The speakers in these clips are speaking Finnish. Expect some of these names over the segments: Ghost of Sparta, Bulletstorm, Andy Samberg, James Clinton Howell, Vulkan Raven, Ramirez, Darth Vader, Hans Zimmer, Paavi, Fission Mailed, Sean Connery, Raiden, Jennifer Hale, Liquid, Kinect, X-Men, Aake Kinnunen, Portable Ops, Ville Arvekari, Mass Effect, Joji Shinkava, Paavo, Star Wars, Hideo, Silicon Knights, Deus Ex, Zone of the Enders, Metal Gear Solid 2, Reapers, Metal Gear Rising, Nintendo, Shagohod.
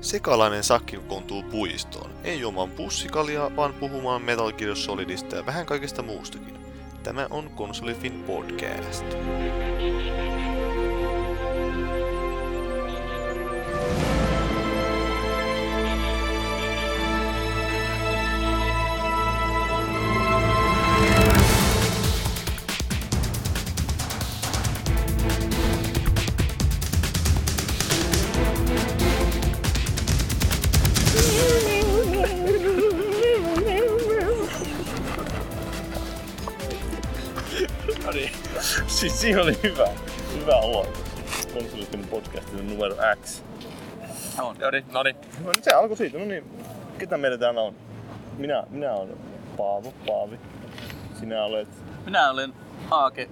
Sekalainen sakki kokoontuu puistoon. Ei juomaan pussikaljaa, vaan puhumaan Metal Gear Solidista ja vähän kaikesta muustakin. Tämä on KonsoliFIN podcast. Siis siinä oli hyvä aloitus. KonsoliFIN podcastin numero X. On. No niin. No nyt se alkoi siitä. No niin, ketä meillä täällä on? Minä olen Paavo, Paavi. Sinä olet... Minä olen Aake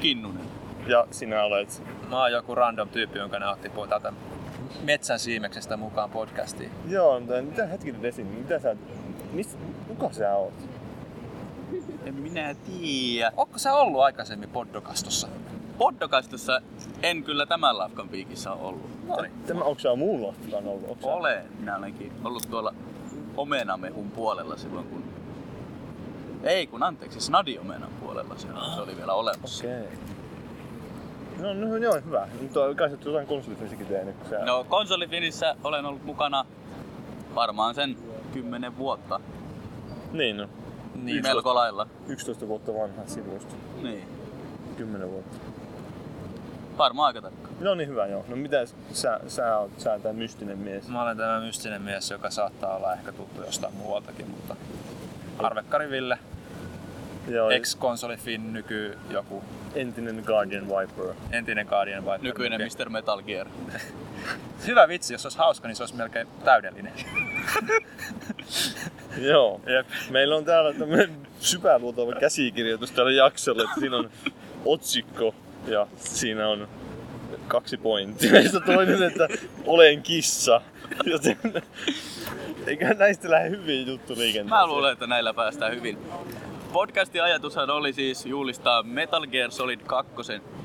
Kinnunen. Ja sinä olet... Mä oon joku random tyyppi, jonka ne otti täältä metsän siimeksestä mukaan podcastiin. Joo, mutta mitä hetkinen Designet? Kuka sä oot? En minä tiiä. Ootko sä ollut aikaisemmin poddokastossa? Poddokastossa en kyllä tämän lafkan piikissä ole ollut. No, onko sä muun lafkan ollut? Olen. Minä olenkin ollut tuolla omenamehun puolella silloin kun... Ei kun anteeksi, snadiomenan puolella silloin se oli vielä olemassa. Okei. Okay. No joo, hyvä. Mutta kai sä jotain KonsoliFINissäkin tehnyt. Sä... No KonsoliFINissä olen ollut mukana varmaan sen 10 vuotta. Niin no. Niin, 11, melko lailla. 11 vuotta vanha sivuista. Niin. 10 vuotta. Varmaan aika tarkka. No niin, hyvä joo. No mitä sä oot? Sä oot tää mystinen mies. Mä olen tämä mystinen mies, joka saattaa olla ehkä tuttu jostain muualtakin, mutta... Arvekkari Ville. Joo. Ex-KonsoliFIN, nyky joku. Entinen Guardian Viper. Nykyinen okay. Mr. Metal Gear. Hyvä vitsi, jos olisi hauska, niin se olisi melkein täydellinen. Joo. Jep. Meillä on täällä tämmönen sypäluotava käsikirjoitus tällä jaksolla, että siinä on otsikko ja siinä on 2 pointtia. Meistä toinen, että olen kissa. Joten eiköhän näistä lähde hyvin juttu liikenteeseen. Mä luulen, että näillä päästään hyvin. Podcastin ajatushan oli siis juhlistaa Metal Gear Solid 2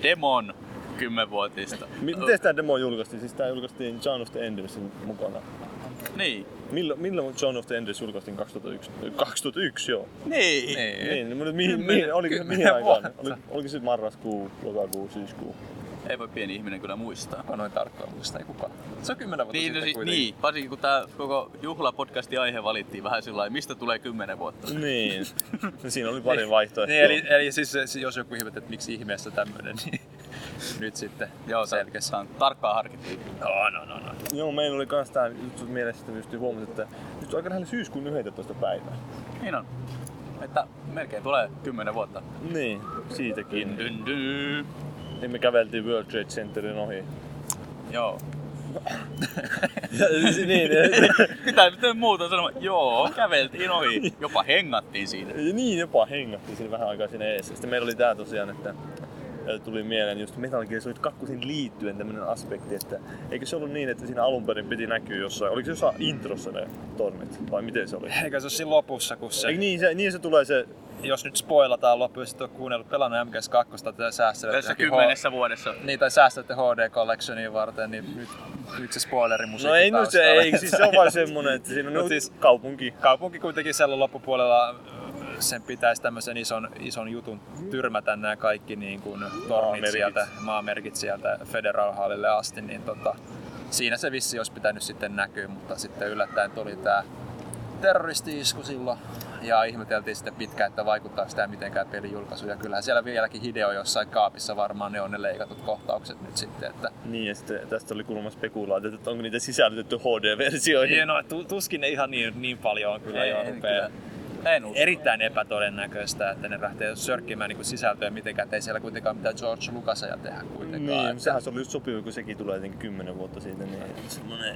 demon 10-vuotista. Miten tää demo julkaistiin? Siis tää julkaistiin Zone of the Endersin mukana. Niin. Milloin Zone of the Enders julkaistiin? 2001 joo. Niin. Mutta mihin aikaan? Oliko se marraskuu, lokakuu, syyskuu? Ei voi pieni ihminen kyllä muistaa. Mä noin tarkkaan muista, ei kukaan. Se on 10 vuotta niin, sitten kuitenkin. Niin, varsinkin kun tää koko juhlapodcastin aihe valittiin vähän sillain, mistä tulee 10 vuotta. Niin, siinä oli pari vaihtoehtoja. Niin, eli siis jos joku ihmettä, että miksi ihmeessä tämmönen, niin nyt sitten selkeässä on tarkkaan harkittiin. No. Joo, meillä oli kans tää juttu mielessä, että pystyi huomata, että nyt on aika lähellä syyskuun 11. päivää. Niin on. Että melkein tulee 10 vuotta. Niin, siitäkin. Dyn. Niin me käveltiin World Trade Centerin ohi. Joo. Niin. Mitä muuta sanomaan? Joo, käveltiin ohi. Jopa hengattiin siinä. Niin, jopa hengattiin siinä vähän aikaa siinä eessä. Sitten meillä oli tää tosiaan, että tuli mieleen just Metal Gear Solid 2 liittyen tämmönen aspekti, että eikö se ollut niin, että siinä alunperin piti näkyä jossain, oliko se jossain introssa ne tornit, vai miten se oli? Eikä se ole siinä lopussa, kun se... Eikö niin se tulee se... Jos nyt spoilataan loppuun, jos et ole kuunnellut pelannut MGS2 tai säästelette... Tässä 10 vuodessa. Niin, tai säästelette HD Collectionia varten, niin nyt se spoilerimusiikki taustalla. No ei, siis se on vaan semmonen, että siinä on no, siis kaupunki. Kaupunki kuitenkin siellä loppupuolella... Sen pitäisi tämmöisen ison jutun tyrmätä nämä kaikki niin kuin maamerkit sieltä Federal Hallille asti, niin siinä se vissi olisi pitänyt sitten näkyä, mutta sitten yllättäen tuli tämä terroristi-isku silloin ja ihmeteltiin sitten pitkään, että vaikuttaa sitä mitenkään pelin julkaisuja. Kyllähän siellä vieläkin Hideo jossain kaapissa varmaan ne on ne leikatut kohtaukset nyt sitten. Että... Niin ja sitten tästä oli kuulemma spekulaatio, että onko niitä sisällytetty HD-versioihin? Niin, no tuskin ne ihan niin paljon on kyllä jo rupeaa. Erittäin epätodennäköistä, että ne lähtee sörkkimään niin sisältöä mitenkään, ettei siellä kuitenkaan mitään George Lucasia tehdä kuitenkaan. Niin, sehän se oli just sopiva, kun sekin tulee jotenkin 10 vuotta siitä, niin semmoinen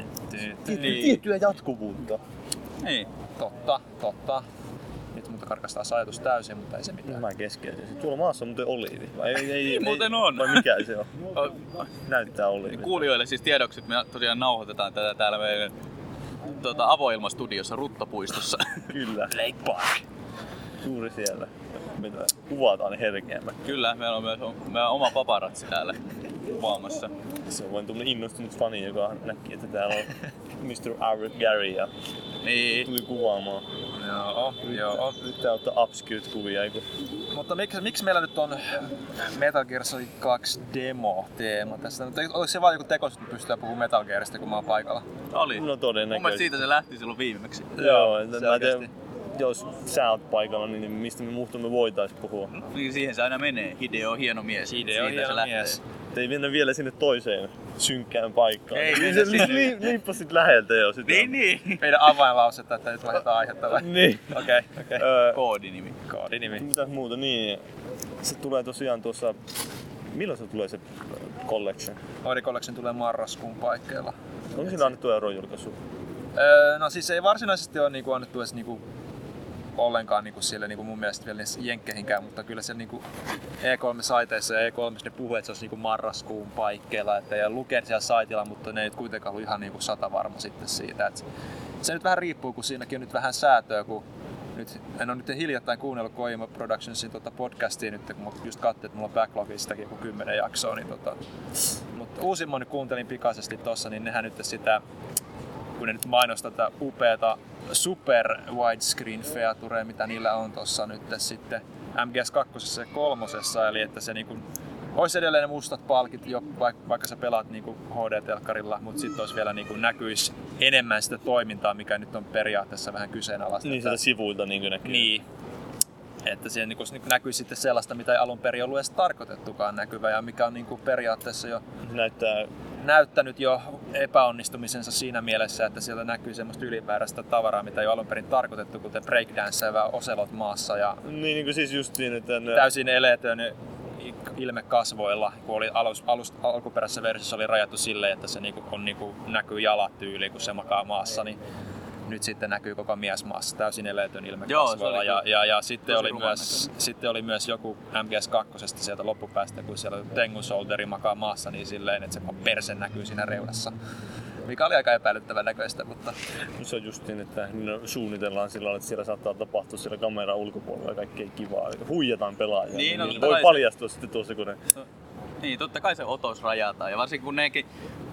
tiettyä jatkuvuutta. Niin, totta. Nyt mutta karkastaa ajatus täysin, mutta ei se mitään. Mä keskeytin. Tuolla maassa on muuten oliivi. Ei, muuten on. Vai mikä se on? Näyttää oliivi. Kuulijoille siis tiedoksi, että me tosiaan nauhoitetaan tätä täällä meidän avoilmastudiossa Ruttapuistossa. Kyllä. Lake Park. Juuri siellä. Me kuvataan herkeämmät. Kyllä, meillä on myös oma paparazzi täällä. kuvaamassa. Se on vain tuommoinen innostunut fani, joka näki, että täällä on Mr. Albert Gary ja niin tuli kuvaamaan. Joo, joo. Nyt tää ottaa upscale-kuvia. Mutta miksi meillä nyt on Metal Gear Solid 2 demo-teema tässä? Oliko se vaan joku tekos, että pystytään puhumaan Metal Gearista, kun mä oon paikalla? Oli. No todennäköisesti. Mun mielestä siitä se lähti silloin viimeksi. Joo, jos sä oot paikalla, niin mistä me muhtumme voitais puhua? No, siihen se aina menee. Hideo on hieno mies. Hideo on hieno mies. Ei mennä vielä sinne toiseen synkkään paikkaan. Ei, liippasit läheltä jo sitä. Niin. Meidän avainlausetta, että nyt lähdetään aihetta vai? Niin. Okei. Koodinimi. Mitäs muuta, niin. Se tulee tosiaan tuossa... Milloin se tulee se collection? HD Collection tulee marraskuun paikkeilla. Onko sillä annettu eurojulkaisu? No siis ei varsinaisesti ole niinku annettu edes niinku... ollenkaan niinku sille niinku mun mielestä vielä jenkkeihinkään, mutta kyllä siellä niinku E3-saiteissa ja E3 ne puhuu, että se olisi niinku marraskuun paikkeilla, että ja lukee siellä saitilla, mutta ne ei nyt kuitenkaan ollut ihan niinku satavarma sitten siitä. Et se nyt vähän riippuu, kun siinäkin on nyt vähän säätöä, kun nyt, en ole nyt hiljattain kuunnellut Kojima Productionsin podcastia nyt, kun mä just katsoin, että mulla on backlogistakin joku 10 jaksoa, niin mutta uusimman nyt kuuntelin pikaisesti tossa, niin nehän nyt sitä, kun ne nyt mainostaa tätä upeata super widescreen featurea, mitä niillä on tuossa nyt sitten MGS2 ja 3, eli että se niinku olisi edelleen ne mustat palkit jo, vaikka sä pelaat niinku HD-telkkarilla, mutta sitten olisi vielä niinku näkyisi enemmän sitä toimintaa, mikä nyt on periaatteessa vähän kyseenalaista. Niin sieltä sivuilta niinku näkyy. Niin. Että siellä niinku näkyy sitten sellaista, mitä ei alun perin ollut edes tarkoitettukaan näkyvä ja mikä on niinku periaatteessa jo... näyttänyt jo epäonnistumisensa siinä mielessä, että sieltä näkyy semmoista ylimääräistä tavaraa, mitä ei ole alun perin tarkoitettu, kuten breakdanceävä Ocelot maassa ja niin kuin siis just siinä, että täysin eleetön ilme kasvoilla, kun oli alkuperäisessä versiossa oli rajattu silleen, että se niinku on niinku näkyy jalat tyyliin, kun se makaa maassa, niin nyt sitten näkyy koko mies maassa, täysin eleetön ilme kasvoilla ja sitten oli myös joku MGS2 sieltä loppupäästä, kun siellä Tengu Solderi makaa maassa niin silleen, että se perse näkyy siinä reunassa. Mikä oli aika epäilyttävän näköistä, mutta... Se on just niin, että suunnitellaan sillä tavalla, että siellä saattaa tapahtua siellä kameran ulkopuolella kaikkea kivaa. Huijataan pelaajia, niin, no, niin voi paljastua sitten tuossa, kun ne... Niin, totta kai se otos rajataan ja varsinkin kun nekin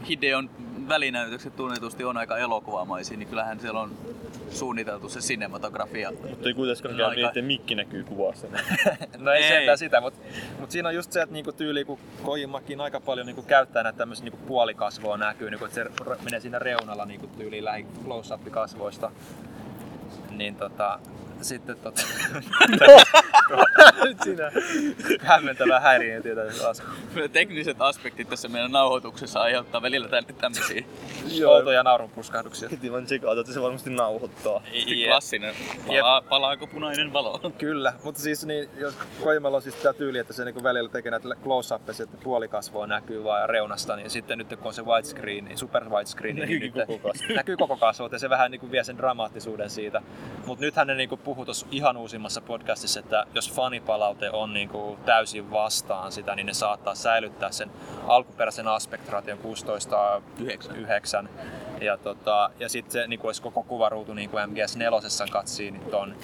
Hideon välinäytökset tunnetusti on aika elokuvamaisia, niin kyllähän siellä on suunniteltu se cinematografia. Mutta ei kuitenkaan käy niin, että mikki näkyy kuvassa. No ei sentään sitä, mutta siinä on just se, että niinku tyyli, kun Kojimakin aika paljon niinku käyttää näitä tämmöisiä niinku puolikasvoa näkyy, niinku, että se menee siinä reunalla niinku tyyliin lähi close-up kasvoista. Niin sitten nyt sinä hämmentävää häiriöitä tässä laskua. Tekniset aspektit tässä meidän nauhoituksessa aiheuttaa välillä tämmöisiä outoja naurunpurskahduksia. Heti vaan tsekata, että se varmasti nauhoittaa. Klassinen. Palaako punainen valo? Kyllä, mutta siis niin, jos Kojimalla on siis tämä tyyli, että se niinku välillä tekee näitä close-uppeja, että puolikasvoa näkyy vaan reunasta, niin sitten nyt kun on se widescreen, super widescreen, niin näkyy koko kasvot ja se vähän niinku vie sen dramaattisuuden siitä. Mut nythän ne niinku puhuu tuossa ihan uusimmassa podcastissa, että jos fanipalaute on niinku täysin vastaan sitä, niin ne saattaa säilyttää sen alkuperäisen aspektraation 16:9 ja sitten se niinku olisi koko kuvaruutu niinku MGS4 katsiin nyt on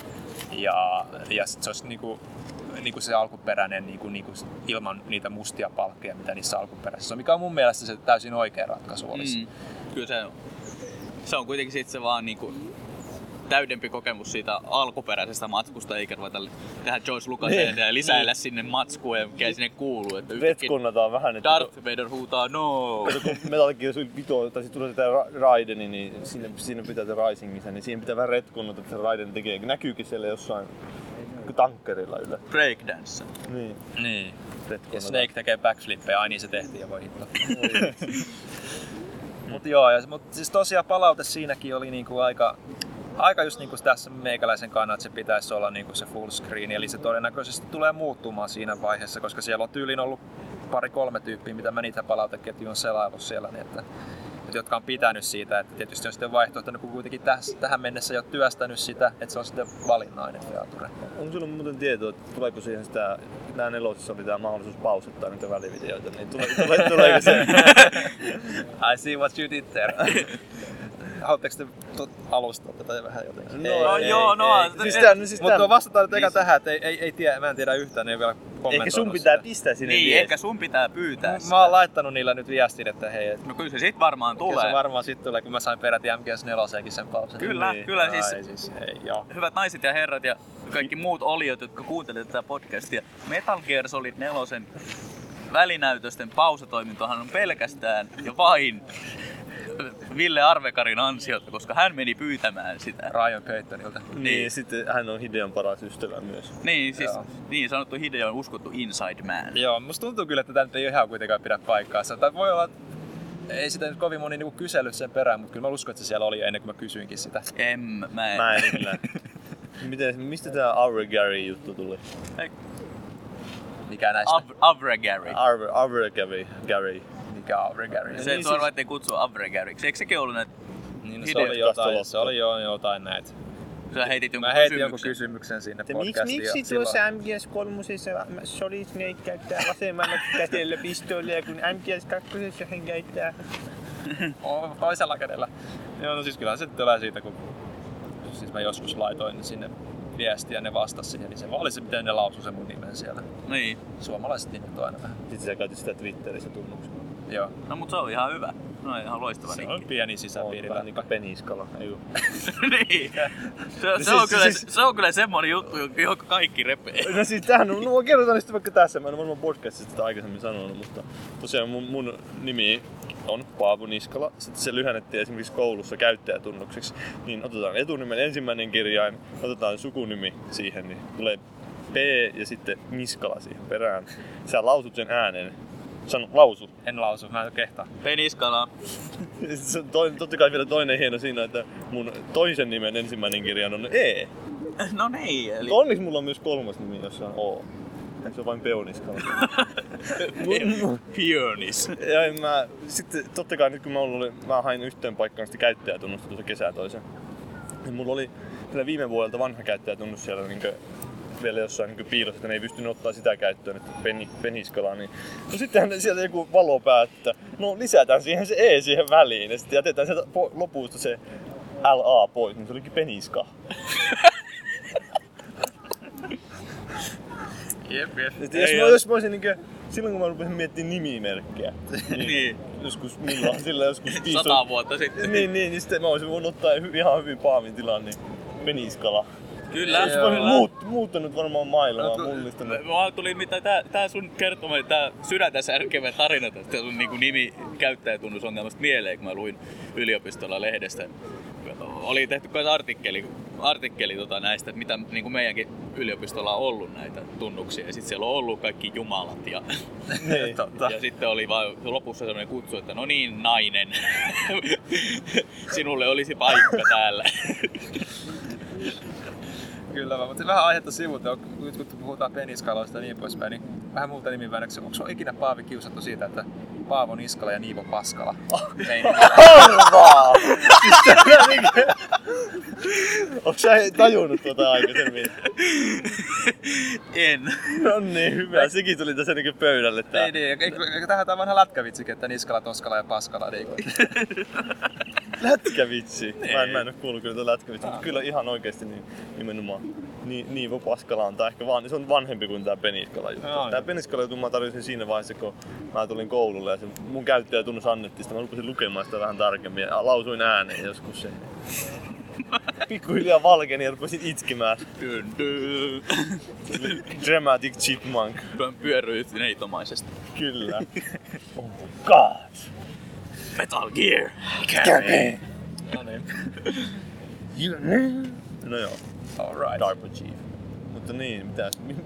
ja sit se olisi niinku se alkuperäinen niinku ilman niitä mustia palkkeja, mitä niissä alkuperäisissä on, mikä on mun mielestä se täysin oikea ratkaisu olisi. Kyllä se on kuitenkin sit se vaan niinku täydempi kokemus siitä alkuperäisestä matskusta, eikä ruveta tehdä George Lucaseen ja lisäillä sinne matskua, mikä ei sinne kuulu. Että retkunnataan vähän. Että Darth Vader huutaa no! Kun Metal Gear Solid 2, tai sitten tulee sitä Raideni, niin siinä pitää se Risingissa, niin siihen pitää vähän retkunnata, että se Raiden tekee. Näkyykin siellä jossain tankkerilla yllä. Breakdance. Niin. Ja Snake tekee backflippejä, ai niin se tehtiin ja voi hittaa. Mutta siis tosiaan palaute siinäkin oli niinku aika just niinku tässä meikäläisen kannalta, että se pitäisi olla niinku se full screen, eli se todennäköisesti tulee muuttumaan siinä vaiheessa, koska siellä on tyyliin ollut 2-3 tyyppiä, mitä mä niitä palauteketjuun selaillut siellä, niin että jotka on pitänyt siitä, että tietysti on sitten vaihtoehtoinen, kun kuitenkin tähän mennessä ei ole työstänyt sitä, että se on sitten valinnainen feature. Onko sinulla muuten tietoa, että tuleeko siihen sitä, nämä nelosissa oli tämä mahdollisuus pausettaa niitä välivideoita, niin tuleeko se? I see what you did there. Haluatteko te alustaa tätä vähän jotenkin? Mutta vastataan nyt eikä tähän, että ei tiedä, mä en tiedä yhtään, ei vielä kommentoinut. Ehkä sun pitää pistää sinne viestin. Niin, ehkä sun pitää pyytää sitä. Mä oon laittanut niillä nyt viestin, että hei. No kyllä se sit varmaan tulee. Kyllä se varmaan sit tulee, kun mä sain peräti MGS4-seenkin sen pausen. Kyllä, niin, kyllä siis. Hyvät naiset ja herrat ja kaikki muut oliot, jotka kuuntelevat tätä podcastia. Metal Gear Solid 4:n välinäytösten pausatoimintohan on pelkästään ja vain Ville Arvekarin ansiota, koska hän meni pyytämään sitä. Ryan Paytonilta. Niin, ja sitten hän on Hideon paras ystävä myös. Niin, siis joo. Niin sanottu Hideon uskottu inside man. Joo, musta tuntuu kyllä, että tämä nyt ei ihan kuitenkaan pidä paikkaansa. Tai voi olla, ei sitä nyt kovin moni niinku kysellyt sen perään, mutta kyllä mä uskon, että se siellä oli ennen kuin mä kysyinkin sitä. Mä en kyllä. Mistä tää Arvegari-juttu tuli? Mikä näistä? Arvegari. Arvegari. Mikä Arvegari? Se ei suoraan kutsua Arvegariksi. Eikö sekin ollut näitä? Niin, se oli jotain näitä. Sä heitit jonkun kysymyksen. Mä heitin jonkun kysymyksen sinne podcastiin. Miksi tuossa MGS3 Solid Snake käyttää vasemmalla kädellä pistoolia, kun MGS2 hän käyttää toisella kädellä? Joo, no siis kyllä se tulee siitä, kun siis mä joskus laitoin sinne viestiä ja ne vastasi siihen, niin se vaan oli se, miten ne lausui sen mun nimen siellä. Niin. Suomalaiset nimet on aina vähän. Sitten sä käytit sitä Twitterissä tunnuksena. Joo. No mut se on ihan hyvä. No ihan loistava niinkin. Se on pieni sisäpiiri. Vähän niinku peniskala. Niin. Se on kyllä semmoinen juttu, johon kaikki repee. No siis tämähän on, mä kerrotaan niistä vaikka tässä. Mä en varmaan podcastista sitä aikaisemmin sanonut, mutta tosiaan mun nimi on Paavo Niskala. Sitten se lyhennettiin esimerkiksi koulussa käyttäjätunnukseksi. Niin otetaan etunimen ensimmäinen kirjain, otetaan sukunimi siihen, niin tulee P ja sitten Niskala siihen perään. Sä lausut sen äänen. Sano, lausu. En lausu, mä en kehtaa. Peniskala. Totta kai vielä toinen hieno siinä, että mun toisen nimen ensimmäinen kirjain on E. No niin, eli... Onneksi mulla on myös kolmas nimi, jossa on O. Eikö se ole vain Peoniskala? Peonis. Ja mä... Sitten totta kai nyt kun mä hain yhteen paikkaan sitä käyttäjätunnusta tuossa kesää toisen. Ja mulla oli tällä viime vuodelta vanha käyttäjätunnus siellä niinkö... vielä jossain niin piilossa, että ne ei pystynyt ottaa sitä käyttöön, että Peniskala, niin... No sittenhän sieltä joku valo päättää, no lisätään siihen se E siihen väliin, ja sitten jätetään sieltä lopusta se LA pois, niin se olikin Peniska. Jep. Jos mä olisin niinkö... Silloin kun mä rupesin miettimään nimimerkkejä, niin joskus milloin, sillä joskus... 100 vuotta sitten. Niin sitten mä olisin voinut ottaa ihan hyvin Paavin tilan, niin Peniskala. Kyllä. Se on muuttanut varmaan maailmaa, mullistanut. Mä tuli mitä tää sun kertoma, tää sydäntä särkevä tarina tästä sun niinku nimi käyttäjätunnus on tämmöstä mieleen, kun mä luin yliopistolla lehdestä. Oli tehty kai artikkeli näistä, että mitä niinku meidänkin yliopistolla on ollut näitä tunnuksia ja sitten siellä on ollut kaikki jumalat ja niin, ja sitten oli vaan lopussa sellainen kutsu, että no niin nainen, sinulle olisi paikka täällä. Kyllä, mutta vähän aihetta sivuilta, kun puhutaan peniskaloista ja niin poispäin, niin vähän muuta nimiväänneksi. Onko sinua ikinä Paavi kiusattu siitä, että Paavo Niskala ja Niivo Paskala? Halvaa! Onko sinä tajunnut tuota aikaisemmin? En. No niin, hyvä. Sekin tuli tässä pöydälle. Niin. Tähän on vanha lätkävitsikin, että Niskala, Toskala ja Paskala. Lätkävitsi? Mä en ole kuullut kyllä tuota lätkävitsiä, mutta kyllä ihan oikeasti niin, nimenomaan. Niivo Paskala on tää ehkä vaan, se on vanhempi kuin tää Peniskala juttu. Tää Peniskala juttu mä tarjosin siinä vaiheessa, kun mä tulin koululle ja se mun käyttäjätunnus annettiin sitä. Mä lupasin lukemaan sitä vähän tarkemmin ja lausuin ääneen joskus se. Pikkuhiljaa valkeni ja rupesin itkemään. Dramatic chipmunk. Pyöryit neitomaisesti. Kyllä. Oh my god! Metal Gear! Carry! No niin. No joo. Alright. DARPA Chief. Mutta niin,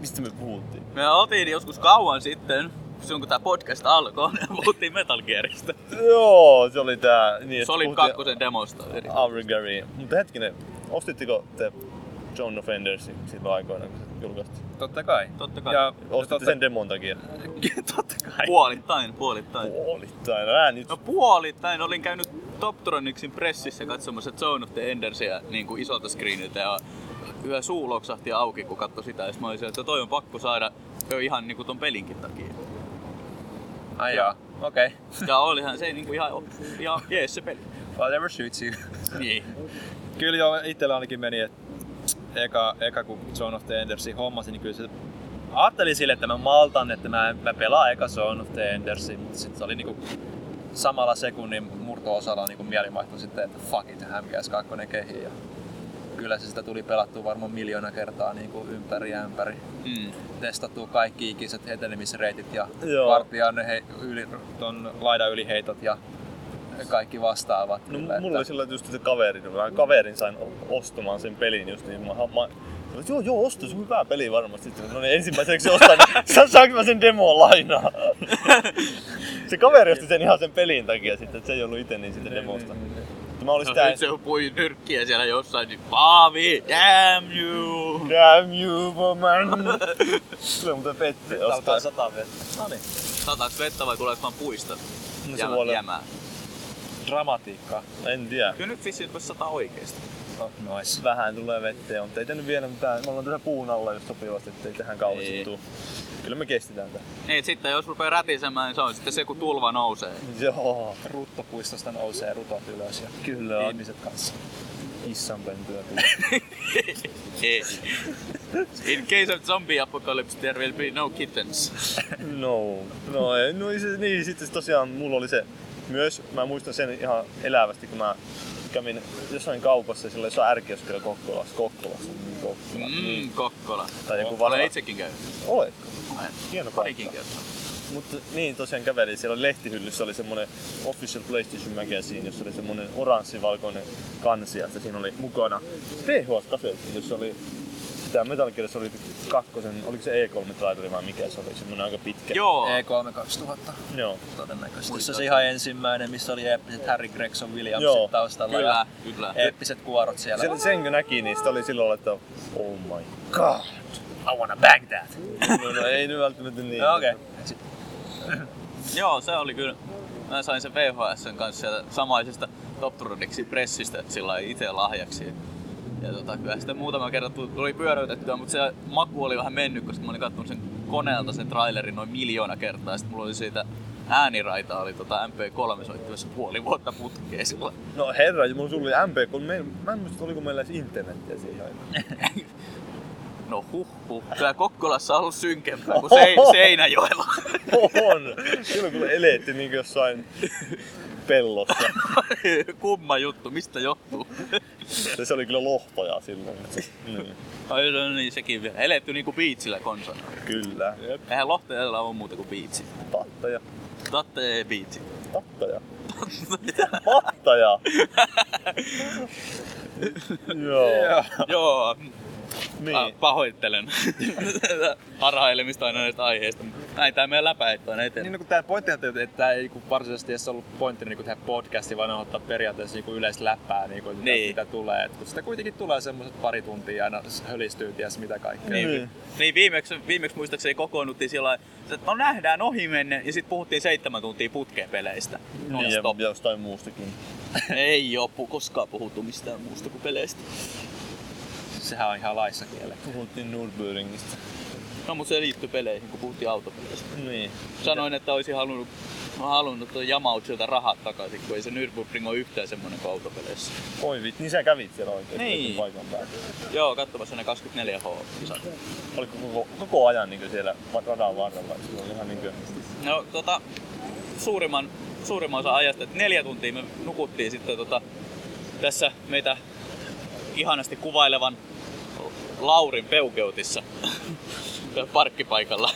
mistä me puhuttiin? Me oltiin joskus kauan sitten, kun tää podcast alkoi, ja puhuttiin Metal Gearista. Joo, se oli tää... Niin, Solid 2 demosta. Arvegari. Mutta hetkinen, ostitteko te Zone of Endersin silloin aikoina, kun se julkaistiin? Totta kai. Ja ostitte sen demon takia? Totta kai. Puolittain. No puolittain. Olin käynyt Toptronicsin pressissä katsomassa Zone of the Endersia niin kuin isolta screeniltä ja yhä suu loksahti auki, kun katsoi sitä. Ja mä olisin, että toi on pakko saada ihan niin kuin ton pelinkin takia. Ai joo, okei. Ja olihan se niin kuin ihan jees se peli. Whatever shoots you. Niin. Kyllä joo, itsellä ainakin meni, että eka kun Zone of the Endersin hommasin, niin kyllä se ajattelin sille, että mä maltan, että mä pelaan eka Zone of the Endersin, mutta sitten se oli niinku samalla sekunnin murto-osalla niinku mielimaihtui sitten, että fuck it, MGS2 kehiin. Ja kyllä se sitä tuli pelattua varmaan miljoona kertaa niinku ympäri ja ämpäri. Mm. Testattua kaikki ikiset etenemisreitit ja vartijaan ton laidan yliheitot ja kaikki vastaavat. No, kyllä, mulla oli sillä just se kaverin sain ostamaan sen pelin just niin. Joo, osta, se on hyvä peli varmasti. Sitten, no niin, ensimmäiseksi ostan, saanko mä sen demoon lainaa? Se kaveri osti sen ihan sen pelin takia sitten, että se ei ollut itse niin siitä demosta. Nyt se upui nyrkkiä siellä jossain, niin Paavi, damn you! Damn you, woman! Tulee muuten vettä jostain. Alkaa sataa vettä. Noniin. Sataako vettä vai tuleeko vaan puista? No se voi jämää. Dramatiikkaa. En tiedä. Kyllä nyt vissiin voisi sataa oikeesti. Nois. Vähän tulee vettä, mutta ei tehnyt vielä mitään. Me ollaan tässä puun alla just sopivasti, ettei tähän kauheasti tuu. Kyllä me kestitään tää. Niin, sitten jos rupee rätisemään, niin se on sitten se, kun tulva nousee. Joo. Ruttapuistosta nousee rutot ylös ja kyllä on. Ihmiset kanssa. Kissanpentyä tulee. In case of zombie apocalypse, there will be no kittens. No, niin sitten tosiaan mulla oli se myös, mä muistan sen ihan elävästi, kun mä kävin jossain kaupassa, sillä jossain ärkiösköllä Kokkolassa. Niin. Kokkola. Olen itsekin käynyt. Oletko? Hieno paikka. Mutta niin tosiaan kävelin, siellä oli lehtihyllyssä, oli semmonen Official PlayStation Magazine, jossa oli semmonen oranssi-valkoinen kansi, ja siinä oli mukana THS-kasetti, jossa oli tää Metal Gear Solid 2, oliko se E3-traileri vai mikä se oli, semmonen aika pitkä. Joo. E3 2000. Joo. Todennäköisesti. Musta se ihan ensimmäinen, missä oli eeppiset Harry Gregson-Williamsit taustalla. Kyllä. Ja eeppiset kuorot siellä. Se, senkö näki, niin sitä oli silloin, että oh my god, I wanna bang that. No ei nyt välttämättä niin. No, okei. Okay. Joo, se oli kyllä. Mä sain sen VHS:n kanssa sieltä samaisesta Top Productsin pressistä sillä itse lahjaksi. Ja kyllä sitä muutama kerta tuli pyöräytettyä, mutta se maku oli vähän mennyt, koska mä olin kattonut sen koneelta sen trailerin noin miljoona kertaa. Sitten mulla oli siitä ääniraitaa, oli MP3 soittivassa puoli vuotta putkeen sillä. No herra, mulla sulla oli MP3, mä en muista, oliko meillä edes internettiä siihen aina. No huhhuh, kyllä Kokkolassa on ollut synkempää kuin Seinäjoella. On, kyllä eleetti niin jossain pellossa. Kumma juttu, mistä johtuu? Se oli kyllä lohtoja silloin. Ai no niin, sekin vielä. Eletty niinku biitsillä konsana. Kyllä. Eihän lohtajalla ole muuta kuin biitsi. Tattaja. Tattaja ja biitsi. Tattaja. Tattaja. Joo. Niin. Pahoittelen harhailemista aina näistä aiheista, mutta näin tää meidän läpäittää eteen. Niin, no, kun tää pointti, että tää ei varsinaisesti edes ollut pointti niin tehdä podcastia, vaan ottaa periaatteessa niin yleisläppää, niin. Mitä tulee. Et, kun sitä kuitenkin tulee semmoset pari tuntia aina hölistyy ties mitä kaikkea. Niin viimeksi muistaakseni kokoonnuttiin sillä että no nähdään ohimennen ja sit puhuttiin 7 tuntia putkeen peleistä. Niin, ja jostain muustakin. Ei oo koskaan puhuttu mistään muusta kuin peleistä. Sehän on ihan laissa kielletty. Puhuttiin Nürburgringistä. No mut se liittyi peleihin, kun puhuttiin autopeleistä. Niin. Sanoin, että olisin halunnut jamautsilta rahat takaisin, kun ei se Nürburgring ole yhtään semmonen kuin autopeleissä. Oi vittu, niin sä kävit siellä oikein niin. Paikan päälle. Joo, katsomassa ne 24H-kisat. Oliko koko ajan niin siellä radan varrella? Ihan niin kuin... No suurimman osan ajasta, että 4 tuntia me nukuttiin sitten tässä meitä ihanasti kuvailevan Laurin peukeutissa parkkipaikalla.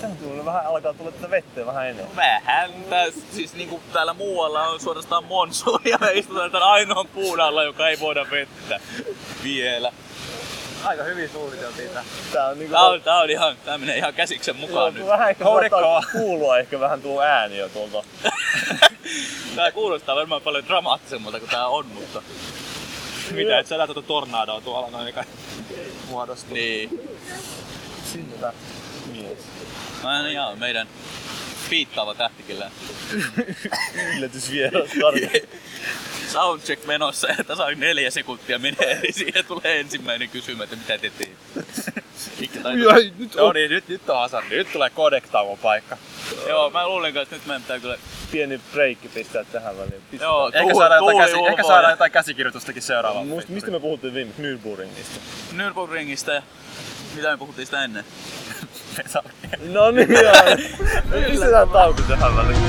Tähän tulee vähän, alkaa tulla tätä vettä vähän enemmän. Vähän tässä, siis niinku täällä muualla on suorastaan monsuuni ja me istutaan tämän ainoan puun alla, joka ei voida vettä vielä. Aika hyvin suunniteltiin tää. Tää menee ihan käsiksen mukaan nyt. Vähän kuulua ehkä vähän tuo ääni jo tuolta. Tää kuulostaa varmaan paljon dramaattisemmalta kuin tää on, mutta... Mitä, et sä näet tuota tornadoa tuolla noin eikä muodostu. Niin. Sinnetä mies. No jaa, meidän piittaava tähtikillä. Yllätysvieras tarkoittaa. Soundcheck menossa ja tasain 4 sekuntia menee, niin siihen tulee ensimmäinen kysymä, että mitä te teet. No niin, nyt on Hasan. Nyt tulee kodektaamon paikka. Joo, mä luulen, että nyt meidän pitää kyllä pieni breikki pistää tähän väliin. Joo, ehkä saadaan jotain käsikirjoitustakin seuraavaan. Mistä me puhuttiin viimeksi? Nürburgringistä. Nürburgringistä ja mitä me puhuttiin sitä ennen? No niin, joo. Pistetään tauko tähän väliin.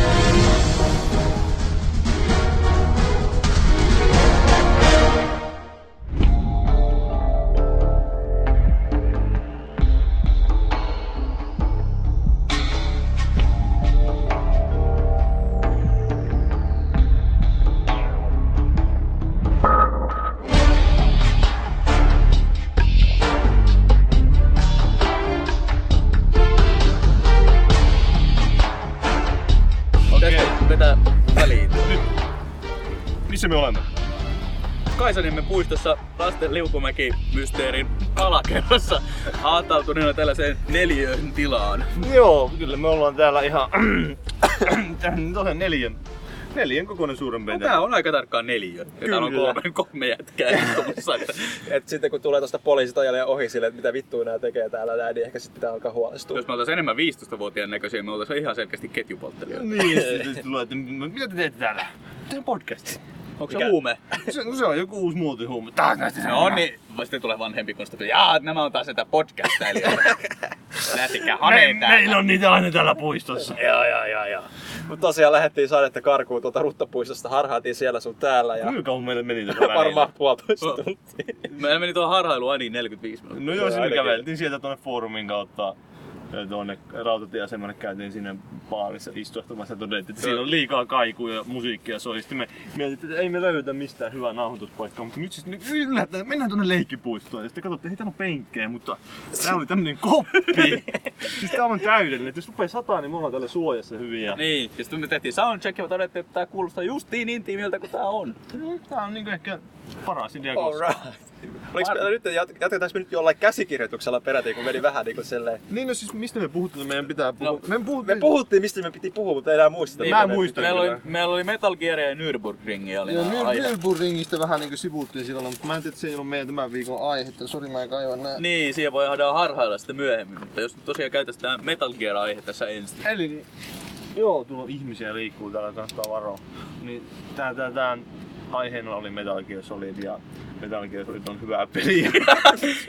Me olemme Kaisaniemme puistossa lasten liukumäki-mysteerin alakerrassa aatautuneena tällaiseen neliön tilaan. Joo, kyllä me ollaan täällä ihan neliön kokoinen suurin piirtein. No, tää on aika tarkkaan neliön. Ja täällä on kolme jätkää istumassa. Et sitten kun tulee tosta poliisitojalle ja ohi sille, että mitä vittua nää tekee täällä näin, niin ehkä sitten pitää alkaa huolestua. Jos me oltais enemmän 15-vuotiaan näköisiä, me oltais ihan selkeästi ketjupolttelijoita. Niin, sitten tulee, että mitä te teette täällä? Tää on podcast. Onko se huume? Se on joku uusi muotihuume. No niin, sitten tulee vanhempi konstappi. Jaa, nämä on taas näitä podcastailijoita. Lähtikää haneen täällä. Meillä on niitä aina täällä puistossa. Joo. Mutta tosiaan lähdettiin sadetta karkuun tuolta Ruttapuistosta. Harhaatiin siellä sun täällä. Kuinka kauan meille meni tätä välillä? Varmaan 1,5 tuntia. Meillä meni tuohon harhailuun ainakin 45 minuuttia. No joo, sinne käveltiin sieltä tuonne foorumin kautta. Tuonne rautatieasemalle käytiin siinä baarissa istuhtumassa ja todettiin, että siinä on liikaa kaikuja ja musiikkia soi. Sitten me mietittiin, että ei me löydetä mistään hyvää nauhoituspaikkaa, mutta nyt siis mennään tuonne leikkipuistoon. Ja sitten katsottiin, ei täällä ole penkkejä, mutta täällä oli tämmönen koppi. Siis tää on täydellinen, että jos rupee sataa, niin me ollaan täällä suojassa hyviä. Niin, ja sitten me tehtiin soundcheck ja todettiin, että tää kuulostaa just niin intiimiltä kuin tää on. Tää on niinku ehkä paras idea koskaan. Jatketaanko me nyt jollain käsikirjoituksella perätiin, kun meni vähän niinku selleen? Niin, no siis mistä me puhuttiin, meidän pitää puhua? No, me puhuttiin mistä me piti puhua, mutta ei enää muisteta. Niin, mä muistan kyllä. Meillä oli Metal Gear ja Nürburgringia oli aina. Nürburgringistä vähän niinku sivuttiin silloin, mutta mä en tiedä, että se ei ollut meidän tämän viikon aihetta. Sori, mä en kaiva nää. Niin, siihen voi harhailla sitä myöhemmin, mutta jos tosiaan käytäis tää Metal Gear-aihetta tässä ensin. Eli joo, tuolla ihmisiä liikkuu täällä, kannattaa varoa. Niin tää aiheena oli Metal Gear Solid ja Metal Gear Solid on hyvää peliä.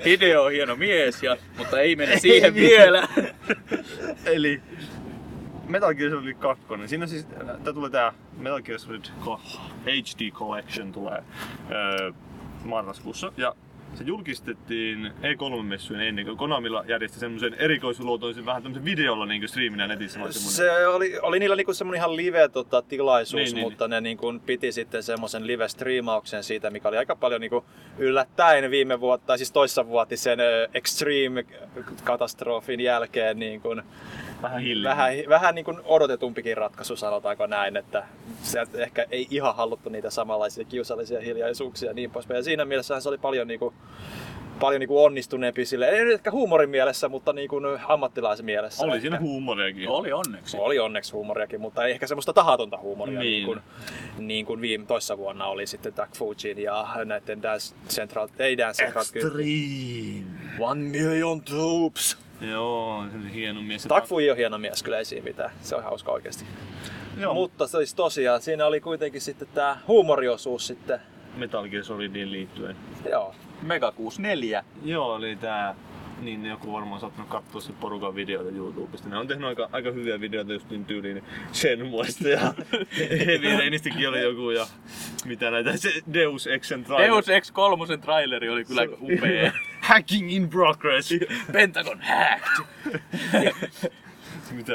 Hideo on hieno mies, mutta ei mene siihen vielä. Eli Metal Gear Solid 2. Siinä siis tää tulee tää Metal Gear Solid HD Collection tulee marraskuussa ja se julkistettiin E3-messujen ennen kuin Konamilla järjesti semmoisen erikoisluotoisen vähän tämmöisen videolla niinku striiminä netissä. Se oli niillä niinku semmoinen ihan live tilaisuus, mutta ne niinku piti sitten semmoisen live striimauksen siitä, mikä oli aika paljon niinku yllättäen viime vuotta, tai siis toissavuotisen extreme katastrofin jälkeen niinku vähän niin kuin odotetumpikin ratkaisu, sanotaanko näin, että sieltä ehkä ei ihan haluttu niitä samanlaisia kiusallisia hiljaisuuksia ja niin poispäin. Ja siinä mielessähän se oli paljon onnistuneempi silleen, ei nyt ehkä huumorin mielessä, mutta niin kuin ammattilaisen mielessä. Oli ehkä. Siinä huumoriakin. Oli onneksi huumoriakin, mutta ei ehkä semmoista tahatonta huumoria niin kuin viime toissa vuonna oli sitten Duck Fujin ja näiden Dance Central. Extreme! 1,000,000 troops! Joo, se on hieno mies. Takfuji on hieno mies, kyllä ei siinä mitään. Se on hauska oikeesti. Joo. Mutta siis tosiaan siinä oli kuitenkin sitten tää huumoriosuus sitten. Metal Gear Solidiin liittyen. Joo. Mega 64. Joo, eli tää. Niin joku varmaan saattanut katsoa se porukan videoita YouTubesta. Ne on tehnyt aika hyviä videoita just niin tyyliin Shenmuesta ja Heavy Rainistikin oli joku ja mitä näitä, se Deus Exen traileri. Deus Ex 3:n traileri oli kyllä aika upea. Hacking in progress. Pentagon hacked.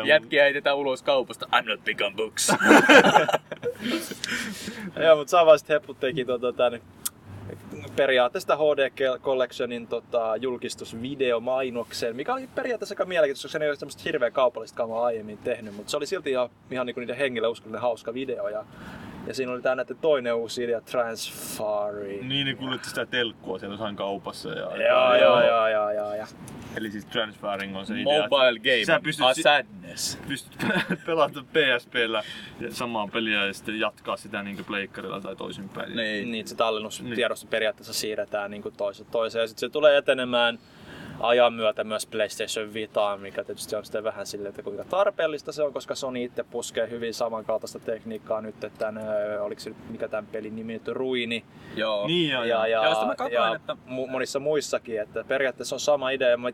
Jätkiä heitetään ulos kaupasta. I'm not big on books. Joo, mut saa vaan sit hepput teki tänne. Periaatteessa HD Collectionin julkistusvideomainoksen, mikä oli periaatteessa aika mielenkiintoista, koska ne ei ole tämmöistä hirveä kaupallista kamaa aiemmin tehnyt, mutta se oli silti ihan niinku niiden hengille uskollinen hauska video. Ja siinä oli tää näiden toinen uusi idea, Transfari. Niin, ne kuljetti sitä telkkua siellä jossain kaupassa. Ja. Eli siis Transfaring on se idea. Mobile game, a sadness. Pystyt pelaamaan PSP:llä samaan peliä ja sitten jatkaa sitä niinku pleikkarilla tai toisinpäin. Niin, se tallennustiedosto periaatteessa siirretään niinku toiseen. Ja sitten se tulee etenemään ajan myötä myös PlayStation Vitaan, mikä tietysti on sitten vähän silleen, että kuinka tarpeellista se on, koska Sony itse puskee hyvin samankaltaista tekniikkaa nyt, että oliko se mikä tämän pelin nimi nyt, Ruini. Joo. Niin joo, ja että monissa muissakin, että periaatteessa on sama idea. Mä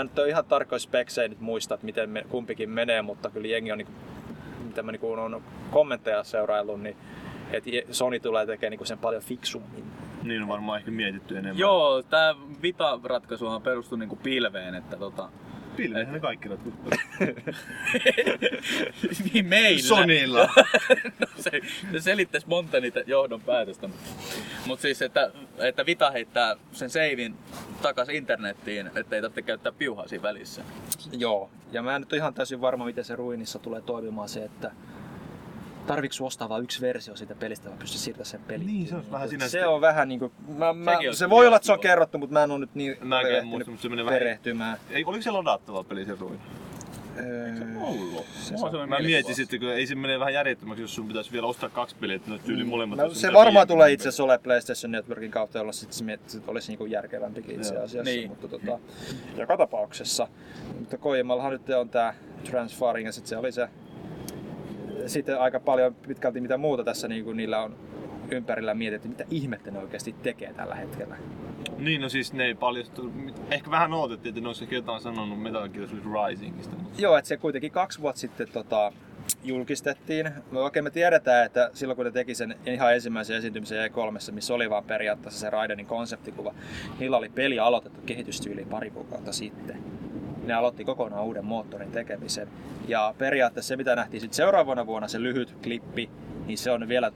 en nyt ole ihan tarkkoja speksejä nyt muista, että miten kumpikin menee, mutta kyllä jengi on, mitä mä on kommentteja seuraillut, niin että Sony tulee tekemään niinku sen paljon fiksummin. Niin on varmaan ehkä mietitty enemmän. Joo, tää Vita-ratkaisuhan perustui niinku pilveen, että pilveenhän ne kaikki ratkaisut. Niin meillä. Sonilla. No se selittäisi monta niitä johdon päätöstä. Mut siis, että Vita heittää sen savein takas internettiin, ettei tarvitse käyttää piuhaa siinä välissä. Joo, ja mä en nyt ihan täysin varma, miten se Ruinissa tulee toimimaan se, että tarviks ostaa vaan yksi versio siitä pelistä, vaan pystyy siirtämään sen pelin. Niin, se on vähän sinänsä. Se on vähän niinku se voi olla, että se on kerrottu, mutta mä en oo nyt niin perehtymään. Ei, oliko se ladattava peli se Ruin? Eikö se ollut? Mä mietin sitten, kun ei se menee vähän järjettömäksi, jos sun pitäisi vielä ostaa kaksi peliä, että yli molemmat. No, se varmaan tulee itse asiassa olemaan PlayStation Networkin kautta, jolla se olisi niinku järkevämpikin itse asiassa. Niin. Mutta joka tapauksessa. Mutta Kojimallahan nyt on tää Transfaring ja sit se oli se. Sitten aika paljon pitkälti mitä muuta tässä niinku niillä on ympärillä mietitty, mitä ihmettä ne oikeasti tekee tällä hetkellä. Niin, no siis ne ei paljastu. Ehkä vähän odotettiin, että ne olisi jotain sanonut Metal Gear Solid Risingista. Joo, että se kuitenkin 2 vuotta sitten julkistettiin. Me oikein me tiedetään, että silloin kun ne teki sen ihan ensimmäisen esiintymisen E3, missä oli vaan periaatteessa se Raidenin konseptikuva, niillä oli peli aloitettu kehitystyyli 2 kuukautta sitten. Ne aloitti kokonaan uuden moottorin tekemisen. Ja periaatteessa se, mitä nähtiin sitten seuraavana vuonna, se lyhyt klippi, niin se on vielä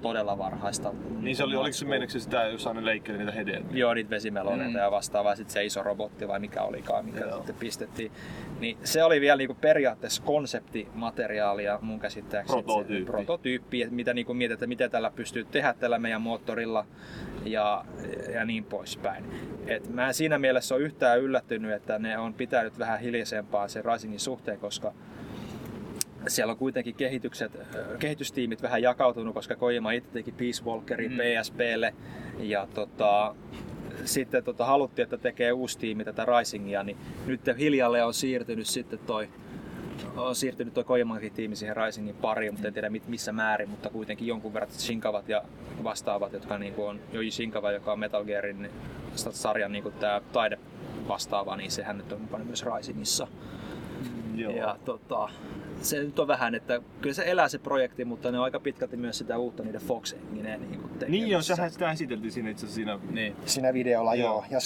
todella varhaista. Niin se oli, oliko se meiniksi sitä, jos aina leikkeli niitä hedelmiä? Joo, niitä vesimeloneita ja vastaavaa, sitten se iso robotti vai mikä olikaan, mikä sitten pistettiin. Niin se oli vielä niinku periaatteessa konseptimateriaalia mun käsittääkseni. Prototyyppi, mitä niinku mietitään, mitä tällä pystyy tehdä tällä meidän moottorilla ja niin poispäin. Et mä en siinä mielessä ole yhtään yllättynyt, että ne on pitänyt vähän hiljaisempaa sen Risingin suhteen, koska siellä on kuitenkin kehitystiimit vähän jakautunut, koska Kojima itse teki Peace Walkerin PSP:lle ja sitten haluttiin, että tekee uusi tiimi tätä Risingia, niin nyt hiljalleen on siirtynyt sitten toi Kojimankin tiimi siihen Risingin pariin, mutta en tiedä missä määrin, mutta kuitenkin jonkun verran Shinkavat ja vastaavat, jotka niinku on Joji Shinkava, joka on Metal Gearin sarjan niinku tää taide vastaava, niin sehän nyt on mukana myös Risingissa. Joo. Ja se nyt on vähän, että kyllä se elää se projekti, mutta ne on aika pitkälti myös sitä uutta niiden Fox-hengineen tekemässä. Niin on, sehän sitä esiteltiin siinä itse asiassa siinä videolla, joo. Ja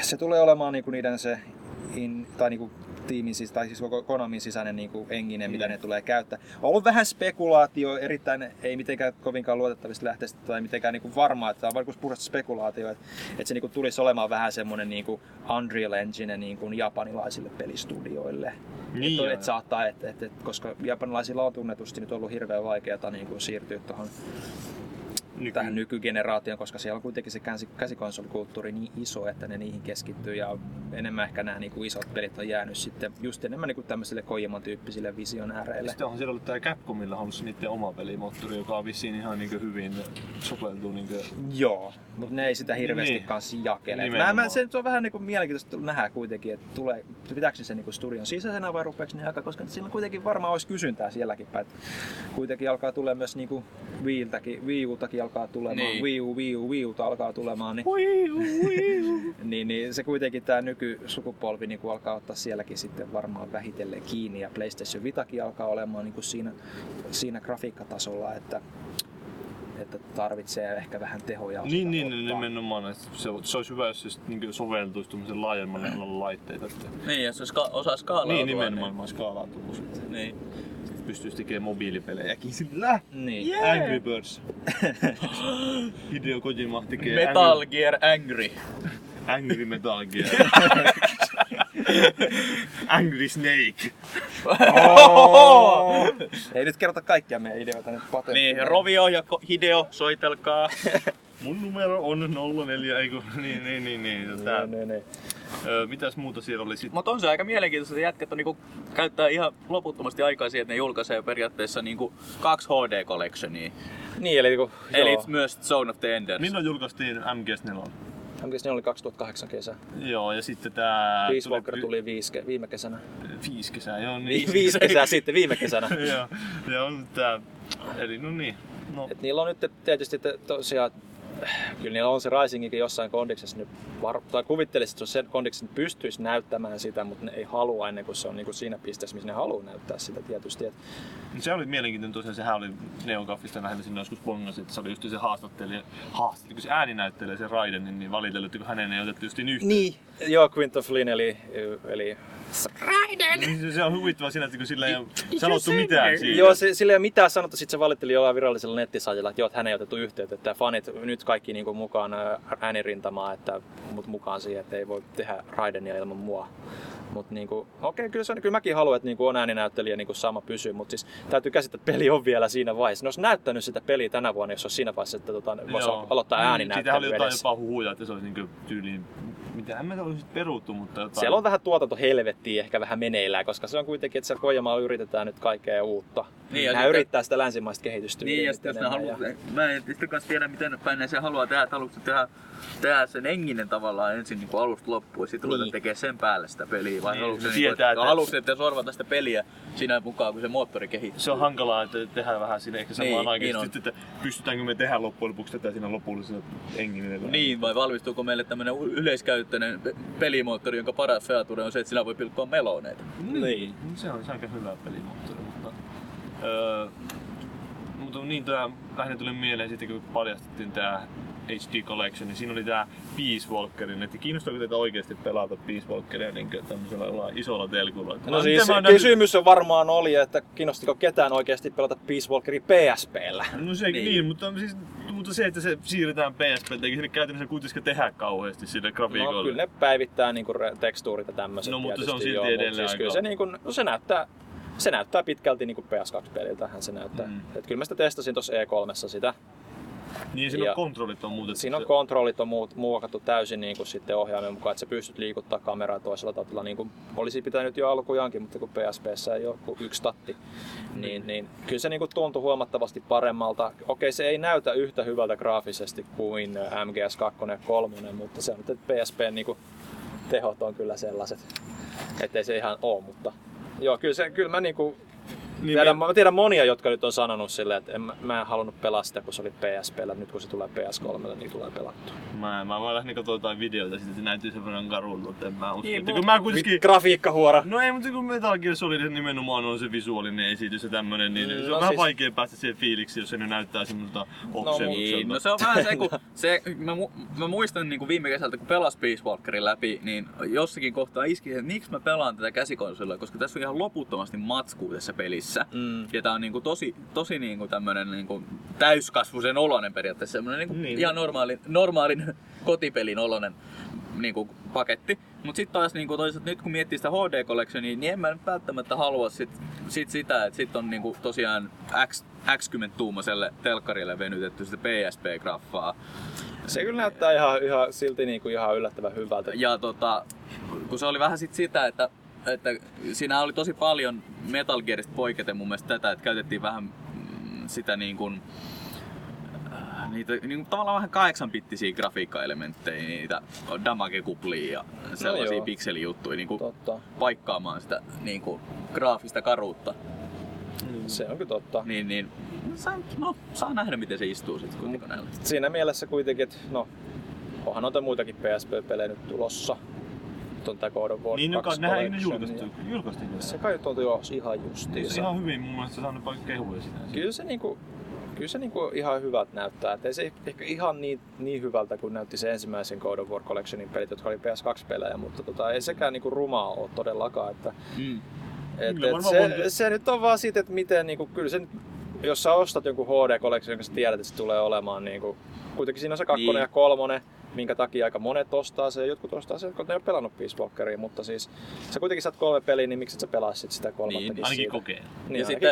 se tulee olemaan niinku niiden tiimin tai siis Konamin sisäinen niinku engine, mitä ne tulee käyttää. On ollut vähän spekulaatio, erittäin ei mitenkään kovinkaan luotettavista lähteistä tai mitenkään niinku varmaa, että on vain puhdasta spekulaatio, että se niinku tulisi olemaan vähän semmoinen niinku Unreal Engine niinku japanilaisille pelistudioille. Niin että saattaa, koska japanilaisilla on tunnetusti nyt ollut hirveän vaikeata niinku siirtyä tuohon tähän nykygeneraatioon, koska siellä on kuitenkin se käsikonsolikulttuuri niin iso, että ne niihin keskittyy ja enemmän ehkä nämä niin kuin isot pelit on jäänyt sitten just enemmän niin kuin tämmöisille Kojima-tyyppisille visionääreille. Sitten onhan siellä ollut tämä Capcomilla ollut niiden oma pelimoottori, joka on vissiin ihan niin kuin hyvin sopeltuu. Niin kuin... Joo, mutta ne ei sitä hirveästi kanssa jakele. Se on vähän niin kuin mielenkiintoista nähdä kuitenkin, että pitääkö se niin kuin studion sisäisenä vai rupeeksi ne jakaa, koska sillä kuitenkin varmaan olisi kysyntää sielläkin päin. Kuitenkin alkaa tulla myös niin kuin Wii Utakin alkaa tulemaan, Wii Uta alkaa tulemaan, niin se kuitenkin tämä nykysukupolvi niin kun alkaa ottaa sielläkin sitten varmaan vähitellen kiinni ja PlayStation Vitakin alkaa olemaan niin kun siinä grafiikkatasolla, että tarvitsee ehkä vähän tehoja. Niin nimenomaan, että se olisi hyvä, jos se niin soveltuisi tuollaisen laajemmalle laitteita. Niin, jos se osaa skaalautua. Niin, nimenomaan skaalautua sitten. Niin. Pystyisi tekemään mobiilipelejäkin sillä! Niin. Yeah. Angry Birds. Hideo Kojima tekee Metal Gear Angry. Angry Metal Gear. Angry Snake. Oh! Ei nyt kerrota kaikkia meidän ideoita nyt patentti. Niin, Rovio ja Hideo, soitelkaa. Mun numero on 04, eikö? Niin. Mitäs muuta siellä oli sitten? Mutta on se aika mielenkiintoista, että jätkät on niinku käyttää ihan loputtomasti aikaa siihen, että ne julkaisee periaatteessa niinku 2 HD Collectionia. Niin, eli myös Zone of the Enders. Milloin julkaistiin MGS4? Onko ne oli 2008 kesä? Joo, ja sitten tää... Peace Walker tuli viime kesänä. Viisi kesää, joo. Niin. Viisi kesää sitten viime kesänä. Joo, ja on tää... Eli no niin. No. Et niillä on nyt tietysti tosiaan... Kyllä niillä on se Risingikin jossain kondiksessa nyt tai kuvittelisit, että sen kondiksessa pystyisi näyttämään sitä, mutta ne ei halua ennen kuin se on niinku siinä pisteessä, missä ne haluaa näyttää sitä tietysti. Et... Se oli mielenkiintoinen tosiaan, sehän oli Neograffista nähdä sinne joskus bongasi, että se oli just se haastattelija, kun se ääninäyttelijä, se Raidenin, niin valitellut, kun hänen ei otettu justiin yhteen. Niin, joo, Quinton Flynn, eli... Raiden! Se on huvittava siinä, että kun sillä ei ole sanottu mitään siinä. Joo, sillä ei ole mitään sanottu, sitten se valitteli jollain virallisella nettisajalla, että joo, että hän ei otettu yhteyttä, että fanit nyt kaikki niin kuin mukaan äänirintamaa, että mut mukaan siihen, että ei voi tehdä Raidenia ilman mua. Mut niinku, okei, kyllä mäkin haluan, että niinku on ääninäyttelijä niinku sama pysyy, mutta siis täytyy käsittää, että peli on vielä siinä vaiheessa. Ne olisi näyttänyt sitä peliä tänä vuonna, jos olisi siinä vaiheessa, että voisi aloittaa ääninäyttely. Siitähän oli jotain jopa huhuja, että se olisi niinku tyyliin, mitähän mä olisi peruttu, mutta jotain. Siellä on vähän tuotantohelvettiä ehkä vähän meneillään, koska se on kuitenkin, että siellä Kojamaa yritetään nyt kaikkea uutta. Niin, hän yrittää sitä länsimaista kehitystä. Niin, ja sitten jos ne haluaa, mä en tietysti kanssa tiedä, miten päin ne sen haluaa tehdä, että haluatko tehdä sen enginen tavallaan ensin niin kuin alusta loppuun, ja sitten ruvetaan tekemään sen päälle sitä peliä, vai niin, haluatko ettei sorvata sitä peliä siinä mukaan, kun se moottori kehittyy? Se on hankalaa, että tehdään vähän siinä ehkä samaan aikaan, että pystytäänkö me tehdä loppujen lopuksi tätä siinä lopullisella enginellä. Niin, vai valmistuuko meille tämmöinen yleiskäyttöinen pelimoottori, jonka paras feature on se, että sillä voi pilkkoa meloneita? Niin, se on aika hyvä pelimoottori, mutta... Mutta niin tää lähinnä tuli mieleen sitten, kun paljastettiin tää HD Collection, niin siinä oli tää Peace Walkerin, että kiinnostaako teitä oikeesti pelata Peace Walkeria niin tämmöisellä isolla telkulla? No siis kysymys on varmaan oli, että kiinnostiko ketään oikeesti pelata Peace Walkeria PSP:llä? No se niin, mutta siis se, että se siirretään PSP:ltä, eikä sinne käytännössä kuitenkaan tehdä kauheasti sille grafiikolle. No kyllä ne päivittää niinku tekstuurit ja tämmöset. No mutta se on silti edelleen siis kyllä se niinku, no se näyttää. Se näyttää pitkälti niinku PS2-peliltähän se näyttää. Et kyllä mä sitä testasin tuossa E3:ssa sitä. Niin siinä on kontrollit on muutettu. Siinä on kontrollit on muokattu täysin niinku sitten ohjaimen mukaan, että sä pystyt liikuttaa kameraa toisella tavalla niinku olisi pitänyt jo alkujaankin, mutta kun PSP:ssä ei ole kuin yksi tatti. Niin kyllä se niinku tuntui huomattavasti paremmalta. Okei, se ei näytä yhtä hyvältä graafisesti kuin MGS2 ja 3, mutta se on nyt PSP niinku tehot on kyllä sellaiset. Ettei se ihan oo, mutta joo, kyllä mä niinku tiedän monia, jotka nyt on sanonut silleen, että mä en halunnut pelaa sitä, kun se oli PSP:llä. Nyt kun se tulee PS3:lle, niin tulee pelattua. Mä vaan lähdin katsomaan jotain videoita, sitten se näytyy sen verran karulta, että en mä usko. Grafiikkahuora. No ei, mutta kun Metal Gear Solid nimenomaan on se visuaalinen esitys ja tämmönen, niin se on vähän vaikea päästä siihen fiiliksiin, jos se nyt näyttää semmoista okselukselta. No se on vähän se, kun se, mä muistan niin kuin viime kesältä, kun pelas Peace Walkerin läpi, niin jossakin kohtaa iski, että miksi mä pelaan tätä käsikonsolilla, koska tässä on ihan loputtomasti matskuu tässä pelissä. Ja tää on niinku tosi niinku tämmönen niinku täyskasvuisen oloinen periaatteessa, semmonen niinku ihan normaalin kotipelin oloinen niinku paketti. Mut sit taas niinku toisaalta nyt kun miettii sitä HD Collectionia, niin en mä nyt välttämättä halua sit sitä, että sit on niinku tosiaan X10-tuumaiselle telkkarille venytetty sitä PSP-graffaa. Se kyllä näyttää ihan silti niinku ihan yllättävän hyvältä. Ja kun se oli vähän sit sitä, että siinä oli tosi paljon Metal Gearista poiketen mun mielestä tätä, että käytettiin vähän sitä niitä tavallaan vähän 8-bittisiä grafiikkaelementtejä, niitä damage-kuplia ja sellaisia pikselijuttuja niinku paikkaamaan sitä niinku graafista karuutta. Se on kyllä totta. Niin. Saa nähdä miten se istuu sit kuitenkin. Siinä mielessä kuitenkin, että onhan noita muitakin PSP-pelejä nyt tulossa. Tämä God of War 2 Collection. Se kai tuntui jo ihan justiinsa. Se ihan hyvin, mun mielestä se on paljon kehuja sinä. Kyllä se niinku ihan hyvältä näyttää. Et ei se ehkä ihan niin hyvältä kuin näytti se ensimmäisen God of War Collectionin pelit, jotka oli PS2-pelejä, mutta ei sekään niinku rumaa ole todellakaan. Että, se nyt on vaan siitä, että miten niinku, kyllä se nyt, jos sä ostat jonkun HD-collection, jonka sä tiedät, että se tulee olemaan niinku, kuitenkin siinä on se 2 ja 3, minkä takia aika monet ostaa sen, jotkut ostaa sen, kun ne ei ole pelannut Peace Walkeria, mutta siis sä kuitenkin saat 3 peliä, niin miksi sä pelaisit sitä kolmattakin siitä? Ainakin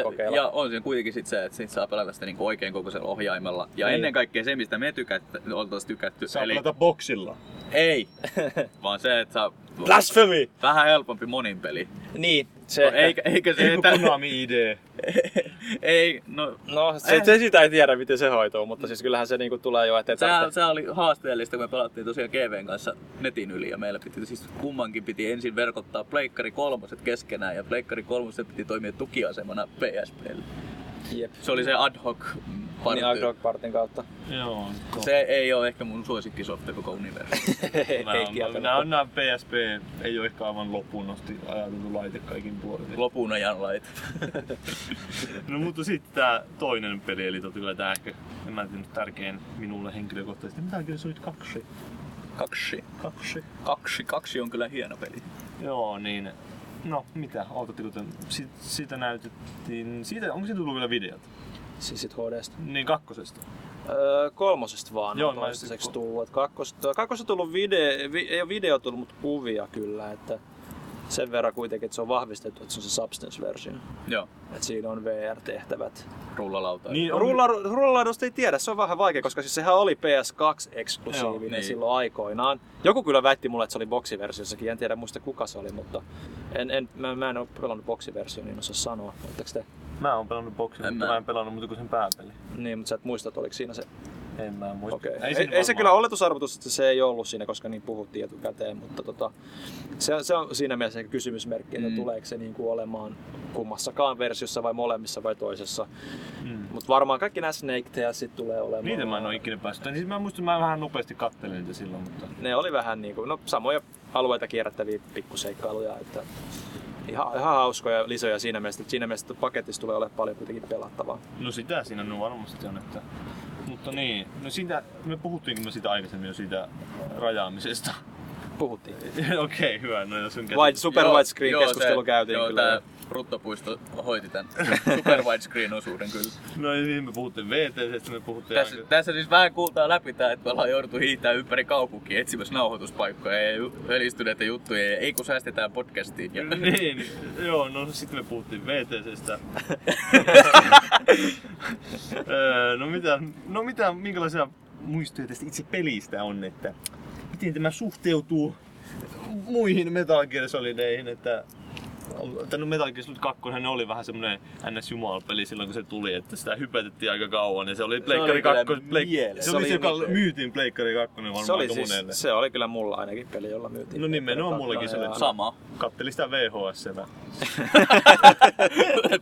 kokeilla. Niin, ja on siinä kuitenkin sit se, että sit saa pelata sitä niinku oikein kokoisella ohjaimella. Ja ennen kaikkea se, mistä me oltais tykätty. Saa pelata boksilla. Ei, vaan se, että saa... Blasphemy! Vähän helpompi monin peli. Niin. Se, no, eikö se Konami-idee? Ei, no se sitä ei tiedä, miten se hoituu, mutta siis kyllähän se niinku tulee jo ettei tarvitse. Se oli haasteellista, kun me pelattiin tosiaan GV:n kanssa netin yli ja meillä piti siis kummankin piti ensin verkottaa pleikkari kolmoset keskenään ja pleikkari kolmoset piti toimia tukiasemana PSP:lle. Jep. Se oli se ad hoc party. Niin, ad hoc partin kautta. Joo. Se ei ole ehkä mun suosikkisofta koko universi. Nämä PSP ei ole ehkä aivan loppuun asti ajateltu laite kaikin puolin. Lopun ajan laite. No mutta sitten tää toinen peli, eli kyllä tää ehkä, en mä tiedä, tärkein minulle henkilökohtaisesti. Mitä kyllä se oli 2? 2 on kyllä hieno peli. Joo, niin. No, mitä? Ootatteko te? Siitä näytettiin... Siitä, onko siitä tullut vielä videot? Siis siitä HD:stä? Niin, kakkosesta. Kolmosesta vaan. Joo, toistaiseksi tullut. Kakkosesta tullut ei ole video tullut, mutta kuvia kyllä. Että sen verran kuitenkin, että se on vahvistettu, että se on se Substance-versio. Joo. Että siinä on VR-tehtävät. Rullalauta. Niin, rullalaudosta ei tiedä, se on vähän vaikea, koska siis sehän oli PS2-eksklusiivinen niin silloin aikoinaan. Joku kyllä väitti mulle, että se oli boksiversiossakin, en tiedä muista kuka se oli, mutta mä en ole pelannut boksiversio, niin en osaa sanoa. Oletteko te? Mä oon pelannut boksiversio, mutta mä en pelannut muuta kuin sen pääpeli. Niin, mutta sä et muista, että oliko siinä se... En mä muista. Okay. Ei se kyllä oletusarvotus, että se ei ollut siinä, koska niin puhuttiin etukäteen, mutta se on siinä mielessä kysymysmerkki, että tuleeko se niin kuin olemaan kummassakaan versiossa vai molemmissa vai toisessa. Mutta varmaan kaikki nämä Snake-teasit tulee olemaan. Niitä mä en ole ikinä päässyt. Siis mä muistan, mä vähän nopeasti kattelin niitä silloin. Mutta... Ne oli vähän niin kuin, no, samoja alueita kierrättäviä pikkuseikkailuja. Että ihan hauskoja lisoja siinä mielessä, että siinä mielessä paketissa tulee olemaan paljon kuitenkin pelattavaa. No sitä siinä on varmasti on, että... Mutta niin, no siitä, me puhuttiinko me sitä aikaisemmin jo siitä rajaamisesta? Puhuttiin. Okei, hyvä. No jos on super widescreen keskustelu käytiin kyllä. Joo, tää Ruttapuisto hoiti tän super widescreen osuuden kyllä. No niin, me puhuttiin VTC:stä, me puhuttiin... Tässä siis vähän kuultaa läpi tää, että me ollaan jouduttu hiihtää ympäri kaupunkia etsimässä nauhoituspaikkoja ja hölistyneitä juttuja ja ei kun säästetään podcastiin. Ja... Niin, joo, no sitten me puhuttiin VTC:stä. No mitä, minkälaisia muistoja tästä itse pelistä on, että... Miten tämä suhteutuu muihin Metal Gear Solideihin, että Metal Gear Solid 2 oli vähän semmoinen NS-jumalapeli silloin kun se tuli, että sitä hypätettiin aika kauan ja se oli Pleikkari 2, se oli joka myytiin Pleikkari 2 varmaan se aika siis, monelle. Se oli kyllä mulla ainakin peli, jolla myytiin. No nimenomaan mullakin se oli. Sama. Katteli sitä VHS-tä.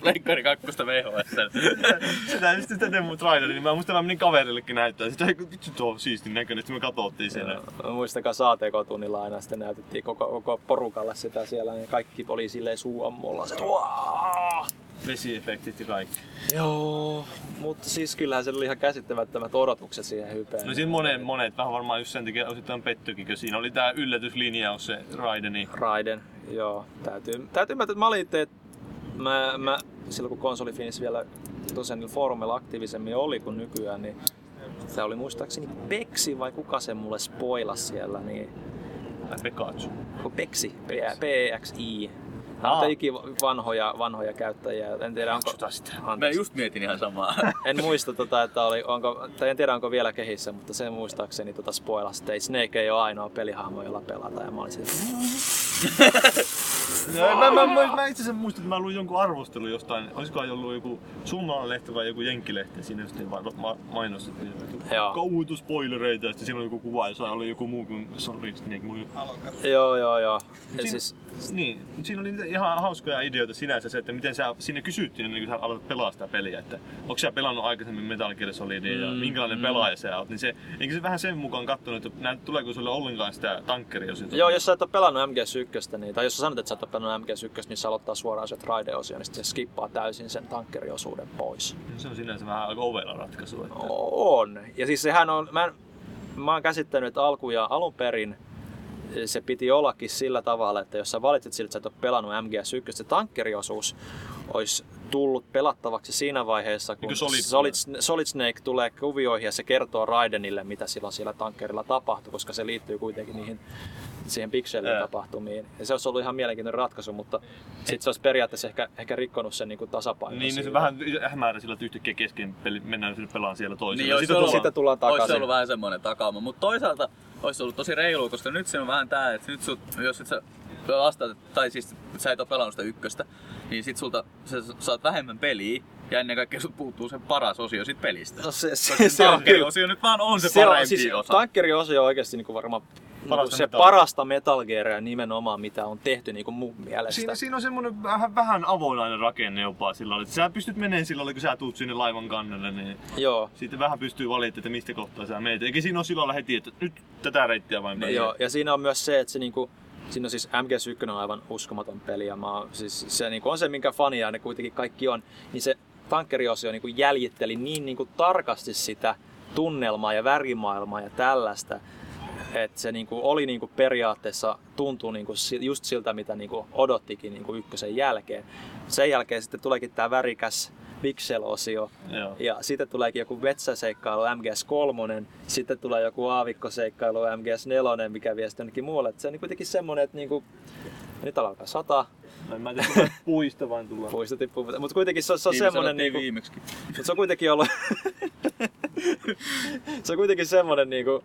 Pleikkari 2 VHS-tä. Sitä demo traileri, niin mä muistan, mä menin kaverillekin näyttää sitä. Vittu tuo siistin näköinen, että me katsottiin siinä. Muistakaa ATK-tunnilla aina sitten näytettiin koko porukalle sitä siellä, niin kaikki oli silleen suuammolla. Vesieffektit ja kaikki. Joo, mutta siis kyllähän se oli ihan käsittämättömät odotukset siihen hypeen. No siis monet vähän varmaan just sen takia osittain pettyikin, kun siinä oli tää yllätyslinjaus se Raideni. Raiden, joo. Täytyy mä olin itse, että mä silloin kun KonsoliFINissä vielä tosiaan niillä foorumilla aktiivisemmin oli kuin nykyään, niin tää oli muistaakseni Peksi vai kuka se mulle spoilasi siellä, niin... Pekaatsu. Peksi, PXI. Mutta vanhoja käyttäjiä. En tiedä onko sitä. Mä just mietin ihan samaa. En muista että en tiedä onko vielä kehissä, mutta sen muistaakseni spoilasi, että Snake ei ole ainoa pelihahmo jolla pelata ja mä olin mä itse asiassa muistan, että mä luin jonkun arvostelun jostain. Olisiko ollut joku suomalaislehti vai joku jenkkilehti. Siinä jostain mainostettiin kauhuituspoilereita ja sitten siinä oli joku kuva, jossa oli joku muu kuin Solid Snake. Joo. Niin, siinä oli ihan hauskoja ideoita sinänsä se, että miten sä, siinä kysyttiin ennen kuin sä aloitat pelaa sitä peliä, että onko sä pelannut aikaisemmin Metal Gear Solidia ja minkälainen pelaaja sä oot, niin se, eikö se vähän sen mukaan kattonut, että tuleeko sulle ollenkaan sitä tankkeria? Joo, jos sä et ole pelannut MGS1, niin, tai jos sä sanot, että sä et ole pelannut MGS1, niin se aloittaa suoraan sieltä Raide-osioon, niin se skippaa täysin sen tankkeriosuuden pois. Se on sinänsä vähän aika ovela ratkaisu. Että... On, ja siis sehän on, mä oon käsittänyt, että alun perin se piti ollakin sillä tavalla, että jos sä valitsit siltä, että sä et ole pelannut MGS1, se tankkeriosuus olisi tullut pelattavaksi siinä vaiheessa, kun Solid Snake tulee kuvioihin ja se kertoo Raidenille, mitä silloin siellä tankkerilla tapahtui, koska se liittyy kuitenkin niihin siihen pikselien tapahtumiin. Ja se olisi ollut ihan mielenkiintoinen ratkaisu, mutta sitten se olisi periaatteessa ehkä rikkonut sen niin kuin tasapainon. Niin, se vähän hämärä sillä, että yhtäkkiä kesken mennään ja pelaan siellä toisella. Niin, sitä tullaan takaisin. Olisi ollut vähän semmoinen takauma, mutta toisaalta olisi ollut tosi reilu, koska nyt se on vähän tää, että nyt jos et sä lastat, tai siis sä et oo pelannut sitä ykköstä, niin sit sulta sä saat vähemmän peliä ja ennen kaikkea sut puuttuu se paras osio sit pelistä. No se tankkeriosio nyt vaan on se parempi siis, osa. Tankkeriosio on oikeesti niinku varmaan parasta se parasta Metal Gearia nimenomaan, mitä on tehty niin kuin mun mielestä. Siinä on semmoinen vähän avoinainen rakenne jopa sillä lailla, että sä pystyt meneen sillä lailla, kun sä tuut sinne laivan kannelle, niin joo. Sitten vähän pystyy valittamaan, että mistä kohtaa sä menet. Eikä siinä ole sillä lailla heti, että nyt tätä reittiä vain pääsee. Joo, ja siinä on myös se, että se niinku, siinä on siis MGS1 on aivan uskomaton peli, ja mä, siis, se niinku on se, minkä fania ne kuitenkin kaikki on, niin se tankkeriosio niinku jäljitteli niin niinku tarkasti sitä tunnelmaa ja värimaailmaa ja tällaista, että se niinku oli niinku periaatteessa tuntuu niinku just siltä mitä niinku odottikin niinku ykkösen jälkeen. Sen jälkeen sitten tuleekin tää värikäs pixel-osio. Joo. Ja sitten tuleekin joku metsäseikkailu MGS3, sitten tulee joku aavikkoseikkailu MGS4, mikä vie sitten jonnekin muualle. Et se on niinku kuitenkin semmonen, että niinku nyt alkaa sataa. Mä en tiedä, puista vaan tullaan. Puista tippuu, mutta kuitenkin se on semmonen niinku viimeksikin. Mut se on kuitenkin ollut se on kuitenkin semmonen niinku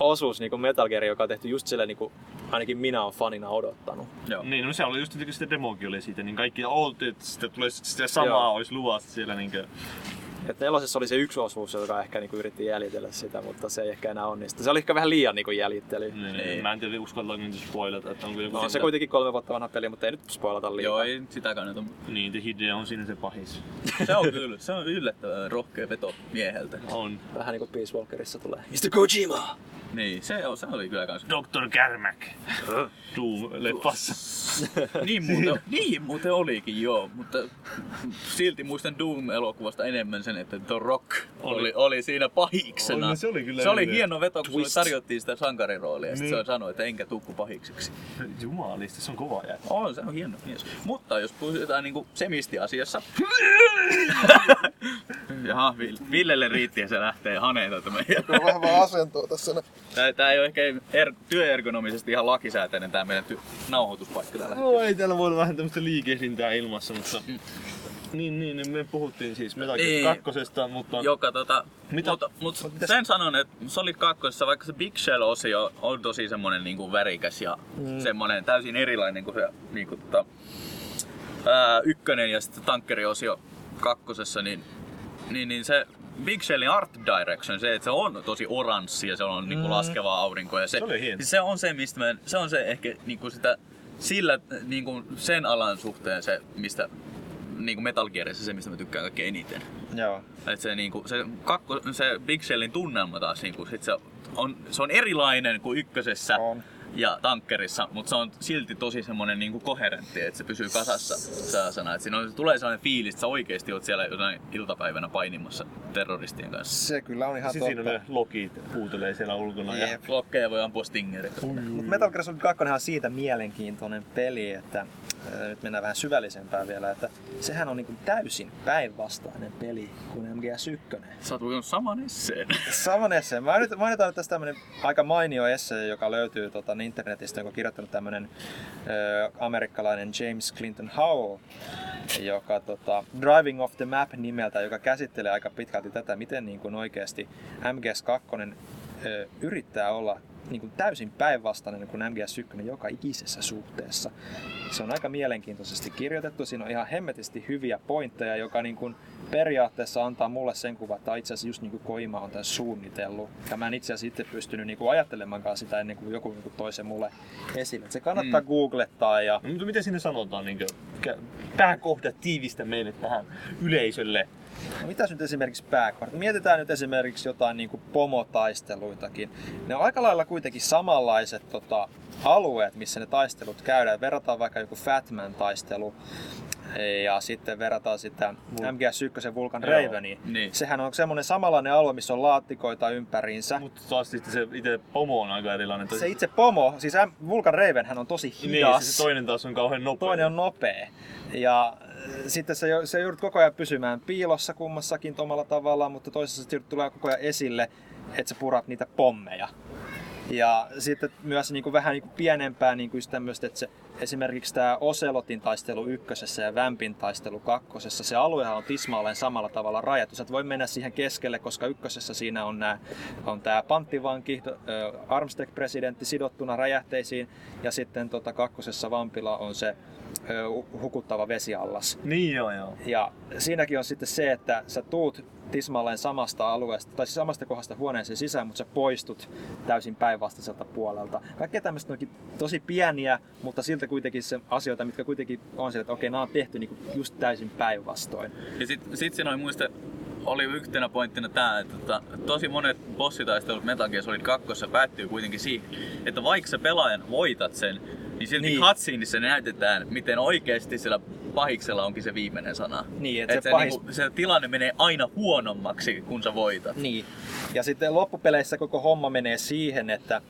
osuus niinku Metal Gear, joka on tehty just sille niinku ainakin minä olen fanina odottanut. Joo. Niin, no se oli just sitä demokin oli siitä, niin kaikki oltiin, että tulee sitä samaa olisi luvassa siellä niinku. Et nelosessa oli se yksi osuus, joka ehkä niinku yritti jäljitellä sitä, mutta se ei ehkä enää onnistu. Se oli ehkä vähän liian niinku jäljittely. Niin. Mä en tiedä uskaltaako niitä spoilata, että onko joku. No, se kuitenkin 3 vuotta vanha peli, mutta ei nyt spoilata liikaa. Joo, ei sitäkään nyt on. Niin, The Hideo on siinä se pahis. Se on kyllä, se on yllättävän rohkea veto mieheltä. On. Vähän niinku Peace Walkerissa tulee Mr. Kojima! Niin, se oli kyllä kans. Dr. Kärmäk! Doom-leffassa. niin muuten olikin, joo, mutta silti muistan Doom-elokuvasta enemmän sen, että The Rock oli siinä pahiksena. Oli, se oli hieno veto, kun sulle tarjottiin sitä sankariroolia, ja niin. Se sanoi, että enkä tukku pahikseksi. Jumalista, se on kova jää. On, se on hieno mies. Mutta jos puhutaan niinku semisti-asiassa... Jaha, Villelle riitti ja se lähtee haneita meidän. Kyllä vähän vaan asentoa tässä. Tää ei ole ehkä työergonomisesti ihan lakisääteinen tää meidän nauhoituspaikka täällä. No ei täällä voi olla vähän tämmöstä liikehdintää ilmassa, mutta... Niin, me puhuttiin siis Metal Gear kakkosesta, mutta... Joka mutta sen sanon, että Solid kakkosessa vaikka se Big Shell-osio on tosi semmonen niinku värikäs ja semmonen täysin erilainen kuin se niinku ykkönen ja sitten tankkeriosio kakkosessa, niin se... Big Shellin art direction, se että se on tosi oranssi ja se on niinku laskevaa aurinkoa ja se on se mistä mä, se on se ehkä niinku sitä sillä niinku sen alan suhteen se mistä niinku Metal Gearissa se mistä mä tykkään kaikkein eniten. Joo. Et se niinku se Big Shellin tunnelma taas niinku sit se on erilainen kuin ykkösessä. On. Ja tankkerissa, mutta se on silti tosi semmonen niinku koherentti, että se pysyy kasassa saasana. Että siinä tulee sellainen fiilis, että sä oikeesti oot siellä jotain iltapäivänä painimassa terroristien kanssa. Se kyllä on ihan totta. Siinä ne lokit huutelee siellä ulkona. Jeep. Ja lokkeja voi ampua stingerit. Mut Metal Gear Solid 2 on siitä mielenkiintoinen peli, että nyt mennään vähän syvällisempään vielä, että sehän on niinku täysin päinvastainen peli kuin MGS1. Sä oot lukenut saman esseen. Mä mainitaan nyt tässä tämmönen aika mainio essee, joka löytyy internetistä, jonka on kirjoittanut tämmönen amerikkalainen James Clinton Howell, joka Driving Off the Map nimeltä, joka käsittelee aika pitkälti tätä, miten niin kuin oikeasti MGS2 yrittää olla niin kuin täysin päinvastainen kuin MGS1 joka ikisessä suhteessa. Se on aika mielenkiintoisesti kirjoitettu, siinä on ihan hemmetisti hyviä pointteja, joka niin kuin periaatteessa antaa mulle sen kuvan, että itse asiassa just niin kuin Kojima on tämän suunnitellut. Ja mä en itse asiassa itse pystynyt niin kuin ajattelemaankaan sitä ennen kuin joku niin kuin toi sen mulle esille. Se kannattaa googlettaa. Ja... No, miten sinne sanotaan? Niin pääkohdat tiivistä meille tähän yleisölle. No, mitäs nyt esimerkiksi pääkohdat? Mietitään nyt esimerkiksi jotain niin kuin pomotaisteluitakin. Ne on aika lailla kuitenkin samanlaiset alueet, missä ne taistelut käydään. Verrataan vaikka joku Fatman-taistelu ja sitten verrataan sitä MGS1 Vulkan Raveniin. Niin. Sehän on semmoinen samanlainen alue, missä on laatikoita ympäriinsä. Mutta taas se itse pomo on aika erilainen. Se itse pomo, siis Vulkan Ravenhän on tosi hidas. Niin, se toinen taas on kauhean nopea. Toinen on nopea. Ja sitten se joudut koko ajan pysymään piilossa kummassakin omalla tavallaan, mutta toisessa se tulee koko ajan esille, että sä purat niitä pommeja. Ja sitten myös niin kuin vähän niin kuin pienempää niin kuin tämmöistä, että se esimerkiksi tämä Ocelotin taistelu ykkösessä ja Vämpin taistelu kakkosessa, se aluehan on tismalleen samalla tavalla rajattu. Sä et voi mennä siihen keskelle, koska ykkösessä siinä on tämä panttivanki, Armstead-presidentti sidottuna räjähteisiin, ja sitten kakkosessa vampila on se hukuttava vesiallas. Niin joo. Ja siinäkin on sitten se, että sä tuut tismalleen samasta alueesta, tai siis samasta kohdasta huoneeseen sisään, mutta sä poistut täysin päinvastaiselta puolelta. Kaikkea tämmöistä tosi pieniä, mutta siltä kuitenkin se asioita, mitkä kuitenkin on sille, että okei, nämä on tehty niinku just täysin päinvastoin. Ja sit siinä oli yhtenä pointtina tämä, että tosi monet bossitaistelut Metal Gear Solid 2 päättyy kuitenkin siihen, että vaikka sä pelaajan voitat sen, niin silti cutsceneissa näytetään, miten oikeasti sillä pahiksella onkin se viimeinen sana. Niin, että se tilanne menee aina huonommaksi, kun sä voitat. Niin. Ja sitten loppupeleissä koko homma menee siihen, että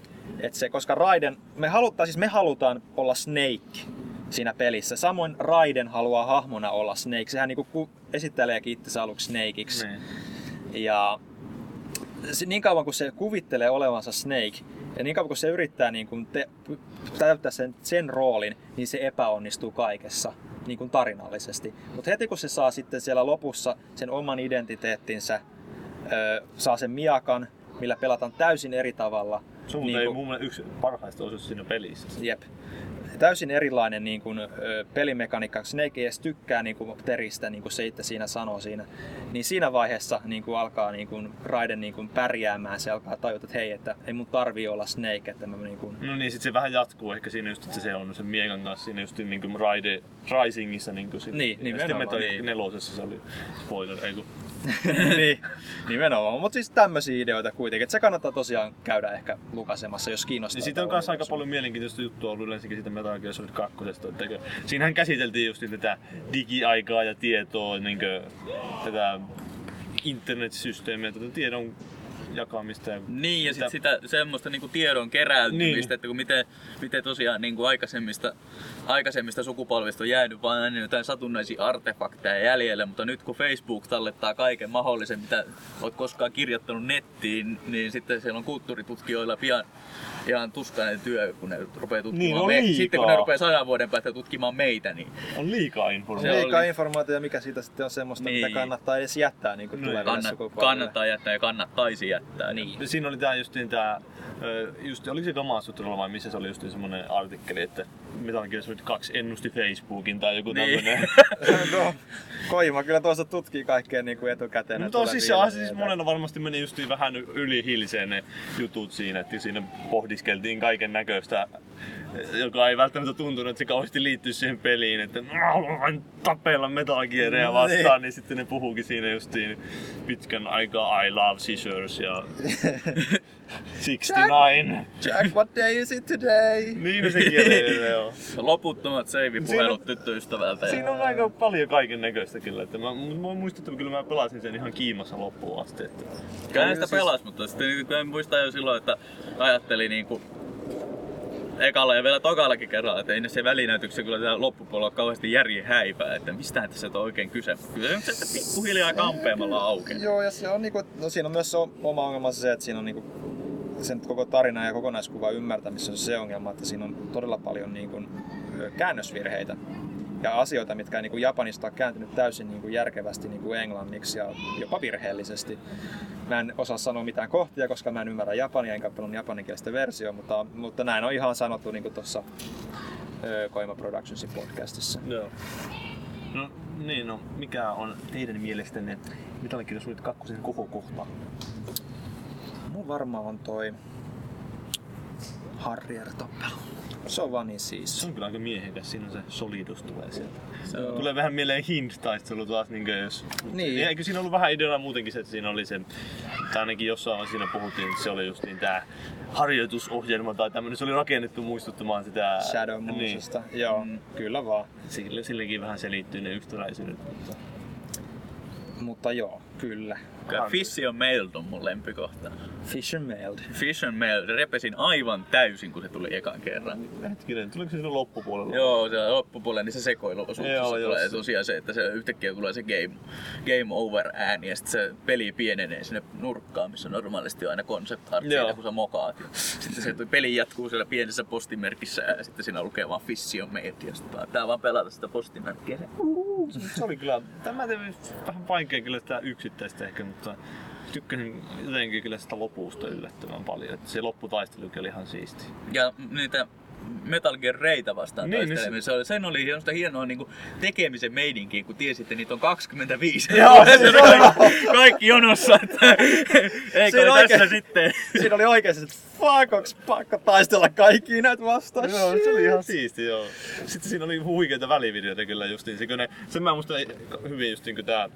se, koska Raiden, me halutaan olla Snake siinä pelissä. Samoin Raiden haluaa hahmona olla Snake. Sehän niinku esitteleekin itsensä aluksi Snakeiksi. Niin. Ja niin kauan kun se kuvittelee olevansa Snake, ja niin kauan kun se yrittää täyttää sen roolin, niin se epäonnistuu kaikessa niin kuin tarinallisesti. Mutta heti kun se saa sitten siellä lopussa sen oman identiteettinsä, saa sen miakan, millä pelataan täysin eri tavalla. Se on mun mielestä yksi parhaista osuus siinä pelissä. Jep. Täysin erilainen pelimekaniikka. Snake ei edes tykkää teristä, niin kuin se itse siinä sanoo siinä. Niin siinä vaiheessa alkaa Raiden pärjäämään. Se alkaa tajuta, että hei, että ei mun tarvii olla Snake. Että mä, No niin, sit se vähän jatkuu ehkä siinä just, että se on sen miekan kanssa siinä just niin Raiden Risingissä. Niin, sitten Metal nelosessa se oli spoiler, ei kun. Niin, nimenomaan. Mutta siis tämmöisiä ideoita kuitenkin. Et se kannattaa tosiaan käydä ehkä lukaisemassa, jos kiinnostaa. Niin siitä on myös aika paljon mielenkiintoista juttua ollut yleensäkin siitä Metal Gear Solid 2. Siinähän käsiteltiin just tätä digiaikaa ja tietoa, tätä internetsysteemiä, tätä tiedon jakamista. Niin, ja sitä semmoista tiedon keräytymistä, niin. Että kun miten tosiaan aikaisemmista sukupolvista on jäänyt vain aina jotain satunnaisia artefakteja jäljelle, mutta nyt kun Facebook tallettaa kaiken mahdollisen, mitä olet koskaan kirjoittanut nettiin, niin sitten siellä on kulttuuritutkijoilla pian ihan tuskainen työ, kun ne rupeaa tutkimaan meitä. Sitten kun ne rupeaa 100 vuoden päästä tutkimaan meitä, niin on liikaa informaatiota. Mikä siitä sitten on semmoista, niin. Mitä kannattaa edes jättää niin tuleville sukupolville. Kannattaa jättää ja kannattaisi jättää. Niin. Siinä oli tämä justiin oliko se Gamasutralla vai missä se oli justiin semmoinen artikkeli, että Metal Gear Solid 2 ennusti Facebookin tai joku tämmöinen. No, Koima kyllä tuossa tutkii kaikkea niin kuin etukäteen. No, mutta on siis monella varmasti meni justiin vähän yli hilseen ne jutut siinä, että siinä pohdiskeltiin kaiken näköistä, joka ei välttämättä tuntunut, että se kauheasti liittyisi siihen peliin, että mä haluan vain tapella Metal Gearia vastaan, niin sitten ne puhuukin siinä justiin pitkän aikaa I love scissors ja 69. Jack, what day is it today? Niin sekin on. Loputtomat seivipuhelut tyttöystävältä. Siinä on aika paljon kaiken näköistä kyllä, että mä muistan, että kyllä mä pelasin sen ihan kiimassa loppuun asti. Kyllä sitä pelas, mutta sitten mä muistan jo silloin, että ajattelin ekalla ja vielä tokallakin kerralla, että ei se välinäytyksessä kyllä täällä loppupuolella ole kauheasti järjen häipää, että mistähän tässä on oikein kyse. Kyllä se on se pikkuhiljaa kampeamalla aukeaa. Joo, ja se on siinä on myös se oma ongelmansa se, että siinä on sen koko tarina ja kokonaiskuva ymmärtämisessä on se ongelma, että siinä on todella paljon käännösvirheitä ja asioita, mitkä japanista on kääntynyt täysin järkevästi englanniksi ja jopa virheellisesti. Mä en osaa sanoa mitään kohtia, koska mä en ymmärrä japania, enkä pelannut japaninkielistä versiota, mutta näin on ihan sanottu tuossa Koima Productionsin podcastissa. Joo. No niin, mikä on teidän mielestänne Metal Gear Solid 2 kohokohta? Mun varmaan on toi Harrier-tappelu. Se on vaan niin siis. Se on kyllä aika miehekäs, siinä on se solidus tulee sieltä. Tulee vähän mieleen Hind-taistelu taas jos. Niin. Eikö siinä ollut vähän ideana muutenkin se, että siinä oli se, tai ainakin jossain vaiheessa siinä puhuttiin, että se oli just niin tää harjoitusohjelma tai tämmönen, se oli rakennettu muistuttamaan sitä Shadow Moonsista. Niin. Joo, kyllä vaan. Silläkin vähän selittyy ne yhtäläisyydet. Mutta joo, kyllä. Fission Mailed on mun lempikohta. Fission Mailed. Fission Mailed. Repesin aivan täysin, kun se tuli ekan kerran. Hetkinen, tuliko se sinun loppupuolella? Joo, se loppupuolella, niin se sekoiluosuus. Se tulee tosiaan se, että se yhtäkkiä tulee se game over ääni ja sitten se peli pienenee sinne nurkkaan, missä normaalisti on aina concept art siinä, kun sä mokaat. Sitten se peli jatkuu siellä pienessä postimerkissä ja sitten siinä lukee vaan Fission Mailed ja sitten tää vaan pelata sitä postimerkkiä. Se oli kyllä, tämä tein vähän vaikea kyllä sitä yksittäistä ehkä, mutta tykkäsin jotenkin kyllä sitä lopusta yllättävän paljon. Että se lopputaistelukin oli ihan siisti. Ja niitä Metal Gear-reitä vastaan niin, taistelemissa. Niin sen oli semmoista hienoa niin kuin tekemisen meidinkiä, kun tiesi, että niitä on 25. Joo, se oli kaikki jonossa. Eikö siinä oli tässä sitten? Siinä oli oikeasti, että fuck, onks pakko taistella kaikkia näitä vastaan? Joo, se oli ihan siisti, joo. Sitten siinä oli huikeita välivideoita kyllä justiin. Sen mä muistan hyvin justiin, kun tää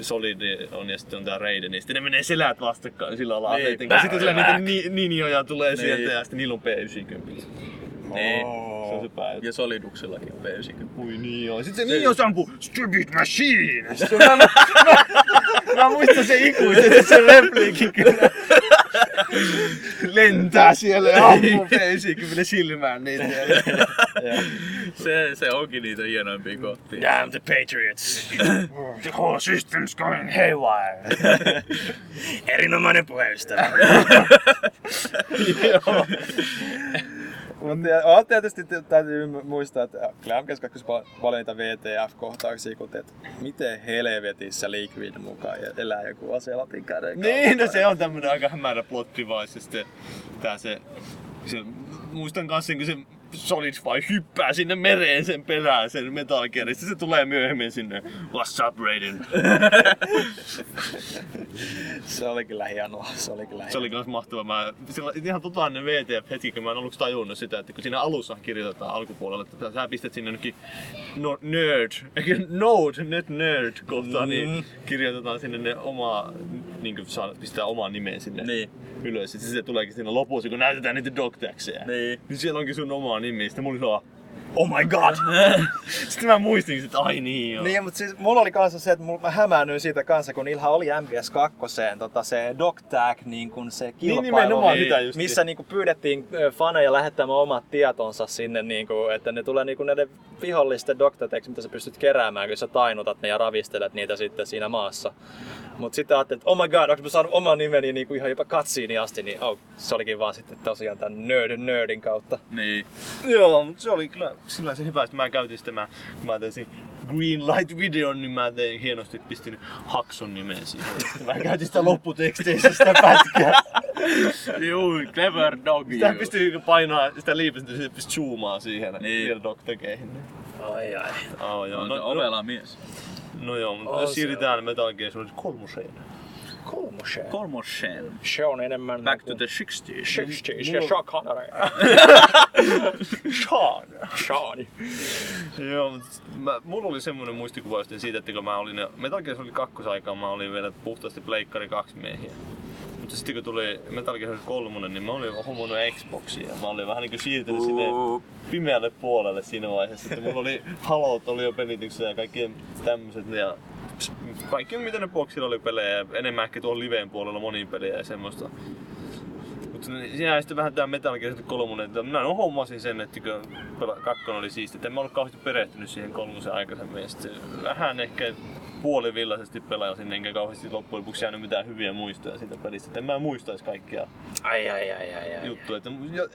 Solid on ja sitten on tää Raiden, niin sitten ne menee selät vastakkain sillä lailla. Sitten sillä niitä ninjoja tulee sieltä ja sitten niillä on P90. Niin. Se on se päätä. Ja Soliduksillakin P90. Ui niin joo. Sitten se Nio sampuu Stupid Machine! Mä muistan sen ikuisesti sen repliikin kyllä. Lentää siellä ja ammuu P90 silmään niitä. Se onkin niitä hienoimpia kohtia. Damn the Patriots! The whole system's going haywire! Erinomainen puheystävä. Joo. Mutta tietysti täytyy muistaa, että Clam keskuksessa paljon niitä VTF-kohtauksia, kun teet, miten helvetissä Liquid mukaan ja elää joku aselatin käden kautta. Niin, no se on tämmönen aika hämärä plotti vaan. Muistan kanssa sen, kun se Solid Snake hyppää sinne mereen sen perään sen Metal Gearin. Se tulee myöhemmin sinne. What's up, Raiden? Se oli kyllä hienoa. Se oli myös mahtava. Ihan totaalinen VTF-hetki, kun mä en aluksi tajunnut sitä, että kun siinä alussa kirjoitetaan alkupuolella, että sä pistät sinne jonnekin nerd kohtaan, niin kirjoitetaan sinne ne omaa, niin kuin pistää oman nimeen sinne niin ylös. Sitten se tuleekin siinä lopussa, kun näytetään niitä dogtagsejä. Niin siellä onkin sun omaa nimiä. Sitten mulla oli oh my god! Sitten mä muistin, että ai niin joo. Niin, mutta siis mulla oli kanssa se, että mä hämäännyin siitä kanssa, kun niillä oli MGS2 se DocTag, niin kun se kilpailu, niin, missä niin kun pyydettiin faneja lähettämään omat tietonsa sinne, niin kun, että ne tulee niin kun näiden vihollisten DocTagiksi, mitä sä pystyt keräämään, kun sä tainutat ne ja ravistelet niitä sitten siinä maassa. Mut sitten ajattelin, että oh my god, onko mä saanut oman nimeni niin kuin ihan jopa katsiini asti, niin oh, se olikin vaan sitten tosiaan tän nerdin kautta. Niin. Joo, mutta se oli kyllä sillä se hyvä, että mä käytin sitä, mä tein Green Light videon, niin mä tein hienosti pistin Hakson nimeen siihen. Mä käytin sitä lopputeksteissä sitä pätkää. Juu, clever dog. Sitä pistin painaa, sitä liipistä, niin sitä pistin zoomaa siihen. Niin. Dog tekeihin. Ai ai. Oh, joo. No, ovela mies. No joo, mutta jos siirrytään Metal Gear Solid 3:een. Kolmoseen. Se on enemmän... Back to the 60s. Ja Sean Connery. Sean. Joo, mutta mulla oli semmoinen muistikuva just siitä, että kun mä olin... Metal Gear Solid 2-aikaan mä olin vielä puhtaasti pleikkari 2 miehiä. Mutta sitten kun tuli Metal Gear Solid 3, niin mä olin hommannut Xboxia. Mä olin vähän niinku siirtynyt sinne pimeälle puolelle siinä vaiheessa. Sitten mulla oli Halot, oli jo pelityksellä ja kaikki tämmöset. Ja kaikki mitä ne boksilla oli pelejä, enemmän ehkä tuolla liveen puolella monin pelejä ja semmoista. Mutta siinä sitten vähän tää Metal Gear Solid 3, että minä hommasin sen, että kakkonen oli siisti. En mä ollut kauheasti perehtynyt siihen kolmosen aikaisemmin ja sitten vähän ehkä puolivillaisesti pelasin, enkä kauheasti loppujen lopuksi jäänyt mitään hyviä muistoja siitä pelistä. Et en mä muistais kaikkia juttuja.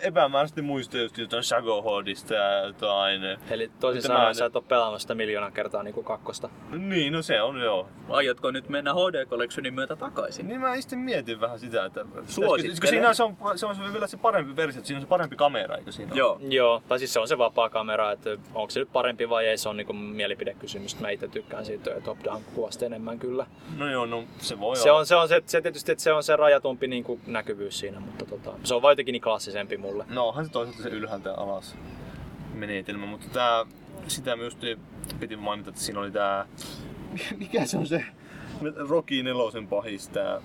Epämääräisesti muistoja just jotain Shagohodista ja jotain. Eli toisin sanoen sä et oo pelannut sitä miljoonan kertaa niinku kakkosta. Niin, no se on joo. Aiotko nyt mennä HD Collectionin myötä takaisin? Niin mä sitten mietin vähän sitä, että... Suosittelen. Se on vielä se parempi versio, että siinä on se parempi kamera, eikö siinä ole? Joo. Tai siis se on se vapaa kamera, että onko se nyt parempi vai ei, se on niinku mielipidekysymys. Mä itse tykkään siitä top-down kuvasta enemmän kyllä. No joo, no se voi olla. Se tietysti, että se on se rajatumpi niin kuin näkyvyys siinä, mutta se on jotenkin niin klassisempi mulle. No onhan se toisaalta se ylhäältä alas menetelmä, mutta sitä myös piti mainita, että siinä oli tää... Mikä se on se Rocky 4:n pahis tää...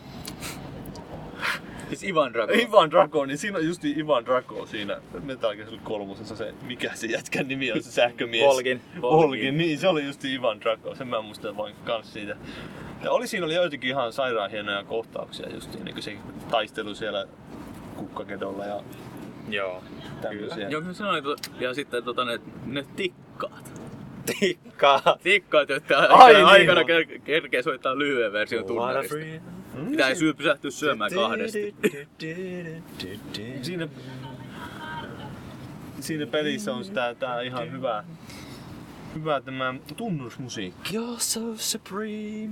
Siis Ivan Drago. Ivan Drago, niin siinä on just Ivan Drago siinä Metal Gear Solid 3:ssa se, mikä se jätkän nimi on, se sähkömies. Volgin. Niin, se oli just Ivan Drago, sen mä muistan vain kans siitä. Ja siinä oli joitakin ihan sairaan hienoja kohtauksia just niin kuin se taistelu siellä kukkakedolla ja joo, tämmöisiä. Joo, kyllä sanoin, ja sitten ne tikkaat, jotka aikana kerkee soittaa lyhyen version tunnarista. Mitä ei pysähtyä syömään kahdesti. Siinä pelissä on tää ihan hyvä tämä tunnusmusiikki. You're so supreme.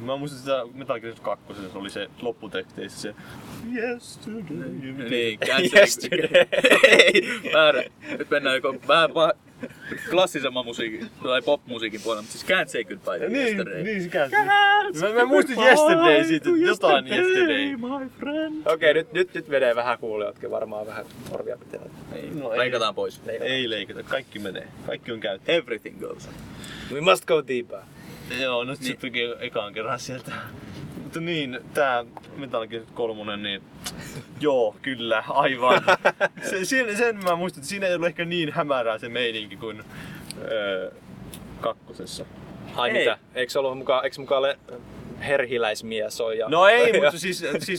Mä muistan sitä Metal Gear 2, se oli se lopputeksteissä se yesterday. Niin, yesterday. Nyt mennään vähän klassisemman musiikin tai popmusiikin puolella, mutta siis Can't Say Goodbye to Yesterday. Niin, Mä muistin Yesterday siitä, jotain Yesterday. Okei, nyt menee vähän kuulijatkin varmaan vähän korvia pitää. Leikataan pois. Ei leikata, kaikki menee. Kaikki on käytetty. Everything goes. We must go deeper. Joo, nyt se tekee ekaan kerran sieltä. Mutta niin, tää Metal Gear 3, niin joo, kyllä, aivan. Sen mä muistan, että siinä ei ollut ehkä niin hämärää se meininki kuin kakkosessa. Ai mitä? Eikö se ollut mukaan herhiläismies on? Ja... No ei,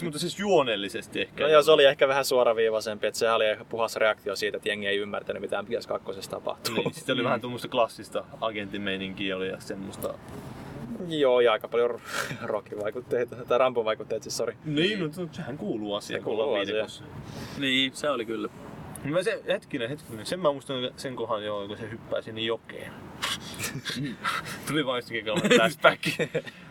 mutta siis juonellisesti ehkä. No joo, se oli ehkä vähän suoraviivaisempi, että se oli puhas reaktio siitä, että jengi ei ymmärtänyt mitään pitäisi kakkosessa tapahtuu. Niin, sitten oli vähän tuommoista klassista agenttimeininkiä oli ja semmoista. Joo, ja aika paljon Rocky-vaikutteita, tai Rambo-vaikutteita siis, sori. Niin, no sehän kuuluu asiaan. Niin, se oli kyllä. Mä se, hetkinen, sen mä muistan sen kohan joo, kun se hyppää sinne jokeen. Tuli vaan jostakin kauan flashback.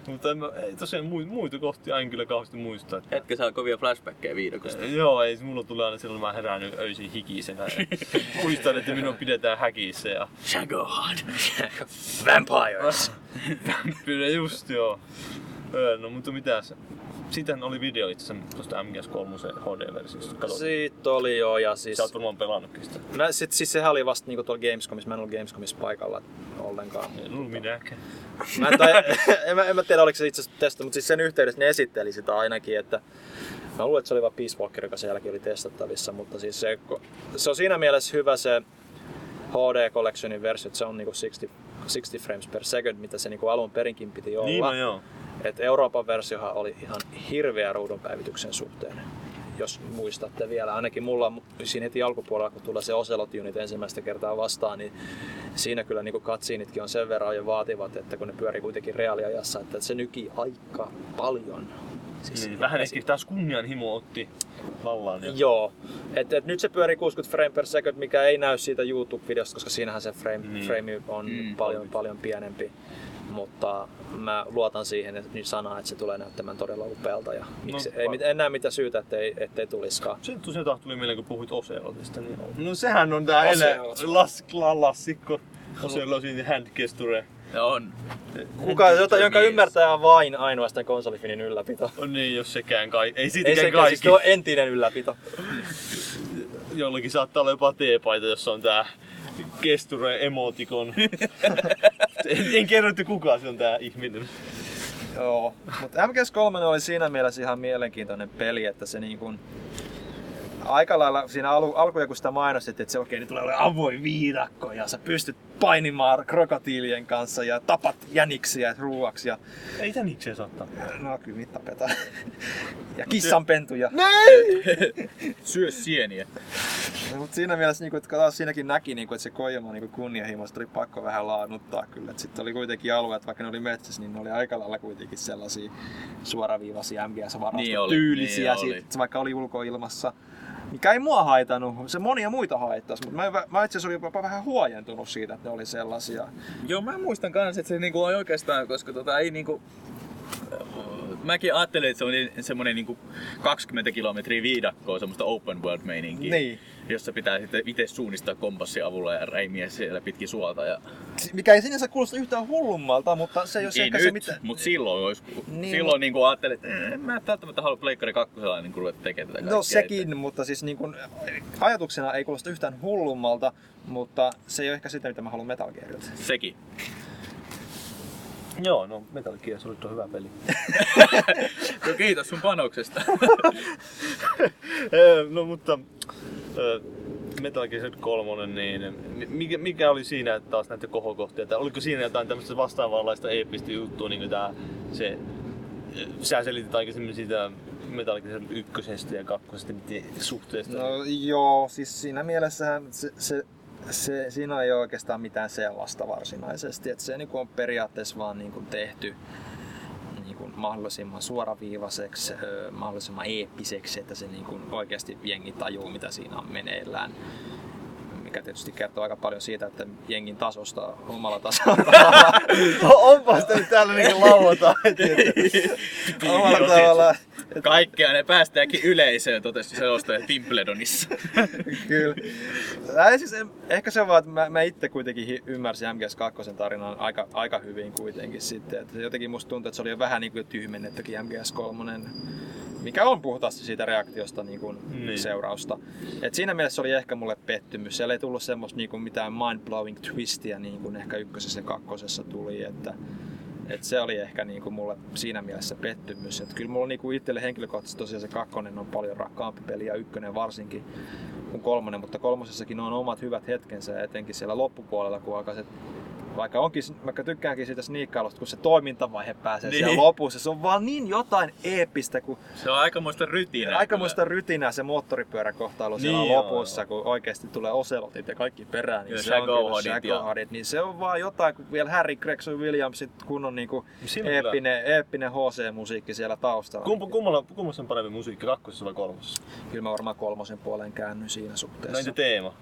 Mutta ei tosiaan muita kohtia en kyllä kauheasti muista. Että... Etkä saa kovia flashbackkejä viidokosta. Joo, ei mulla tulee aina silloin, mä herään öisin hikisenä. Muistan, että minun pidetään häkissä ja... Shagohod! Vampires! Vampire, just joo. No mutta mitäs? Siitähän oli video itse asiassa tuosta MGS3 HD-versiosta. Kato. Siitä oli joo ja siis... Sä oot varmaan pelannutkin sitä. Siis sehän oli vasta niinku tuolla Gamescomissa. Mä en ollut Gamescomissa paikalla ollenkaan. En ollut minäkään. En mä tiedä oliko se itse asiassa testattu, mutta siis sen yhteydessä ne esitteli sitä ainakin, että... Mä luulen, että se oli vaan Peace Walker, joka sen jälkeen oli testattavissa, mutta siis se on siinä mielessä hyvä se HD Collectionin versio, että se on niinku 60 frames per second, mitä se niinku alun perinkin piti olla. Niin, no joo. Et Euroopan versiohan oli ihan hirveä ruudunpäivityksen suhteen, jos muistatte vielä. Ainakin mulla siinä heti alkupuolella, kun tulee se Ocelot-unit ensimmäistä kertaa vastaan, niin siinä kyllä niin katsiinitkin on sen verran jo vaativat, että kun ne pyörii kuitenkin reaaliajassa, että se nyki aika paljon. Siis vähän ehkä taas kunnianhimo otti vallaan. Jo. Joo, et nyt se pyörii 60 frame per second, mikä ei näy siitä YouTube-videosta, koska siinähän se frame on paljon pienempi. Mutta mä luotan siihen sanaan, että se tulee näyttämään todella upealta ja en näe mitä syytä, ettei tulisikaan. Se tosiaan tuli mieleen, kun puhuit Ocelotista. Niin no sehän on tää klassikko. Ocelotin handgesture. On. Jonka ymmärtää vain ainoastaan KonsoliFINin ylläpito. On niin, jos sekään kai. Ei siitäkään kaikki. Siis tuo entinen ylläpito. Jollakin saattaa olla jopa teepaita, jossa on tää gesture emotikon. En kerro, että kukaan se on tää ihminen. Joo, mutta MGS3 oli siinä mielessä ihan mielenkiintoinen peli, että se niinkun... Aika lailla siinä alkuja, kun sitä mainostit, että se okei, niin tulee olemaan avoin viidakko ja sä pystyt painimaan krokotiilien kanssa ja tapat jäniksiä ruuaksi ja... Ei jäniksiä saa tappaa. No kyllä niitä tapetaan. Ja kissanpentuja. Näin! Syö sieniä. No, mutta siinä mielessä, niin että siinäkin näki, että se Kojima kunnianhimosta oli pakko vähän laannuttaa kyllä. Sitten oli kuitenkin alueet, vaikka ne oli metsässä, niin ne oli aika lailla kuitenkin sellaisia suoraviivaisia MGS-varastotyylisiä, niin vaikka oli ulkoilmassa. Mikä ei mua haitanut, se monia muita haittaisi, mutta mä itse asiassa olin jopa vähän huojentunut siitä, että ne oli sellaisia. Joo, mä muistan kans, että se niinku on oikeastaan, koska ei niinku... Mäkin ajattelin, että se on semmoinen niinku 20 kilometriä viidakkoa, semmoista open world meininkiä, niin. Jossa pitää sitten itse suunnistaa kompassin avulla ja räimiä siellä pitkin suolta. Ja... Mikä ei sinänsä kuulosta yhtään hullummalta, mutta se ei ole ehkä nyt, se mitään. Mutta silloin olisi, niin, silloin niinku ajattelin, että en mä välttämättä halua pleikkari kakkosella niin ruveta tekemään tätä. No sekin, että... mutta siis niin kun, ajatuksena ei kuulosta yhtään hullummalta, mutta se ei ole ehkä sitä, mitä mä haluan Metal Gearilta. Sekin. Joo, no Metal Gear Solid on hyvä peli. No kiitos sun panoksesta. No mutta Metal Gear Solid 3, niin mikä oli siinä taas näitä kohokohtia? Oliko siinä jotain tämmöistä vastaavanlaista eeppistä juttua, niin kuin tää, se, sä selitit aikaisemmin sitä Metal Gear Solid 1 ja 2 suhteesta? No joo, siis siinä mielessähän se, siinä ei ole oikeastaan mitään sellaista varsinaisesti, että se on periaatteessa vaan tehty mahdollisimman suoraviivaiseksi, mahdollisimman eeppiseksi, että se oikeasti jengi tajuu, mitä siinä on meneillään. Mikä tietysti kertoo aika paljon siitä, että jengin tasosta omalla tasolla. Onpa sitä nyt täällä niin lauota. Omalla tavalla. Kaikkea ne päästäänkin yleisöön, totesi selostaja Pimpledonissa. Kyllä. Siis ehkä se vaan, että mä itse kuitenkin ymmärsin MGS2 tarinan aika hyvin kuitenkin sitten. Että jotenkin musta tuntuu, että se oli jo vähän niin kuin tyhmennettykin MGS3. Mikä on puhtaasti siitä reaktiosta niin. Seurausta. Et siinä mielessä se oli ehkä mulle pettymys. Siellä ei tullut semmoista mitään mind-blowing twistiä, niin kuin ehkä ykkösessä ja kakkosessa tuli. Et se oli ehkä mulle siinä mielessä pettymys. Et kyllä mulla itselle henkilökohtaisesti tosiaan se kakkonen on paljon rakkaampi peli ja ykkönen varsinkin kuin kolmonen. Mutta kolmosessakin on omat hyvät hetkensä, etenkin siellä loppupuolella, kun alkaa se... Vaikka tykkäänkin siitä sniikkailusta, kun se toimintavaihe pääsee niin. Siellä lopussa, se on vaan niin jotain eeppistä. Se on aikamoista rytinää. Aikamoista rytinää se moottoripyöräkohtailu niin, siellä lopussa, kun oikeasti tulee Ocelotit ja kaikki perään. Niin Shagohodit. Niin se on vaan jotain, kun vielä Harry Gregson-Williams, kun on eeppinen HC-musiikki siellä taustalla. Kummassa on parempi musiikki, kakkosessa vai kolmosessa? Kyllä mä varmaan kolmosen puoleen käännyin siinä suhteessa. Näin se teema.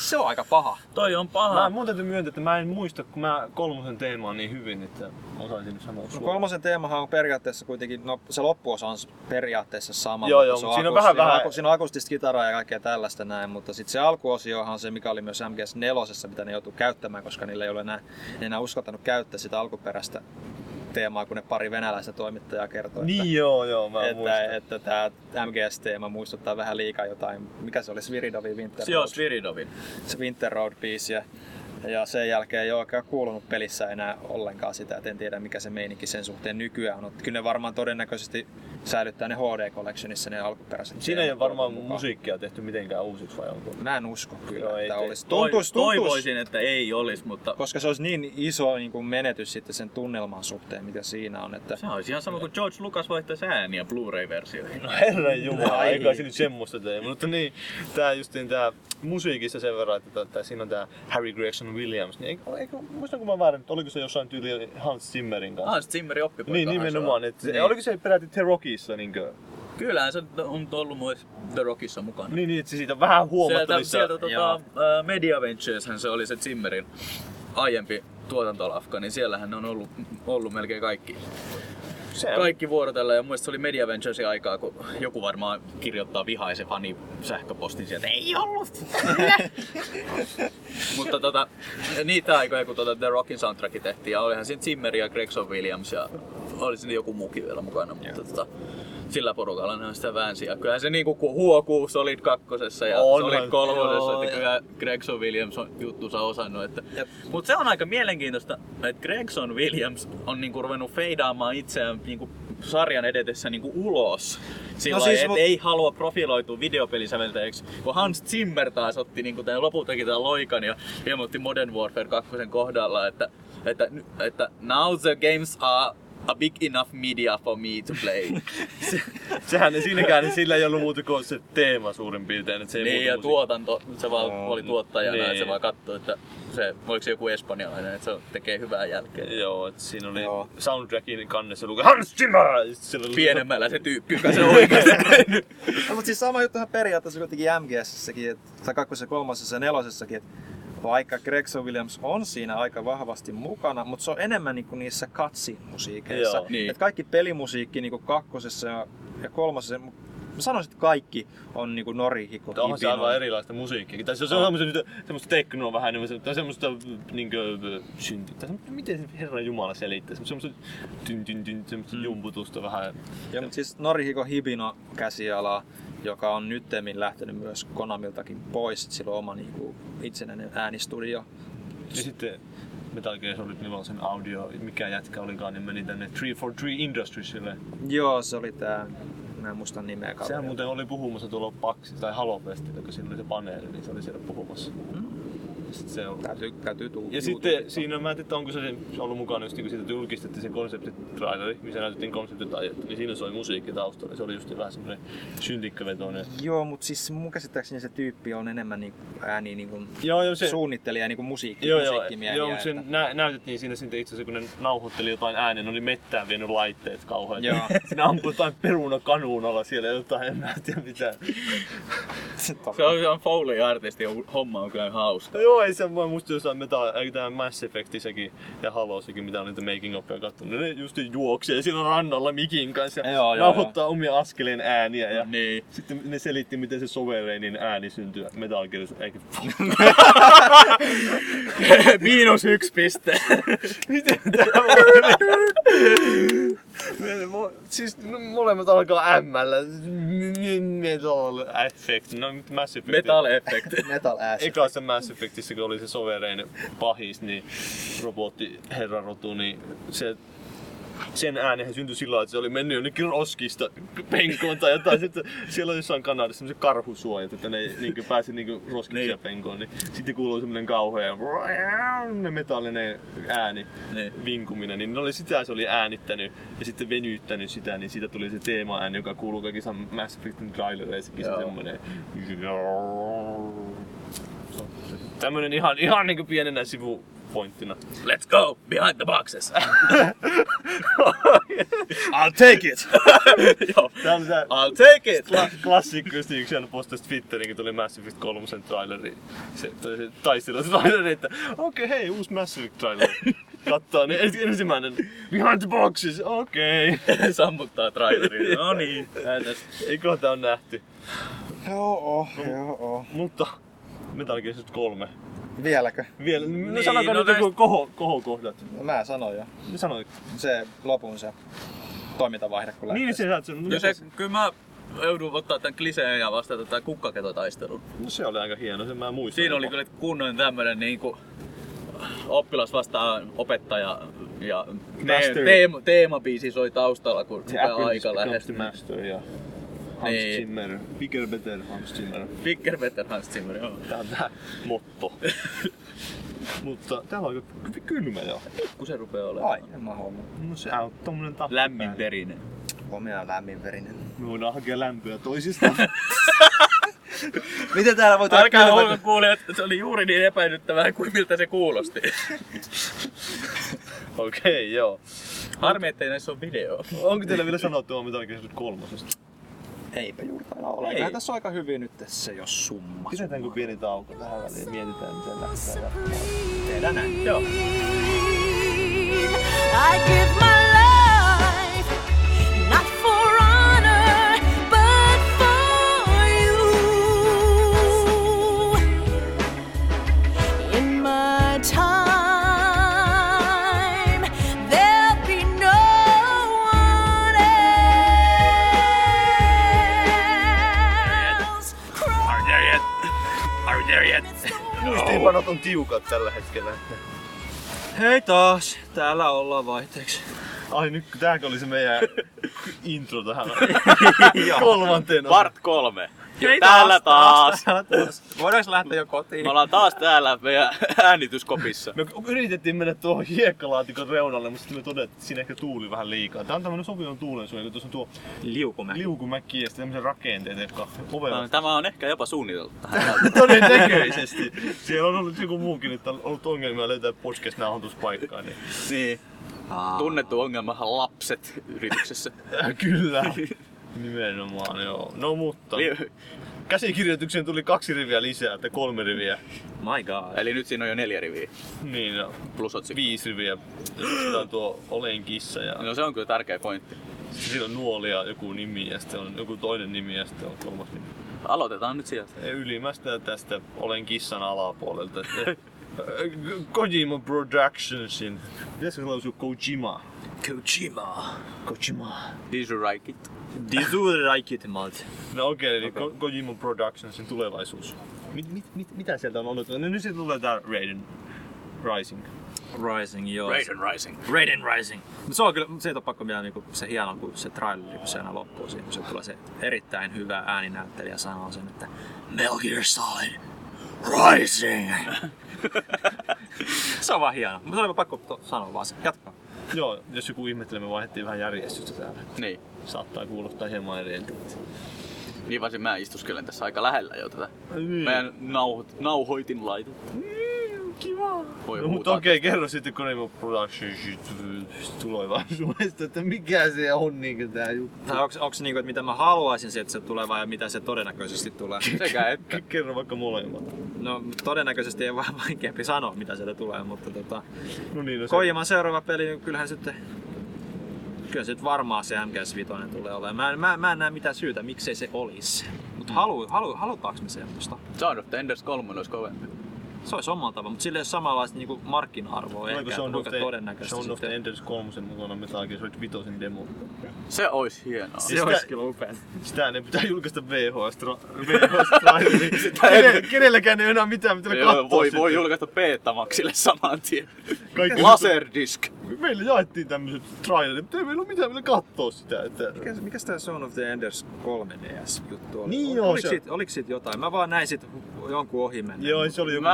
Se on aika paha. Toi on paha. Mun täytyy myöntää, että mä en muista, kun mä kolmosen teemaa niin hyvin, että osaisin sanoa suoraan. No kolmosen teemahan on periaatteessa kuitenkin, no se loppuosa on periaatteessa sama. Joo, mutta siinä on vähän. Siinä on akustista kitaraa ja kaikkea tällaista näin, mutta sitten se alkuosiohan on se, mikä oli myös MGS4, mitä ne joutuu käyttämään, koska niillä ei ole enää uskaltanut käyttää sitä alkuperäistä teemaa, kun ne pari venäläistä toimittajaa kertoi, niin että, joo, että tämä MGS-teema muistuttaa vähän liikaa jotain, mikä se oli, Sviridovin Winter Road? Se Winter Road-biisiä. Ja sen jälkeen ei ole kuulunut pelissä enää ollenkaan sitä, et en tiedä mikä se meininki sen suhteen nykyään on. Kyllä ne varmaan todennäköisesti säilyttää ne HD Collectionissa ne alkuperäiset. Siinä ei ole varmaan musiikkia tehty mitenkään uusiksi vai onko? Mä en usko kyllä, no, että olisi. Toivoisin, että ei olisi, mutta... Koska se olisi niin iso menetys sitten sen tunnelman suhteen, mitä siinä on. Että... Se olisi ihan sama kuin George Lucas vaihtaisi ääniä Blu-ray-versioihin. No herranjumala, eikä se nyt semmoista tee. Mutta niin, tää justiin tää musiikista sen verran, että siinä on tää Harry Gregson-Williams, niin muistanko mä väärin, oliko se jossain tyyli Hans Zimmerin kanssa? Hans Zimmerin oppipoika. Niin nimenomaan, että niin. Oliko se peräti The Rockissa niinkö? Kyllähän se on ollut myös The Rockissa mukana. Niin, että siitä on vähän huomattavissa. Sieltä Media Ventures se oli se Zimmerin aiempi tuotantoalafka, niin siellähän on ollut melkein kaikki. Kaikki vuorotella ja muista se oli Media Venturesin aikaa, kun joku varmaan kirjoittaa vihaisen fani sähköpostin sieltä. Ei ollut! Mutta niitä aikoja, kun The Rockin soundtracki tehtiin, ja olihan siinä Zimmer ja Gregson-Williams ja oli siinä joku muukin vielä mukana, mutta sillä porukalla ne on sitä väänsi. Ja kyllähän se niinku huokuu Solid 2:ssa ja Solid 3:ssa, että kyllä Gregson-Williams juttusa on osannut. Että... Mutta se on aika mielenkiintoista, että Gregson-Williams on niinku ruvennut feidaamaan itseään niinku sarjan edetessä niinku ulos. Sillä ei halua profiloitua videopelisäveltäjäksi, kun Hans Zimmer taas otti niinku tämän lopultakin tämän loikan ja ilmoitti Modern Warfare 2 kohdalla, että now the games are a big enough media for me to play. Sillä ei ollut muuta kuin se teema suurin piirtein. Että se niin, ja tuotanto, se vaan oli tuottajana niin. Ja se vaan katsoi, että se, oliko se joku espanjalainen, että se tekee hyvää jälkeen. Joo, että siinä oli soundtrackin kannessa lukee Hans Zimmer! Pienemmällä se tyyppi, joka se oikeasti tehnyt. No, mutta siis sama juttuhan periaatteessa kuitenkin MGS-säkin, tai kakkosessa, kolmosessa ja nelosessakin. Vaikka Gregson-Williams on siinä aika vahvasti mukana, mutta se on enemmän niinku niissä cutscene-musiikeissa. Niin. Et kaikki pelimusiikki niinku kakkosessa ja kolmosessa, mä sanoisin, että kaikki on niinku Norihiko Hibino. Onhan se aivan erilaista musiikkia. Tässä on semmoista teknoa vähän enemmän, tai semmoista niinkö... Miten se herranjumala selittää? Semmoista jumputusta vähän. Ja mutta siis Norihiko Hibino käsialaa, joka on nyttemmin lähtenyt myös Konamiltakin pois. Sillä on oma niinku itsenäinen äänistudio. Ja sitten Metal Gear Solid 4 audio, mikä jätkä olikaan, niin meni tänne 343 Industriesille. Joo, se oli tää. Mä en muista nimeä kaveri. Sehän muuten oli puhumassa tuolla Paksi tai Halopestillä, kun siinä oli se paneeli, niin se oli siellä puhumassa. Täytyy tulla. Ja sitten siinä, mä en tiedä, onko se ollut mukana, just niin kun siitä julkistettiin sen konseptitraileri, missä näytettiin konseptitajetta, niin siinä soi musiikki taustalla. Se oli just vähän semmoinen syntikkavetoinen. Joo, mutta siis mun käsittääkseni se tyyppi on enemmän niin ääni niin suunnittelija, niin musiikkimiehiä. Joo, mutta näytettiin siinä sitten itse asiassa, kun ne nauhoitteli jotain ääneen, ne oli mettään vienyt laitteet kauhean. Siinä ampui jotain perunakanuunalla siellä jotain, en mä tiedä mitään. Se on Foley-artisti, homma on kyllä hauska. Joo, ei se vaan musta jossain Mass Effectissäkin ja Haloissakin, mitä on niitä making ofia kattonut. Ne just juoksee siinä rannalla mikin kanssa ja nauhoittaa omia askeleen ääniä. Ja niin. Sitten ne selitti, miten se Sovereignin ääni syntyy Metal Gear. Eikä -1 piste. Miten tää voi? Siis molemmat alkaa M-llä. Metal Effect. No, Mass Effect. Metal Effect. Metal Effect. Ekassa Mass Effectissä, kun oli se Sovereign pahis, niin robotti herrarotu, niin se sen äänihän syntyi sillä lailla, että se oli mennyt jonnekin roskista penkoon tai jotain. Sitten siellä on jossain Kanadassa semmoiset karhusuojat, että ne ei niin pääse niin roskiksi ja penkoon. Niin sitten kuuluu semmoinen kauhea metallinen ääni, vinkuminen. Niin oli, sitä se oli äänittänyt ja sitten venyttänyt sitä, niin siitä tuli se teema-ääni, joka kuuluu kaikissa Mass Effectin trailereissakin semmoinen. Tämmönen ihan niinku pienenä sivupointtina. Let's go! Behind the boxes! I'll take it! I'll take it! Klassikkoisesti yksi aina postasi Twitteriin, tuli Mass Effect 3 traileri. Se taistelu traileri, että okei, hei, uusi Mass Effect traileri. Kattaa, niin ensimmäinen behind the boxes, okei. Sammuttaa trailerin, no niin. Eikö tää on nähty? Joo. Mutta Metal Gear 3. Vieläkö? Vielä. No sanokaa nyt joku kohokohdat. Mä sanoin jo. Mä sanoin. Se lopun se toimintavaihde kun lähtee. Niin se saat. Kyllä mä joudun ottaa tän kliseen ja vastata tän kukkaketotaistelun. No se oli aika hieno, sen mä muistan. Siinä oli kyllä kunnon tämmönen niinku oppilas vastaan opettaja ja teemabiisi soi taustalla kun aika lähestyy. Hans Zimmer. Bigger, better Hans Zimmer. Bigger, better Hans Zimmer, joo. Tää on tää motto. Mutta täällä on kylmä joo. Kun se rupee olemaan. Ai, en mä homma. No se on tommonen tappaa. Lämminverinen. Komea lämminverinen. Me voidaan hakea lämpöä toisistaan. Miten täällä voi tarkkaan kylmä? Alkaa kuulijat, se oli juuri niin epäilyttävää kuin miltä se kuulosti. Okei, joo. Harmi, ettei näissä ole videoa. Onko teillä vielä sanottua mitään kertaa kolmosesta? Eipä juuri taida ole. Eiköhän tässä aika hyvin nyt se jos summa. Pidetäänkö pieni tauko tähän väliin? Mietitään miten lähtee jatkaa. Tehdään näin. Joo. I give my life, not for honor, but for you. In my time. Muistiinpanot on tiukat tällä hetkellä. Hei taas, täällä ollaan vaihteeksi. Ai nyt tääkö oli se meidän intro tähän kolmanteen. Part 3. Täällä taas. Voidaanko lähteä jo kotiin? Me ollaan taas täällä meidän äänityskopissa. Me yritettiin mennä tuohon hiekkalaatikon reunalle, mutta sitten me todettiin, että siinä ehkä tuuli vähän liikaa. Tää on tämmönen sopivan tuulensuoja, kun tuossa on tuo liukumäki ja sitten rakenteet, jotka ovella. Tämä on ehkä jopa suunniteltu tähän. Todennäköisesti. Siellä on ollut joku muukin, että on ollut ongelmia löytää podcast-nauhoituspaikkaa. Niin. Tunnettu ongelma lapset yrityksessä. Kyllä. Nimenomaan, joo. No mutta käsikirjoitukseen tuli 2 riviä lisää, että 3 riviä. My god. Eli nyt siinä on jo 4 riviä. Niin, no. Plus otsikko. 5 riviä. Sitä on tuo Olen kissa ja... No se on kyllä tärkeä pointti. Siinä on nuoli ja joku nimi ja sitten on joku toinen nimi ja sitten on 3. nimi. Aloitetaan nyt sieltä. Ylimmästä tästä Olen kissan alapuolelta. Kojima Productionsin. Pitäisikö se lausua Kojima? Kojima. Did you like it? Malt. No okei, eli Kojima Productionsin tulevaisuus. Mitä sieltä on ollut? No nyt sieltä tulee tää Raiden Rising. Rising, joo. Raiden Rising. Mutta se on kyllä, siitä on pakko vielä niinku se hieno, kun se traileri, kun se aina loppuu siihen, kun se tulee se erittäin hyvä ääninäyttelijä sanoo sen, että Metal Gear Solid Rising! Se on vaan hieno, mutta se oli pakko sanoa vaan se. Jatkaa. Joo, jos joku ihmettelee, me vaihdettiin vähän järjestystä täällä. Niin. Saattaa kuulostaa hieman eriltä. Niin varsin mä istuskelen tässä aika lähellä jo tätä meidän nauhoitin laitetta. Kiva! No, mutta okei, kerro sitten Konami Production tulevaisuudesta, että mikä se on niinku tää juttu. Onks niinku, että mitä mä haluaisin se, että se tulee vai mitä se todennäköisesti tulee? Sekä että. Kerro vaikka molemmat. No todennäköisesti ei vaan vaikeampi sanoa mitä sieltä tulee, mutta tota... No niin, no se... Kojiman seuraava peli, kyllähän sitten... Kyllä se nyt varmaan se MGS5 tulee olemaan. Mä en näe mitään syytä, miksei se olis. Mut halutaanko me semmoista? Zone of the Enders 3 olisi kovempi. Se olisi omalla tavalla, mutta sillä ei ole samanlaista niinku markkina-arvoa ehkä, että kuinka todennäköisesti Zone of the Enders 3 mukana Metal Gear Solid 5 demo. Se olisi hienoa. Se olisi kyllä upea. Sitä ne pitää julkaista VHS-traileriin. Kenelläkään ei ole enää mitään, mitä me kattoo voi julkaista Beta-maksille saman tien. Laserdisk. Meillä jaettiin tämmöset trailerit, mutta ei meillä ole mitään, millä kattoo sitä. Että... Mikäs tää Zone of the Enders 3DS-juttu oli? Niin oliko siitä jotain? Mä vaan näin sit jonkun ohi mennä. Joo, se oli joku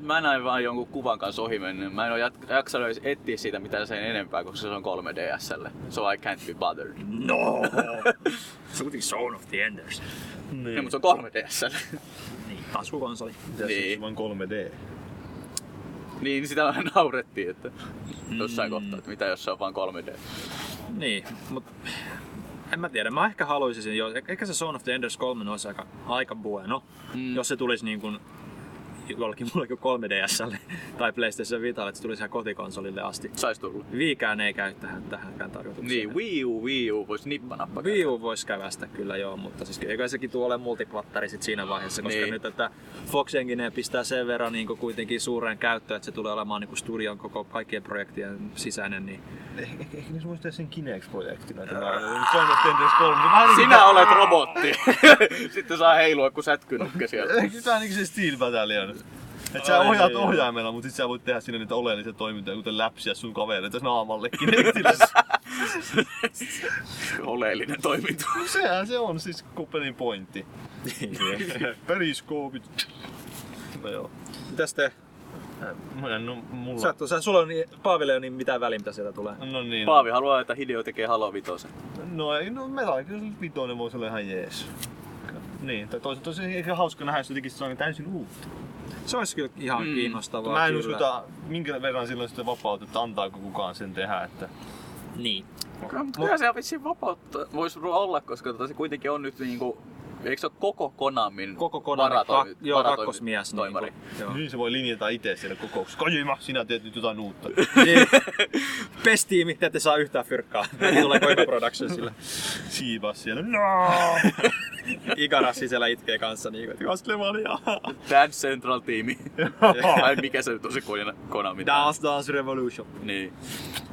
mä näin vaan jonkun kuvan kanssa ohi menneen. Mä en oo jaksanut edes etsiä siitä mitään sen enempää, koska se on 3DS:lle. So I can't be bothered. No. Shooting Zone of the Enders. Niin. Niin, mutta se on 3DS:lle. Niin, tasukonsoli. Niin. Se on 3D. Niin, sitä vähän naurettiin, että jossain kohtaa, että mitä jos se on vaan 3D. Niin, mut en mä tiedä, mä ehkä haluaisin, ehkä se Zone of the Enders 3 olisi aika bueno, jos se tulisi niin kuin jollakin mullakin 3DS:lle tai PlayStation Vitalle, että se tulisi ihan kotikonsolille asti. Sais tulla. Viikään ei käy tähänkään tarkoitukseen. Niin, Wii U voisi nippanappa käydä. Wii U voisi kävästä kyllä joo, mutta siis eikä sekin tule ole multiplattari sit siinä vaiheessa, koska niin. Nyt että Fox Engine pistää sen verran niin kuitenkin suureen käyttöön, että se tulee olemaan niin studion koko kaikkien projektien sisäinen. Niin... Eikö se muista sen Kinect-projektina? Sinä olet robotti! Sitten saa heilua, kun sätkynykkä siellä. Tämä on se Steel Battalion. Et sä ohjaat ohjaimella, mut sit sä voit tehdä sinne niitä oleellisia toimintoja, kuten läpsiä sun kavereita naamalle Kinectillä. Oleellinen toiminto. Sehän se on siis pelin pointti. Periskoopit. No joo. Mitäs te? Sulla on Paaville ei ole niin mitään väliä, mitä sieltä tulee. No niin. Paavi haluaa, että Hideo tekee Halo 5. No Metal Gear 5 voisi olla ihan jees. Niin, tai toisaalta ei ole hauska nähdä, jos jotenkin se on täysin uutta. Se olisi kyllä ihan kiinnostavaa. Mä en usuta, minkä verran silloin sitä vapautetta, antaako kukaan sen tehdä. Että... Niin. Kyllä, mutta kyllä se on vissiin vapautta. Voisi olla, koska se kuitenkin on nyt niinku... Eikö se ole koko Konamin kakkosmies toimari? Niin, niin se voi linjata itse siellä kokouksessa. Kojima, sinä teet nyt jotain uutta. Pestiimi, te ette saa yhtään fyrkkaa. Näin tulee Koima Production sillä. Siivas siellä. Nooo! Igara sisällä itkee kanssa niinku, että Kaslemania! Dance Central tiimi. Tai mikä se nyt on se Konami? Dance Revolution. Niin.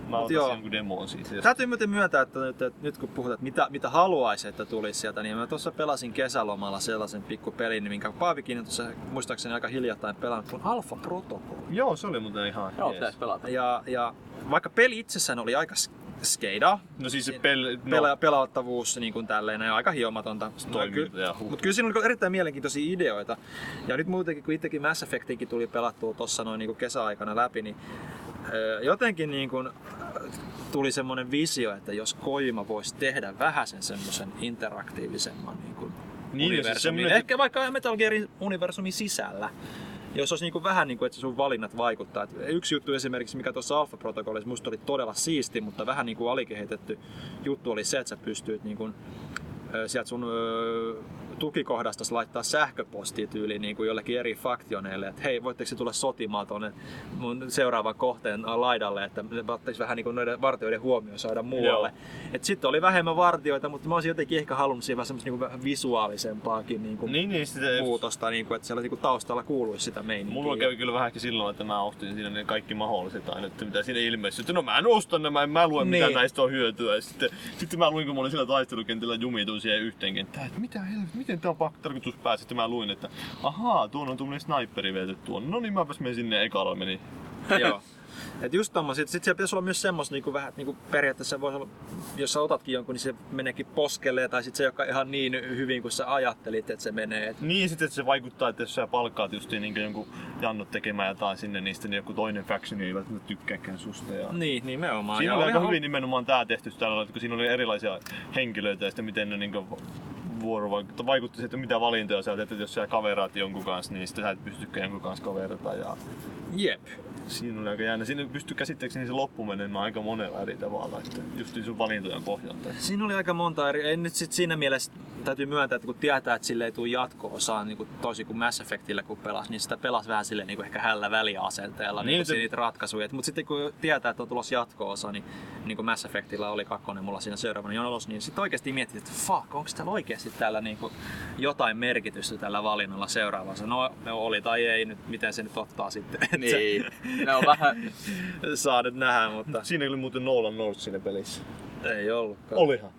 Mä otan jonkun demoon siitä. Täytyy myöntää, että nyt kun puhutaan, että mitä haluaisi, että tulisi sieltä, niin mä tuossa pelasin kesälomalla sellaisen pikkupelin, minkä Paavikin on tuossa muistaakseni aika hiljattain pelannut, kun Alpha Protocol. Joo, se oli muuten ihan jees. Ja vaikka peli itsessään oli aika skeidaa, no siis pelattavuus niin kuin tälleen, ja aika hiomatonta. Mutta kyllä siinä oli erittäin mielenkiintoisia ideoita. Ja nyt muutenkin, kun itsekin Mass Effectinkin tuli pelattua tuossa noin niin kesäaikana läpi, niin jotenkin niin kuin tuli semmoinen visio, että jos Kojima voisi tehdä vähäsen semmoisen interaktiivisemman niin kuin universumin, siis ehkä vaikka Metal Gearin universumin sisällä. Jos olisi niin vähän niin kuin, että sun valinnat vaikuttaa. Et yksi juttu esimerkiksi, mikä tuossa Alpha Protocolissa musta oli todella siisti, mutta vähän niin kuin alikehitetty juttu oli se, että sä pystyit niin kuin, sieltä sun tukikohdasta laittaa sähköpostia tyyliin niin kuin jollekin eri faktioneille, että hei, voitteko tulla sotimaan tuonne mun seuraavan kohteen laidalle, että voitteko vähän niin kuin noiden vartijoiden huomioon saada muualle. Sitten oli vähemmän vartijoita, mutta mä olisin jotenkin ehkä halunnut siihen vähän visuaalisempaakin niin kuin muutosta, niin kuin, että siellä niin kuin taustalla kuuluisi sitä meininkiä. Mulla kävi kyllä vähän ehkä silloin, että mä ostin siinä ne kaikki mahdolliset aineet, mitä siinä ilmeisesti, että no mä en osta nämä, mä luen niin. Mitä näistä on hyötyä. Ja sitten mä luin, kun mä olin sillä taistelukentällä jumitun siihen yhteen kenttään, että mitä helvetti. Tämä on tarkoitus päästä, että mä luin, että ahaa, tuon on tuommoinen sniperi veetetty tuon. No niin, mäpäs menen sinne ekalla meni. Joo. Et just tommosia, sit siellä pitäisi olla myös semmos niinku vähän niinku periaatteessa voi olla, jos sä otatkin jonkun, niin se meneekin poskelle tai sit se joka ihan niin hyvin kuin sä ajattelit, että se menee. Et... Niin sit, että se vaikuttaa, että jos sä palkkaat justiin niinku jonkun jannut tekemään jotain sinne, niin sitten joku toinen faction ei välttämättä tykkääkään susta. Ja... Niin, nimenomaan. Siinä oli aika hyvin nimenomaan tää tehty tällä, kun siinä oli erilaisia henkilöitä ja sitten miten ne niinku... Vaikutti se, että mitä valintoja sä teet, jos sä kaveraat jonkun kanssa, niin sitten sä et pystykään jonkun kanssa kaverata. Ja... Jep. Siinä oli aika jännä. Siinä pystyi käsitteeksi niin se loppumenemään aika monella eri tavalla, että just sun valintojen pohjalta. Siinä oli aika monta eri. En nyt sit siinä mielessä täytyy myöntää, että kun tietää, että sille ei tule jatko-osaa, niin toisin kuin Mass Effectillä kun pelasi, niin sitä pelasi vähän silleen niin ehkä hällä väliasenteella niin, niin niitä ratkaisuja. Mutta sitten kun tietää, että on tulossa jatko-osa, niin kuin Mass Effectillä oli kakkonen mulla siinä seuraavana jonolos, niin sitten oikeasti mietit, että fuck, onko täällä oikeasti täällä niin kuin jotain merkitystä tällä valinnalla seuraavassa? No oli tai ei, nyt, miten se nyt ottaa sitten? Niin, ne on vähän... Saa nyt nähdä, mutta... Siinä oli muuten Nolan North siinä pelissä. Ei ollutkaan. Olihan.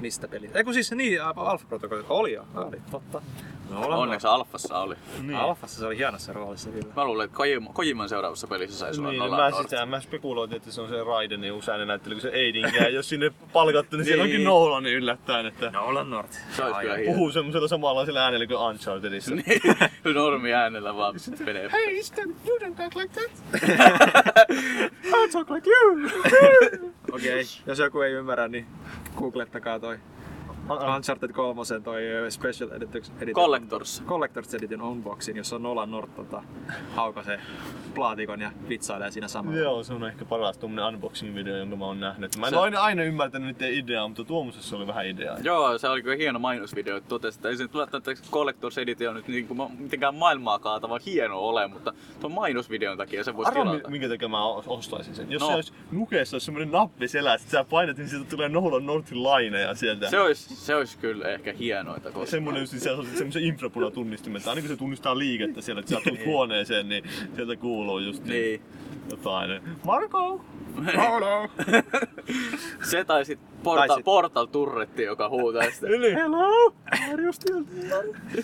Mistä pelistä? Eiku siis niin, Alpha-protokolli oli jo. Oli, totta. No, onneksi Alfassa oli. Niin. Alfassa se oli hienossa roolissa kyllä. Mä luulen, että Kojiman seuraavassa pelissä saisi olla Nolan North. Niin, mä spekuloitin, että se on se Raiden, niin usein ne näytteli, kun se Aidinkään. Jos sinne palkattu, niin siellä onkin Nolan yllättäen. Että Nolan North. Se olisi kyllä hieno. Puhuu semmoisella samanlaisella äänellä kuin Unchartedissa. Niin, normi äänellä vaan menee. Hey, you don't talk like that. I talk like you. Okei, jos joku ei ymmärrä, niin googlettakaa toi. Uncharted 3 toi Special Edition Collectors Edition Unboxing, jossa on Nolan North haukasee plaatikon ja vitsailee siinä samalla. Joo, se on ehkä paras tuommoinen unboxing-video, jonka mä oon nähnyt. Mä en aina ymmärtänyt niiden ideaa, mutta tuommoisessa oli vähän ideaa. Joo, se oli kyllä hieno mainosvideo, että totesi, että ei se tule, että Collectors Edition on nyt niinku mitenkään maailmaa kaatava hieno ole, mutta tuon mainosvideon takia sen voisi tilata. Minkä takia mä ostaisin sen? Jos se olisi nukeessa semmoinen nappi selässä, että sä painat, niin sieltä tulee Nolan Northin laineja sieltä. Se olisi kyllä ehkä hienoita. Koska... Semmoinen just semmoisen infrapunatunnistimen, että aina kun se tunnistaa liikettä siellä, että sä tulet huoneeseen, niin sieltä kuuluu just niin. Jotain. Marko! Hello! Se tai sit Portal Turretti, joka huutaa sitä. Hello! Are you still there?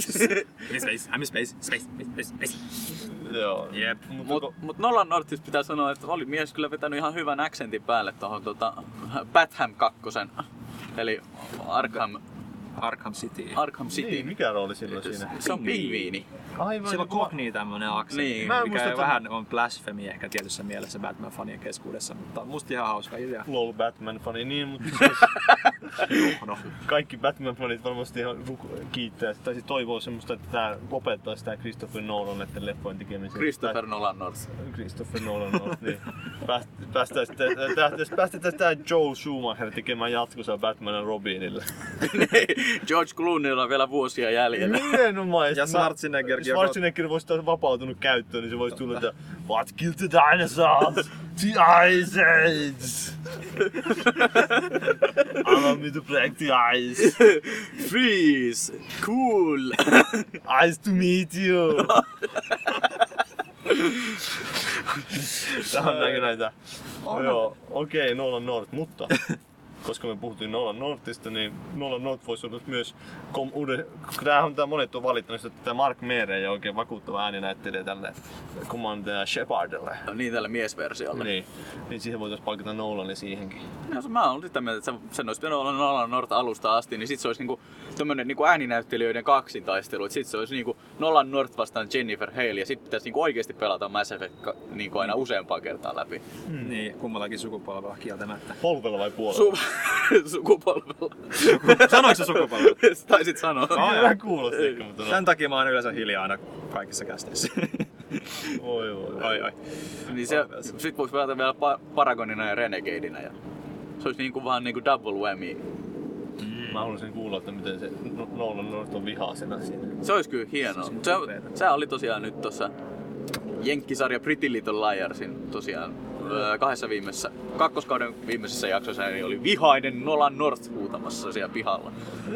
Space! I'm in space. Joo. Yep. Mut Nolan Northis pitää sanoa, että oli mies kyllä vetänyt ihan hyvän aksentin päälle tohon Batham kakkosen. Eli Arkham City. Niin, mikä rooli sillä siinä? Se on pingviini. Aivan. Sillä on Cockney tämmönen aksenti, niin, mikä vähän on blasfemi ehkä tietyssä mielessä Batman-fanien keskuudessa, mutta musta ihan hauska idea. Lol Batman-fani, niin, mutta no. Kaikki Batman-fanit varmasti ihan kiittää, tai siis toivoo semmoista, että tää lopettaa sitä Christopher Nolan, että leffojen tekemisen. Christopher Nolan North, niin. Päästetään tää Joel Schumacher tekemään jatkossa Batman ja Robinille. George Clooneylla on vielä vuosia jäljellä. Nimenomaan. Ja Schwarzenegger voisi olla vapautunut käyttöön, niin se voisi tulla, että what killed the dinosaurs? The Ice Age! Allow me to break the ice! Freeze! Cool! Ice to meet you! Tämä on näitä. Joo, okei, Nolan North, mutta... Koska me puhuttiin Nolan Northista, niin Nolan North voisi olla myös monet on valittanut, että tämä Mark Meere ei oikein vakuuttava ääni näyttelee tälle Commander Shepardille. No niin, tälle miesversiolle. Niin siihen voitaisiin palkata Nolanin siihenkin. No, mä olen sitä mieltä, että sen olisi pitänyt olla Nolan North alusta asti, niin sit se olisi niinku ääninäyttelijöiden kaksintaistelu. Sit se olisi niinku Nolan North vastaan Jennifer Hale ja sit pitäisi niinku oikeesti pelata Mass Effect niinku aina useampaan kertaan läpi. Niin, kummallakin sukupolvella kieltämättä. Polvella vai puolella? Sukupolvella. Sanoitko se sukupolvella? Taisit sanoa. Aina kuulosti. Tän takia mä oon yleensä hiljaa aina kaikissa kästeissä. Oi. Niin se, sit voisi pelata vielä Paragonina ja Renegadina. Ja se olisi niinku vaan niinku double whammy. Mä haluaisin kuulla, että miten se Nolan North on vihaisena siinä. Se olisi kyllä hienoa. Se oli tosiaan nyt tossa jenkkisarja Pretty Little Liarsin tosiaan. Kakkoskauden viimeisessä jaksossa niin oli vihainen Nolan North huutamassa siellä pihalla.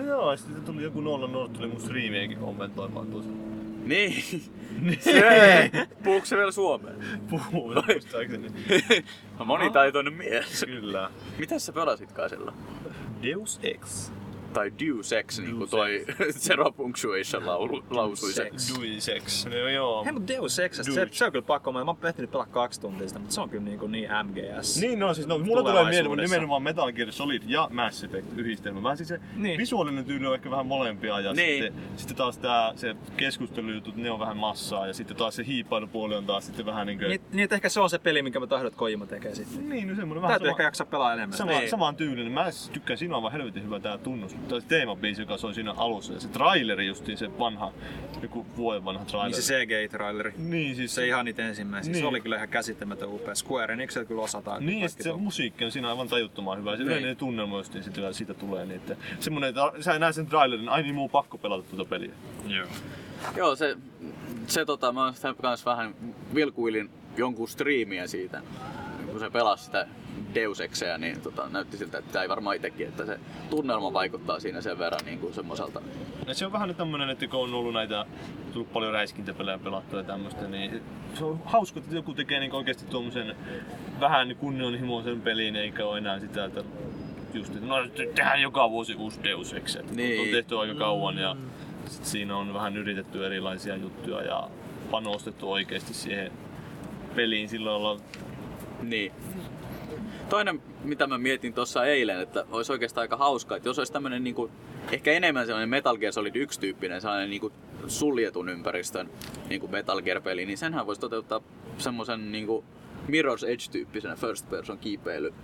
Joo, ja sitten tuli joku Nolan North tuli mun striimiäkin kommentoimaan tuossa. Niin. Puhuuko se vielä suomeen? Puhuu, muistaakseni. Monitaitoinen mies. Kyllä. Mitäs sä pelasitkaan sillä? Deus Ex. tai Deus Ex, niin kuin toi Zero Punctuation lausui se. Deus Ex, no joo. Hei, mutta Deus Ex, se on kyllä pakko, mä oon ehtinyt pelaa 2 tuntia sitä, mutta se on kyllä niin MGS. Niin, no siis no, mulla tulee mieleen nimenomaan Metal Gear Solid ja Mass Effect-yhdistelmä. Vähän siis se niin. Visuaalinen tyyli on ehkä vähän molempia ja niin. sitten taas se keskustelujutut, ne on vähän massaa ja sitten taas se hiippailupuoli on taas sitten vähän niin kuin... Niin, että ehkä se on se peli, minkä mä tahdon, että Kojima tekee sitten. Niin, no semmoinen vähän täytyy ehkä jaksaa pelaa enemmän. Samaan tyylinen. Mä tykkään, siinä on vaan helvetin hyvä tää tunnus. Tää teemabiisi, joka soi siinä alussa. Ja se traileri justiin, se vanha, joku vuoden vanha traileri. Niin se CGI-traileri. Niin siis. Se ihan niitä ensimmäisiä. Niin. Se oli kyllä ihan käsittämätön upea. Square Enixel kyllä osataan. Niin ja se musiikki on siinä aivan tajuttoman hyvä. Se yleinen tunnelma justiin siitä tulee. Niin, että semmonen, että sä näet sen trailerin, ai niin muu pakko pelata tuota peliä. Joo, se mä oon kans vähän vilkuilin jonkun striimiä siitä. Kun se pelasi sitä Deus Exeä, niin näytti siltä, että ei varmaan itsekin, että se tunnelma vaikuttaa siinä sen verran niin kuin semmoiselta. Ja se on vähän tämmönen, että kun on ollut tullut paljon räiskintäpelejä pelattua ja tämmöstä, niin se on hauska, että joku tekee niin oikeesti tuommoisen vähän kunnianhimoisen pelin, eikä ole enää sitä, että just, no tehdään joka vuosi uusi Deus Ex, niin. On tehty aika kauan ja siinä on vähän yritetty erilaisia juttuja ja panostettu oikeesti siihen peliin sillä lailla. Niin. Toinen, mitä mä mietin tuossa eilen, että olisi oikeastaan aika hauskaa, että jos olisi tämmönen niinku, ehkä enemmän sellainen Metal Gear Solid 1-tyyppinen, sellainen niinku suljetun ympäristön niinku Metal Gear-peli, niin senhän voisi toteuttaa semmoisen niinku Mirror's Edge-tyyppisenä first person kiipeily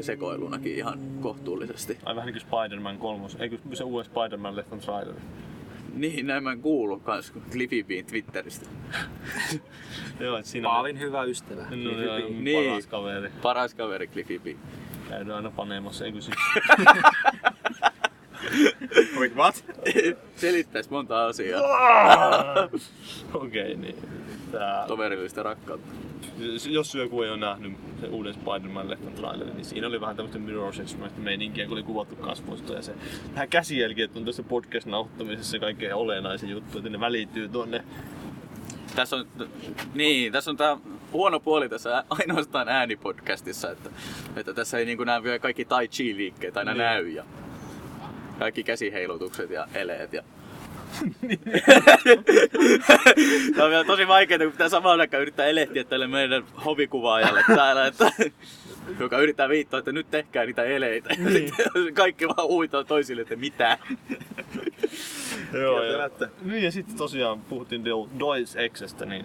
sekoilunakin ihan kohtuullisesti. Ai vähän niin kuin Spider-Man 3, eikö se uuden Spider-Man leffan traileri? Niin, näin mä en kuullut kans Cliffy B:n Twitteristä. Paavin hyvä ystävä. Niin, paras kaveri. Paras kaveri Cliffy B. Käydään aina paneemassa, eikö siis? Wait, what? Selittäis monta asiaa. Okei, niin. Toverillista rakkautta. Jos joku ei ole nähnyt sen uuden Spider-Man-leffan trailerin, niin siinä oli vähän tämmöistä Mirror's Edge-mäistä meininkiä, kun oli kuvattu kasvoista ja se vähän käsijälkiet on tässä podcast-nauhoittamisessa kaikkein olennaisin juttu, että ne välittyy tuonne. Tässä on tää huono puoli tässä ainoastaan äänipodcastissa, että tässä ei niinku nää vielä kaikki tai chi-liikkeet aina näy ja kaikki käsiheilutukset ja eleet ja... Tää on vielä tosi vaikeeta, kun pitää samaan aikaan yrittää elehtiä tälle meidän hovikuvaajalle täällä, että, joka yrittää viittaa, että nyt tehkää niitä eleitä. Ja sitten kaikki vaan uitaa toisille, että mitä. Joo, ja sitten tosiaan puhuttiin Deus Exestä, niin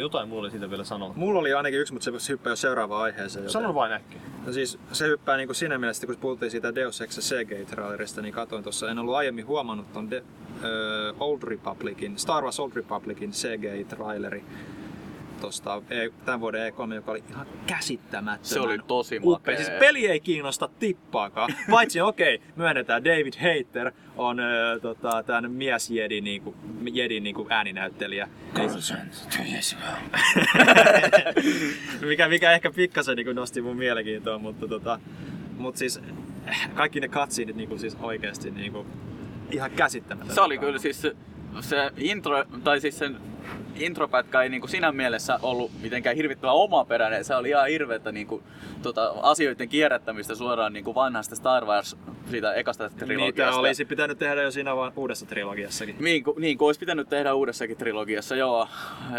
jotain mulla oli siitä vielä sanoa. Mulla oli ainakin yksi, mutta se hyppää jo seuraavaan aiheeseen. Joten... Sano vain äkkiä. No siis se hyppää niin kuin siinä mielessä, kun puhuttiin siitä Deus Ex CG-trailerista, niin katsoin tuossa. En ollut aiemmin huomannut tuon Star Wars Old Republicin CG-traileri tuosta tämän vuoden E3, joka oli ihan käsittämättömän. Se oli tosi makea. Siis peli ei kiinnosta tippaakaan. Paitsi myönnetään David Hayter on tämän mies Jedi niinku ääninäyttelijä. mikä ehkä pikkasen niinku nosti mun mielenkiintoa, mutta siis kaikki ne cutsceneit niinku siis oikeesti niinku ihan käsittämätöntä. Se oli kyllä siis se intro tai siis sen intropätkä ei niinku sinä mielessä ollut mitenkään hirvittävän omaperäinen. Se oli ihan hirveetä niinku, asioiden kierrättämistä suoraan niinku vanhasta Star Wars siitä ekasta trilogiasta. Niitä olisi pitänyt tehdä jo siinä uudessa trilogiassakin. Niin kuin olisi pitänyt tehdä uudessakin trilogiassa, joo.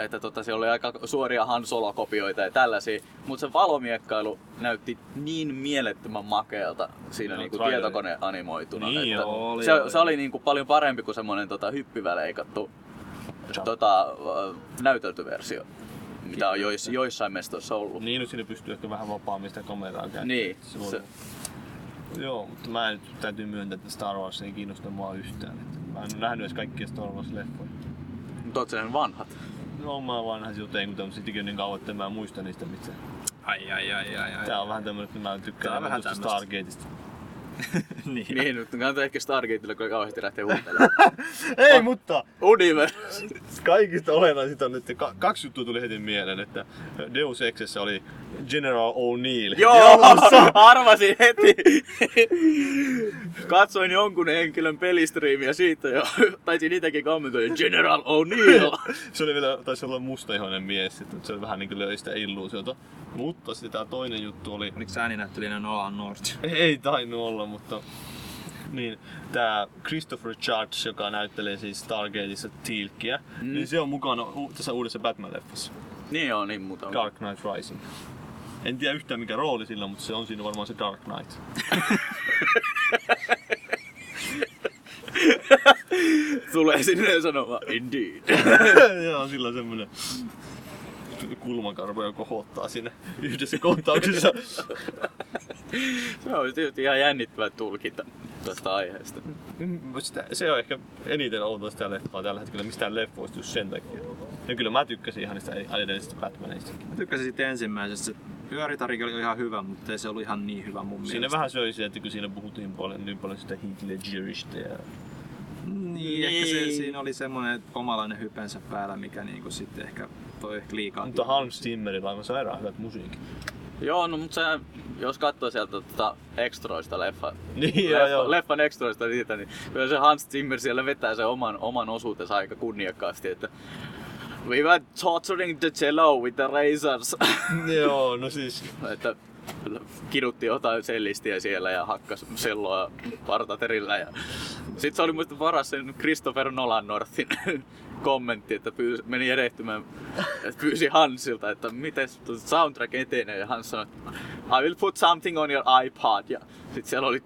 Että se oli aika suoria Han Solo-kopioita ja tällaisia. Mutta se valomiekkailu näytti niin mielettömän makealta siinä niinku tietokoneanimoituna. Niin, että se oli niinku paljon parempi kuin semmoinen hyppyväleikattu näyteltyversio, mitä on joissain mestoissa ollut. Niin, nyt siinä pystyy ehkä vähän vapaammin sitä kameraa käyttämään. Niin. Joo, mutta mä en täytyy myöntää, että Star Wars ei kiinnosta mua yhtään. Mä en ole nähnyt edes kaikkia Star Wars-leffoja. Mutta oot sä nähnyt vanhat? No, mä oon vanhat jotenkin, mutta sittenkin on niin kauan, että mä en muista niistä mitään. Ai. Tää on vähän tämmönen, että mä tykkään vähän tuosta Stargateista. Niin, mutta kannattaa ehkä Stargateilla, kun kauheasti lähtee huutelemaan. Ei, mutta... Universe! Kaikista olennaisinta on, että kaksi juttua tuli heti mieleen, että Deus Exessä oli General O'Neill. Joo! Arvasin heti! Katsoin jonkun henkilön pelistriimiä siitä ja taisin itsekin kommentoida General O'Neill! Se oli vielä, taisi olla mustaihoinen mies, että se oli vähän niin kuin löi sitä illuusiota. Mutta sitten tää toinen juttu oli... Oliko ääninäyttelijänä Nolan North? Ei tainu olla, mutta... Niin, tää Christopher Judge, joka näyttelee siis Stargateissa Teal'cia, niin se on mukana tässä uudessa Batman-leffassa. Niin on, niin muuta. Dark Knight Rising. En tiedä yhtään mikä rooli sillä on, mutta se on siinä varmaan se Dark Knight. Tulee sinne sanomaan, indeed. Joo, sillä on semmonen kulmakarvo, joka kohottaa sinne yhdessä kohtauksessa. Se on tietysti ihan jännittävä tulkinta tästä aiheesta. Se on ehkä eniten outoa sitä leffaa tällä hetkellä, mistään leffoista just sen takia. Ja kyllä mä tykkäsin ihan niistä edellisistä Batmaneistakin. Mä tykkäsin siitä ensimmäisestä. Pyöritarki oli ihan hyvä, mutta ei se ollut ihan niin hyvä mun mielestä. Siinä vähän söi se, että kun siinä puhuttiin paljon, niin paljon sitä Heath Ledgeristä ja... Niin, ehkä se, siinä oli semmoinen omalainen hypensä päällä, mikä niinku sitten ehkä toi liikaa... Mutta Hans Zimmerillä on sairaan hyvät musiikin. Joo, no mutta se, jos katsoo sieltä extroista leffan extroista niitä, niin kyllä se Hans Zimmer siellä vetää sen oman osuutensa aika kunniakkaasti, että we were torturing the cello with the razors. Joo, no siis... että kidutti jotain sellistiä siellä ja hakkas selloa partaterillä ja... Sitten se oli muista paras sen Christopher Nolan Northin kommentti, että meni erehtymään, että pyysi Hansilta, että miten soundtrack etenee, ja Hans sanoi, että I will put something on your iPod, ja sitten siellä oli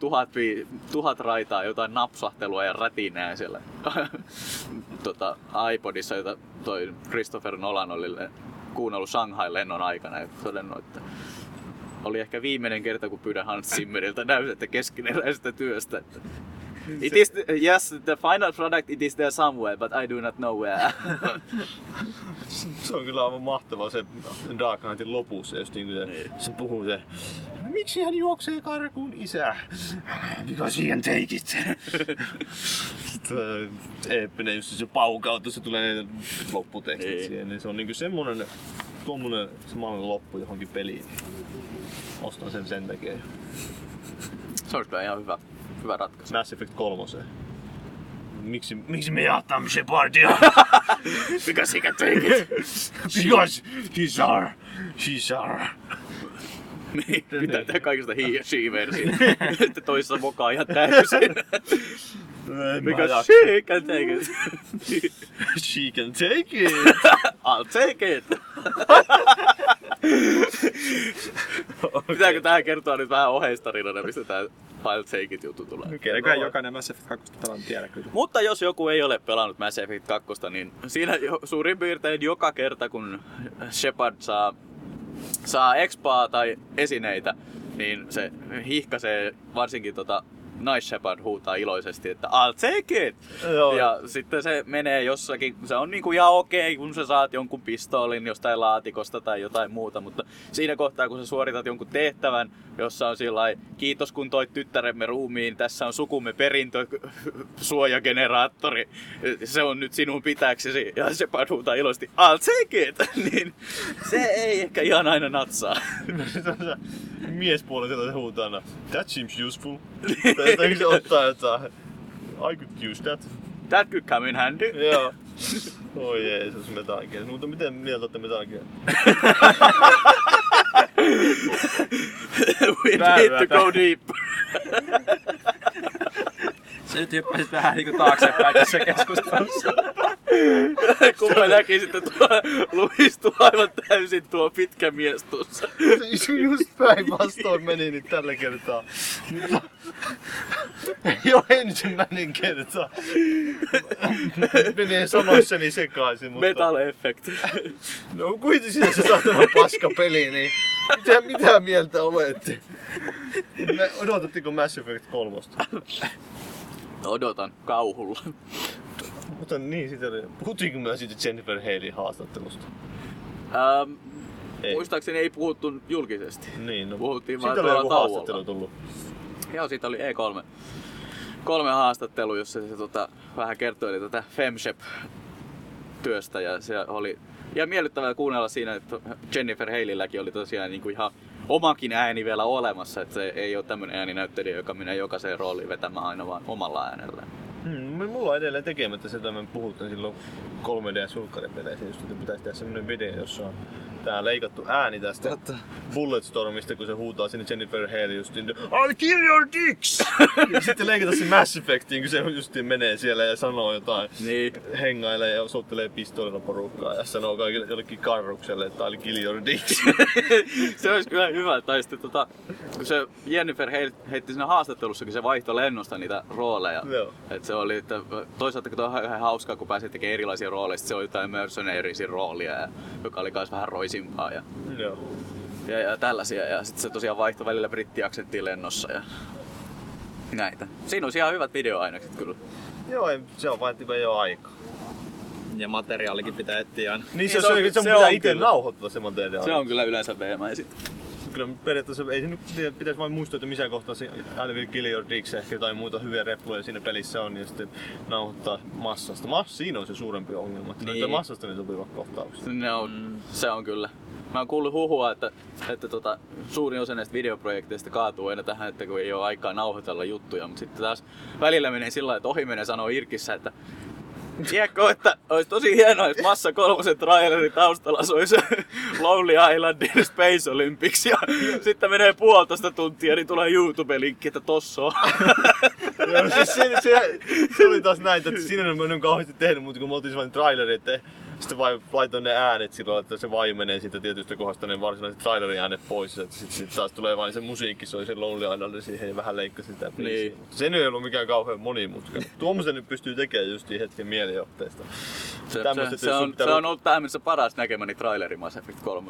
tuhat raitaa jotain napsahtelua ja rätinää siellä iPodissa, jota toi Christopher Nolan oli kuunnellut Shanghain lennon aikana ja todennut, että oli ehkä viimeinen kerta, kun pyydän Hans Zimmeriltä näytettä keskeneräisestä työstä. It is yes, the final product, it is there somewhere, but I do not know where. Se on kyllä aivan mahtavaa se Dark Knightin lopussa, jos se puhuu se, miksi hän juoksee karkuun isää? Because he can take it. Eeppinen, just se paukautta, se tulee lopputekstit siihen. Se on niinku semmonen samanlainen loppu johonkin peliin. Ostan sen takia. Se on kyllä ihan hyvä ratkaisu. Mass Effect 3. Miksi me jahtamme Shepardia? Because he can take it. Because he's our. Pitää tehdä kaikista he ja she-versiin. Sitten toisessa mokaa ihan täysin. Because she can take it. She can take it. I'll take it. Pitääkö tähän kertoa nyt vähän oheistarinana, mistä tää I'll take it -juttu tulee? Kylläköhän jokainen Mass Effect 2 pelannut tiedä kyllä. Mutta jos joku ei ole pelannut Mass Effect 2, niin siinä suurin piirtein joka kerta kun Shepard saa expaa tai esineitä, niin se hihkaisee varsinkin Nice Shepard huutaa iloisesti, että I'll take it! Joo. Ja sitten se menee jossakin, se on niinku ihan okei, kun sä saat jonkun pistoolin jostain laatikosta tai jotain muuta, mutta siinä kohtaa, kun sä suoritat jonkun tehtävän, jossa on sillai, kiitos kun toit tyttäremme ruumiin, tässä on sukumme perintösuojageneraattori, se on nyt sinun pitäksesi, ja Shepard huutaa iloisesti, I'll take it! Niin se ei ehkä ihan aina natsaa. Miespuoliselta se huutaa aina, that seems useful. Täytyykö se ottaa jotain? I could use that. That could come in handy. Joo. Oi Jeesus, Metal Gear. Mutta miten mieltä olette Metal Gear? We need to go deep. Sä nyt hyppäsit vähän niinku taaksepäin tässä keskustelussa. Kun mä näkisin, että tuo luistuu aivan täysin tuo pitkä mies tuossa. Just päinvastoin meni nyt tällä kertaa. Jo ensimmäinen kerta. Meni sanoissani sekaisin, mutta... Metal Effect. No kuitenkin sinä se saatava paska peli, niin mitä mieltä olette? Odotatteko Mass Effect 3? Odotan kauhulla. Mutta niin, puhuttiinko myös siitä Jennifer Haleyn haastattelusta? Muistaakseni ei puhuttu julkisesti. Niin, no. Puhuttiin vaan tuolla tauolla. Siitä oli haastattelu tullut. Joo, siitä oli E3. Kolme haastattelua, jossa se vähän kertoi tätä FemShep-työstä. Ja se oli ihan miellyttävää kuunnella siinä, että Jennifer Haleylläkin oli tosiaan niin kuin ihan omakin ääni vielä olemassa. Että se ei ole tämmöinen ääninäyttelijä, joka menee jokaiseen rooliin vetämään aina vaan omalla äänellä. Mulla on edelleen tekemättä sitä, me puhuttiin silloin 3D-sulkkaripeleissä, just että pitäisi tehdä semmonen video, jossa on tää leikattu ääni tästä Bulletstormista, kun se huutaa sinne Jennifer Hale justiin "I'll kill your dicks!" ja sitten leikataan se Mass Effectiin, kun se justiin menee siellä ja sanoo jotain, niin hengailee ja osoittelee pistoolilla porukkaa ja sanoo kaikille jollekin karrukselle, että "I'll kill your dicks!" Se olisi kyllä hyvä, tai sitten kun se Jennifer Hale heitti siinä haastattelussakin, se vaihtoi lennosta niitä rooleja. Joo. Et se oli, että toisaalta kun on ihan hauskaa, kun pääsee tekemään erilaisia rooleja, se oli jotain mercenarysin roolia, ja, joka oli myös vähän roisimpaa ja tällaisia. Ja sitten se tosiaan vaihtoi välillä brittiaksenttiin lennossa ja näitä. Siinä olisi ihan hyvät videoainekset kyllä. Joo, se on vain jo aikaa. Ja materiaalikin pitää etsiä aina. Niin se on pitää itse nauhoittaa se materiaali. Se on kyllä yleensä veemä sitten. Kyllä periaatteessa ei se pitäisi vain muistaa, että missä kohtaa se I will kill your dicks ehkä tai muuta hyviä reploja siinä pelissä on ja sitten nauhoittaa massasta. Siinä on se suurempi ongelma, että niin. Massasta ne sopivat kohtaukset. No, se on kyllä. Mä oon kuullut huhua, että suurin osa näistä videoprojekteista kaatuu aina tähän, että kun ei ole aikaa nauhoitella juttuja, mutta sitten taas välillä menee sillä lailla, että ohimenee sanoo Irkissä, että tiedätkö, että olisi tosi hienoa, jos Massa kolmosen trailerin taustalla soisi Lonely Islandin Space Olympics ja sitten menee 1,5 tuntia, niin tulee YouTube-linkki, että tossa on. No, se oli taas näin, että siinä en ole kauheasti tehnyt, mutta kun me oltiin sellainen traileri, että sitten vain laitoin ne äänet silloin, että se vaimenee siitä tietystä kohdasta ne varsinaiset trailerin äänet pois. Sitten taas tulee vain se musiikki, se oli se Lonely Island, siihen ja vähän leikkasi sitä biisiä. Niin. Sen ei ollut mikään kauhean monimutkainen. Tuommoisen nyt pystyy tekemään just hetken mielijohteesta. Se on ollut tähän mennessä paras näkemäni traileri Mass Effect 3.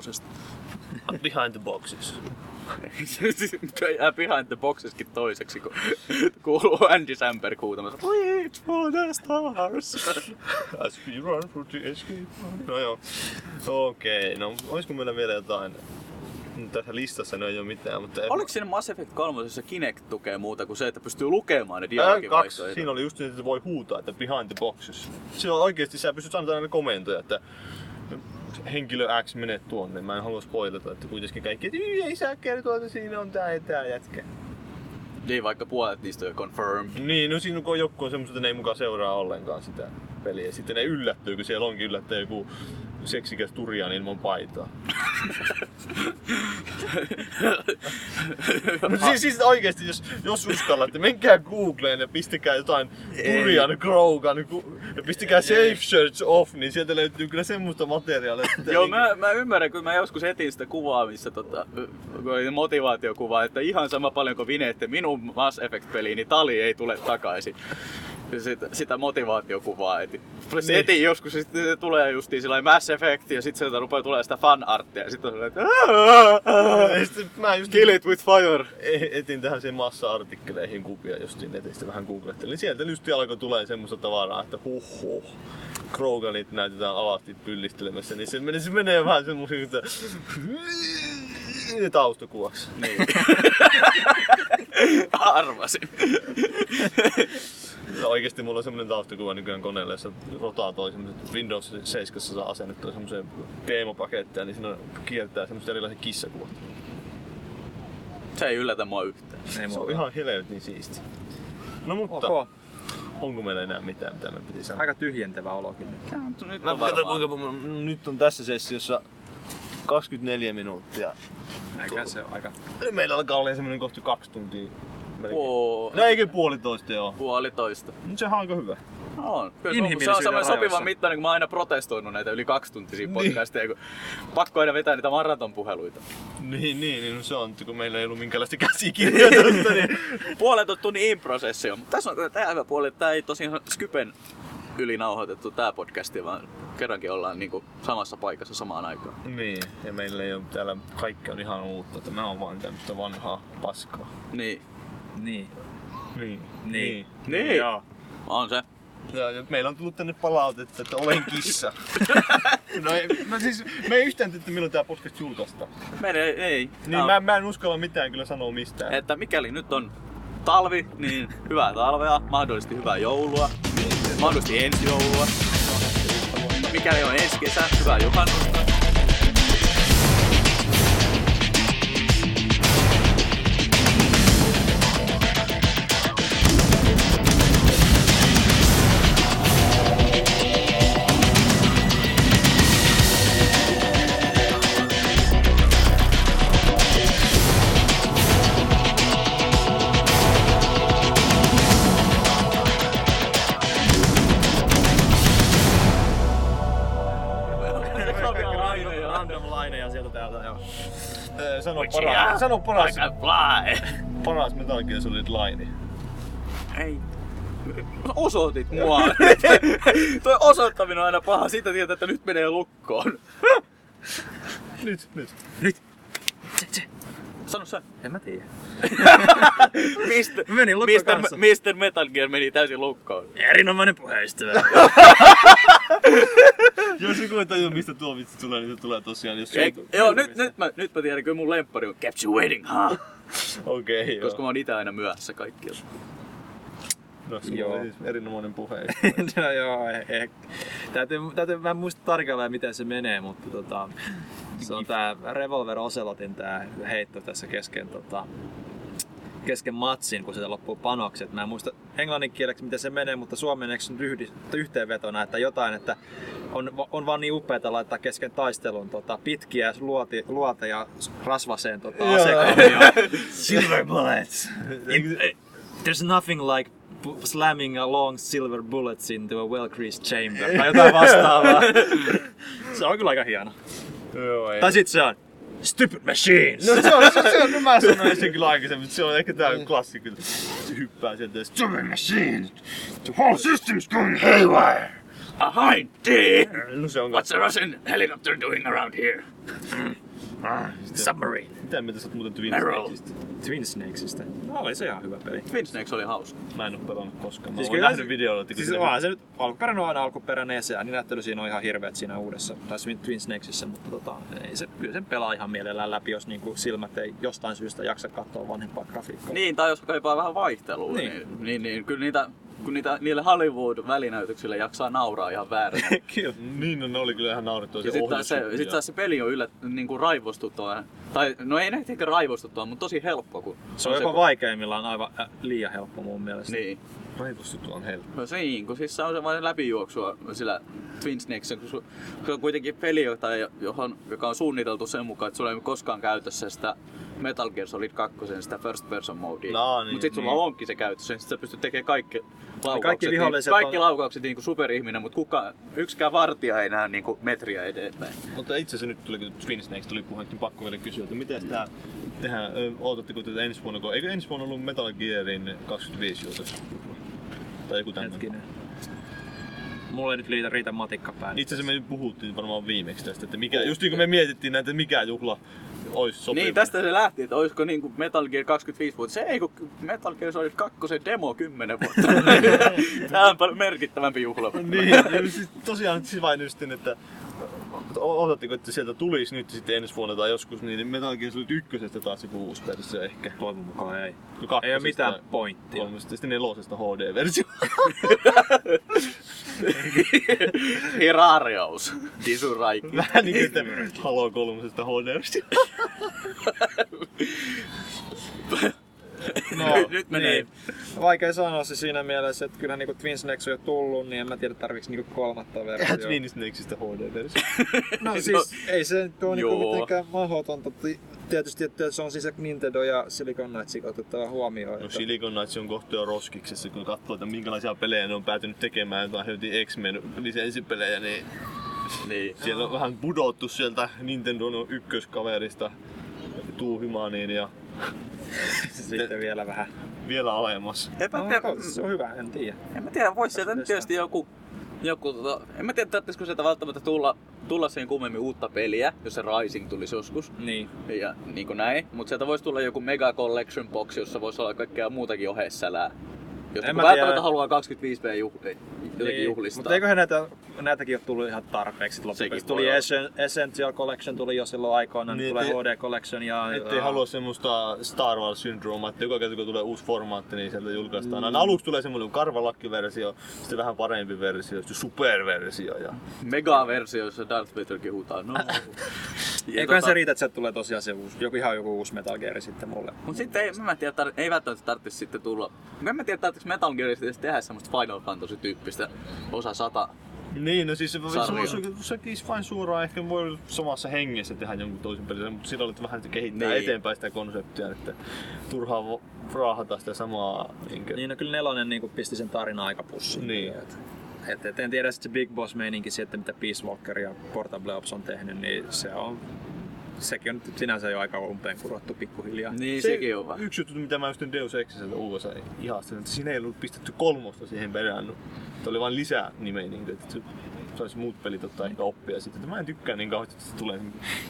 Behind the boxes. Behind the boxeskin toiseksi, kun kuuluu Andy Samberg huutamassa "Reach for the stars! As we run for the escape." No joo. Okei, no olisiko meillä vielä jotain? Tässä listassa ei ole mitään, mutta... Oliko siinä Mass Effect 3, jossa Kinect tukee muuta kuin se, että pystyy lukemaan ne dialogivaihtoehtoja? Siinä oli just niin, että voi huutaa, että behind the boxes. Silloin oikeesti sä pystyt antamaan näille komentoja, että henkilö X menee tuonne. Mä en halua spoilata, että kuitenkin kaikki, että ei saa kertoa, että siinä on tää ja tää jätkä. Niin, vaikka puolet niistä on jo confirmed. Niin, no siinä on joku semmoista, että ne ei mukaan seuraa ollenkaan sitä peliä. Sitten ne yllättyy, kun siellä onkin yllättää joku seksikäs turjaan ilman paitaa. No siis oikeesti, jos uskallatte, menkää Googleen ja pistäkää jotain turjaan Krogan ja pistäkää Safe Search Off, niin sieltä löytyy kyllä semmoista materiaalia. Joo, mä ymmärrän, kun mä joskus etin sitä kuvaa, missä motivaatiokuvaa, että ihan sama paljon kuin vineette minun Mass Effect-peliin, niin tali ei tule takaisin. Sitä motivaatiokuvaa etin. Se etin joskus, sitten se tulee justiin sellainen Mass Effect ja sitten sieltä rupeaa tulemaan sitä fanarttia ja sitten on sellainen, että mä just kill it with fire. Etin tähän sen massa-artikkeleihin kuvia justiin netistä vähän googlettelin. Sieltä just alkoi tulee semmoista tavaraa, että huhhuh, Kroganit näytetään alasti pyllistelemässä, niin se menee vähän semmoisin, että taustakuvaksi. Niin. Arvasin. Oikeesti mulla on semmonen taustakuva nykyään koneelle, jossa rotaa toi semmoset Windows 7 saa asennettua semmoseen teemapakettia, niin siinä kiertää semmoset erilaiset kissakuvat. Se ei yllätä mua yhtään. Se on ihan hileyt niin siisti. No mutta, onko meillä enää mitään, mitä me piti sanoa? Aika tyhjentävä olo kyllä. Nyt on tässä sessiossa 24 minuuttia. Eikä se on aika. Meillä alkaa olla semmonen kohta 2 tuntia. No eikö 1,5 oo? 1,5. No sehän on aika hyvä. On. Se on semmoinen sopivan mittainen, kun mä oon aina protestoinut näitä yli 2-tuntisia podcasteja, kun pakko aina vetää niitä maratonpuheluita. Niin, no se on, kun meillä ei ollut minkäänlaista käsikirjoitusta, niin... 1,5 tunnin in-prosessio. Tässä on tää hyvä puoli, että tää ei tosiaan Skypen yli nauhoitettu tää podcasti, vaan kerrankin ollaan niinku samassa paikassa samaan aikaan. Niin, ja meillä ei oo täällä, kaikki on ihan uutta, että mä oon vaan tämmöstä vanhaa paskaa. Niin. Joo. On se. Joo, meillä on tullut tänne palautetta, että olen kissa. No siis, me ei yhtään tiedä, milloin tää podcast julkaistaan. Ei. Niin, mä en uskalla mitään kyllä sanoa mistään. Että mikäli nyt on talvi, niin hyvää talvea, mahdollisesti hyvää joulua, mahdollisesti ensi joulua. Mikäli on ensi kesä, hyvää juhannusta. Sano paras. Paras Metal Gear Solid -laini. Ei. Osoitit mua. Toi osoittaminen on aina paha. Siitä tietää, että nyt menee lukkoon. Nyt. Sano sä. En mä tiedä. Mr. Metal Gear meni täysin lukkoon. Erinomainen puheenjohtaja. Jos joku ei tajua mistä tuo vitsi tulee, niin se tulee tosiaan. Nyt mä tiedän, kyllä mun lemppari on Kept You Waiting, huh? Okei, joo. Koska mä oon ite aina myöhässä kaikkialla. No, joo. Erinomainen puheenjohtaja. No joo, täytyy vähän muistaa tarkalleen miten se menee, mutta se on tää Revolver Ocelotin tää heitto tässä kesken matsin, kun se loppuu panokset. Mä en muista englannin kieleksi miten se menee, mutta suomenneksi yhteenvetona, että jotain, että on vaan niin upeeta laittaa kesken taistelun pitkiä luota ja rasvaseen asekammioon. Silver bullets! There's nothing like slamming a long silver bullets into a well-creased chamber. Tai jotain vastaavaa. Se on kyllä aika hieno. Tai sit se on Stupid Machines! No se on mä sanoin sen kyllä aikaisemmin, mutta se on ehkä tää klassikko. Se hyppää sieltä Stupid Machines! The whole system's going haywire! A hind D! No se on What's a Russian helicopter doing around here? Submarine. Mitä mieltä sä oot muuten Twin Snakesista? No oli se ihan hyvä peli. Twin Snakes oli hauska. Mä en oo pelannut koskaan. Mä oon nähnyt videoilla. Se nyt alkuperäinen on aina alkuperäinen ja se ääninäyttely siinä on ihan hirveet siinä uudessa. Tai Twin Snakesissa, mutta ei se, kyllä sen pelaa ihan mielellään läpi, jos niinku silmät ei jostain syystä jaksa katsoa vanhempaa grafiikkaa. Niin, tai jos kaipaa vähän vaihtelua, niin kyllä niille Hollywood-välinäytöksille jaksaa nauraa ihan väärin. Niin, ne oli kyllä ihan naurettavaa. Sitten taas se peli on niinku raivostuttava. Tai, no ei näitä ehkä raivostuttava, mutta tosi helppo. Kun se on jopa vaikeimmillaan aivan liian helppo mun mielestä. Niin. Raivostuttava on helppo. No siin, kun siis se on vain läpijuoksua sillä Twin Snakes. Se on kuitenkin peli, joka on suunniteltu sen mukaan, että sulla ei koskaan käytössä sitä Metal Gear Solid 2, sitä first person modea. No, niin, mutta sit sulla onkin se käytössä, niin sit sä pystyt tekemään kaikki laukaukset niinku superihminen, mutta yksikään vartija ei näe niinku metriä eteenpäin. Mutta itse asiassa nyt tuli, kun Twin Snakes tuli puhe, niin pakko vielä kysyä, että miten tää tehdään, ootatteko tätä ensi vuonna, eikö ensi vuonna ollut Metal Gearin 25 julkaisu? Tai joku tämmöinen. Mulla ei nyt riitä matikka päälle. Itse asiassa me puhuttiin varmaan viimeksi tästä, että mikä, just niin kuin me mietittiin näitä, että mikä juhla olisi sopiva. Niin, tästä se lähti, että olisiko niin kuin Metal Gear 25 vuotta. Se ei, kun Metal Gear Solid 2 demo 10 vuotta. Tämä on paljon merkittävämpi juhla. Niin, siis tosiaan siis vain just, että odotatteko, että sieltä tulisi nyt sitten ensi vuonna tai joskus, niin Metal Gear Solid 1 taas joku uusi versio ehkä. Toivon mukaan ei. Ei oo mitään pointtia. Sitten 4 HD-versio. Herariaus. Disu Raikki. Vähän niin kuin Halo 3:sta HD-versio. No, nyt menee. Niin. Vaikea sanoa se siinä mielessä, että kyllähän niinku Twin Snakes on jo tullut, niin en mä tiedä tarviiks niinku kolmatta versiota. Twin Snakesista HD-versio. No siis ei se tuo niinku mitenkään mahdotonta. Tietysti että se on siis Nintendo ja Silicon Knights otettava huomioon. No Silicon Knights on kohta jo roskiksessa, kun katsoo, että minkälaisia pelejä ne on päätynyt tekemään, tai hyötiin X-Men lisenssipelejä, niin siellä on vähän pudottu sieltä Nintendon ykköskaverista Tuuhimaniin ja sitten vielä vähän. Vielä alemmas. Se on hyvä, en tiedä. En mä tiedä, vois sieltä nyt tietysti joku en mä tiedä, tarvitseeko sieltä välttämättä tulla siihen kummemmin uutta peliä, jos se Rising tulisi joskus. Niin. Ja niinku näin. Mut sieltä voisi tulla joku Mega Collection Box, jossa voisi olla kaikkea muutakin oheissälää. Jos joku välttämättä haluaa 25p jotenkin juhlistaa. Mutta eiköhän näitäkin ole tullut ihan tarpeeksi loppupeksi. Tuli Essential Collection tuli jo silloin aikoinaan, niin tulee HD Collection ja ettei halua semmoista Star Wars syndroomaa, että joka kerta kun tulee uusi formaatti, niin sieltä julkaistaan. Aina aluksi tulee semmoinen karvalakkiversio, sitten vähän parempi versio, sitten superversio ja megaversio, jossa Darth Vader kehutaan. No. Eiköhän se riitä, että sieltä tulee tosiaan se joku uusi Metal Gear sitten mulle. Mut sitten ei välttämättä tarvitsisi sitten tulla. Mä tiedä, tarvitsisi Metal Gearista edes tehdä semmoista Final Fantasy-tyyppistä osa 100. Niin, no siis se olisi vain suoraan, ehkä voi samassa hengessä tehdä jonkun toisen pelin, mutta silloin olet vähän kehittää eteenpäin sitä konseptia, että turhaan raahata sitä samaa. Niin, no kyllä 4 niin pisti sen tarinan aikapussiin. Niin. Et en tiedä, että se Big Boss-meininki, mitä Peace Walker ja Portable Ops on tehnyt, niin se on sekin on nyt sinänsä jo aika umpeen kurottu pikkuhiljaa. Niin se, sekin on vaan. Yksi juttu, mitä mä just nyt Deus Exissä uudessa ihastin, että siinä ei ollut pistetty kolmosta siihen perään. Se oli vain lisää nimeä, niin kuin, että saisi muut pelit ottaa ehkä oppia siitä. Mä en tykkää niin kauheasti, että se tulee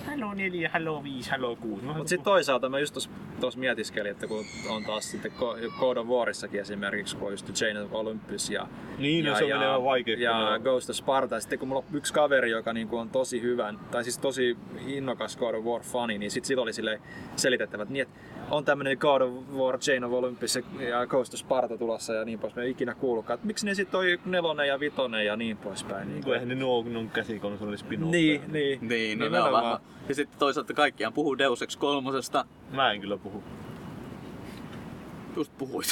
Halo 4, Halo 5, Halo 6. Mutta sitten toisaalta mä just tuossa mietiskelin, että kun on taas sitten God of Warissakin esimerkiksi, kun on just Chain of Olympus ja, niin, ja, se on ja, vaikea, ja Ghost of Sparta. Ja sitten kun mulla on yksi kaveri, joka niin kuin on tosi hyvä, tai siis tosi innokas God of War-fani, niin sitten oli silleen selitettävät niin, että on tämmöinen God of War, Chain of Olympus ja Ghost of Sparta tulossa ja niin pois. Me ei ikinä kuullutkaan, että miksi ne sitten on nelonen ja vitonen ja niin poispäin. Niin eihän ne nuo on käsikonsolin spin-off. Niin, nimenomaan. Ja sitten toisaalta kaikkiaan puhuu Deus Ex 3:sta. Mä en kyllä puhu. Just puhuit.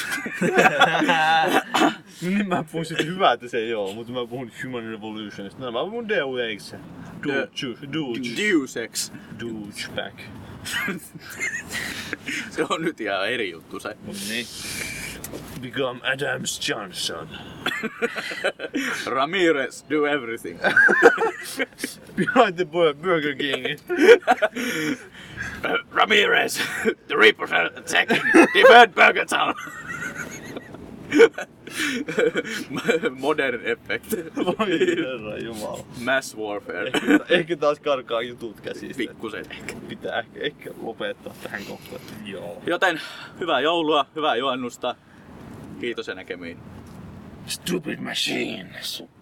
No niin mä puhun sitten hyvää, että se ei oo, mutta mä puhun Human Revolutionista. No mä puhun Deus Ex. Deus Ex. Douchebag. Se on nyt ihan eri juttu se. Niin. Become Adams Johnson. Ramirez, do everything. Behind the Burger King. Ramirez, the Reapers are attacking the Bird Burger Town. Modern effect. Voi herra jumala. Mass warfare. Ehkä taas karkaa jutut käsistä. Pikkusen ehkä. Pitää ehkä lopettaa tähän kohtaan. Joo. Joten hyvää joulua, hyvää juhannusta. Kiitos ja näkemiin. Stupid machines.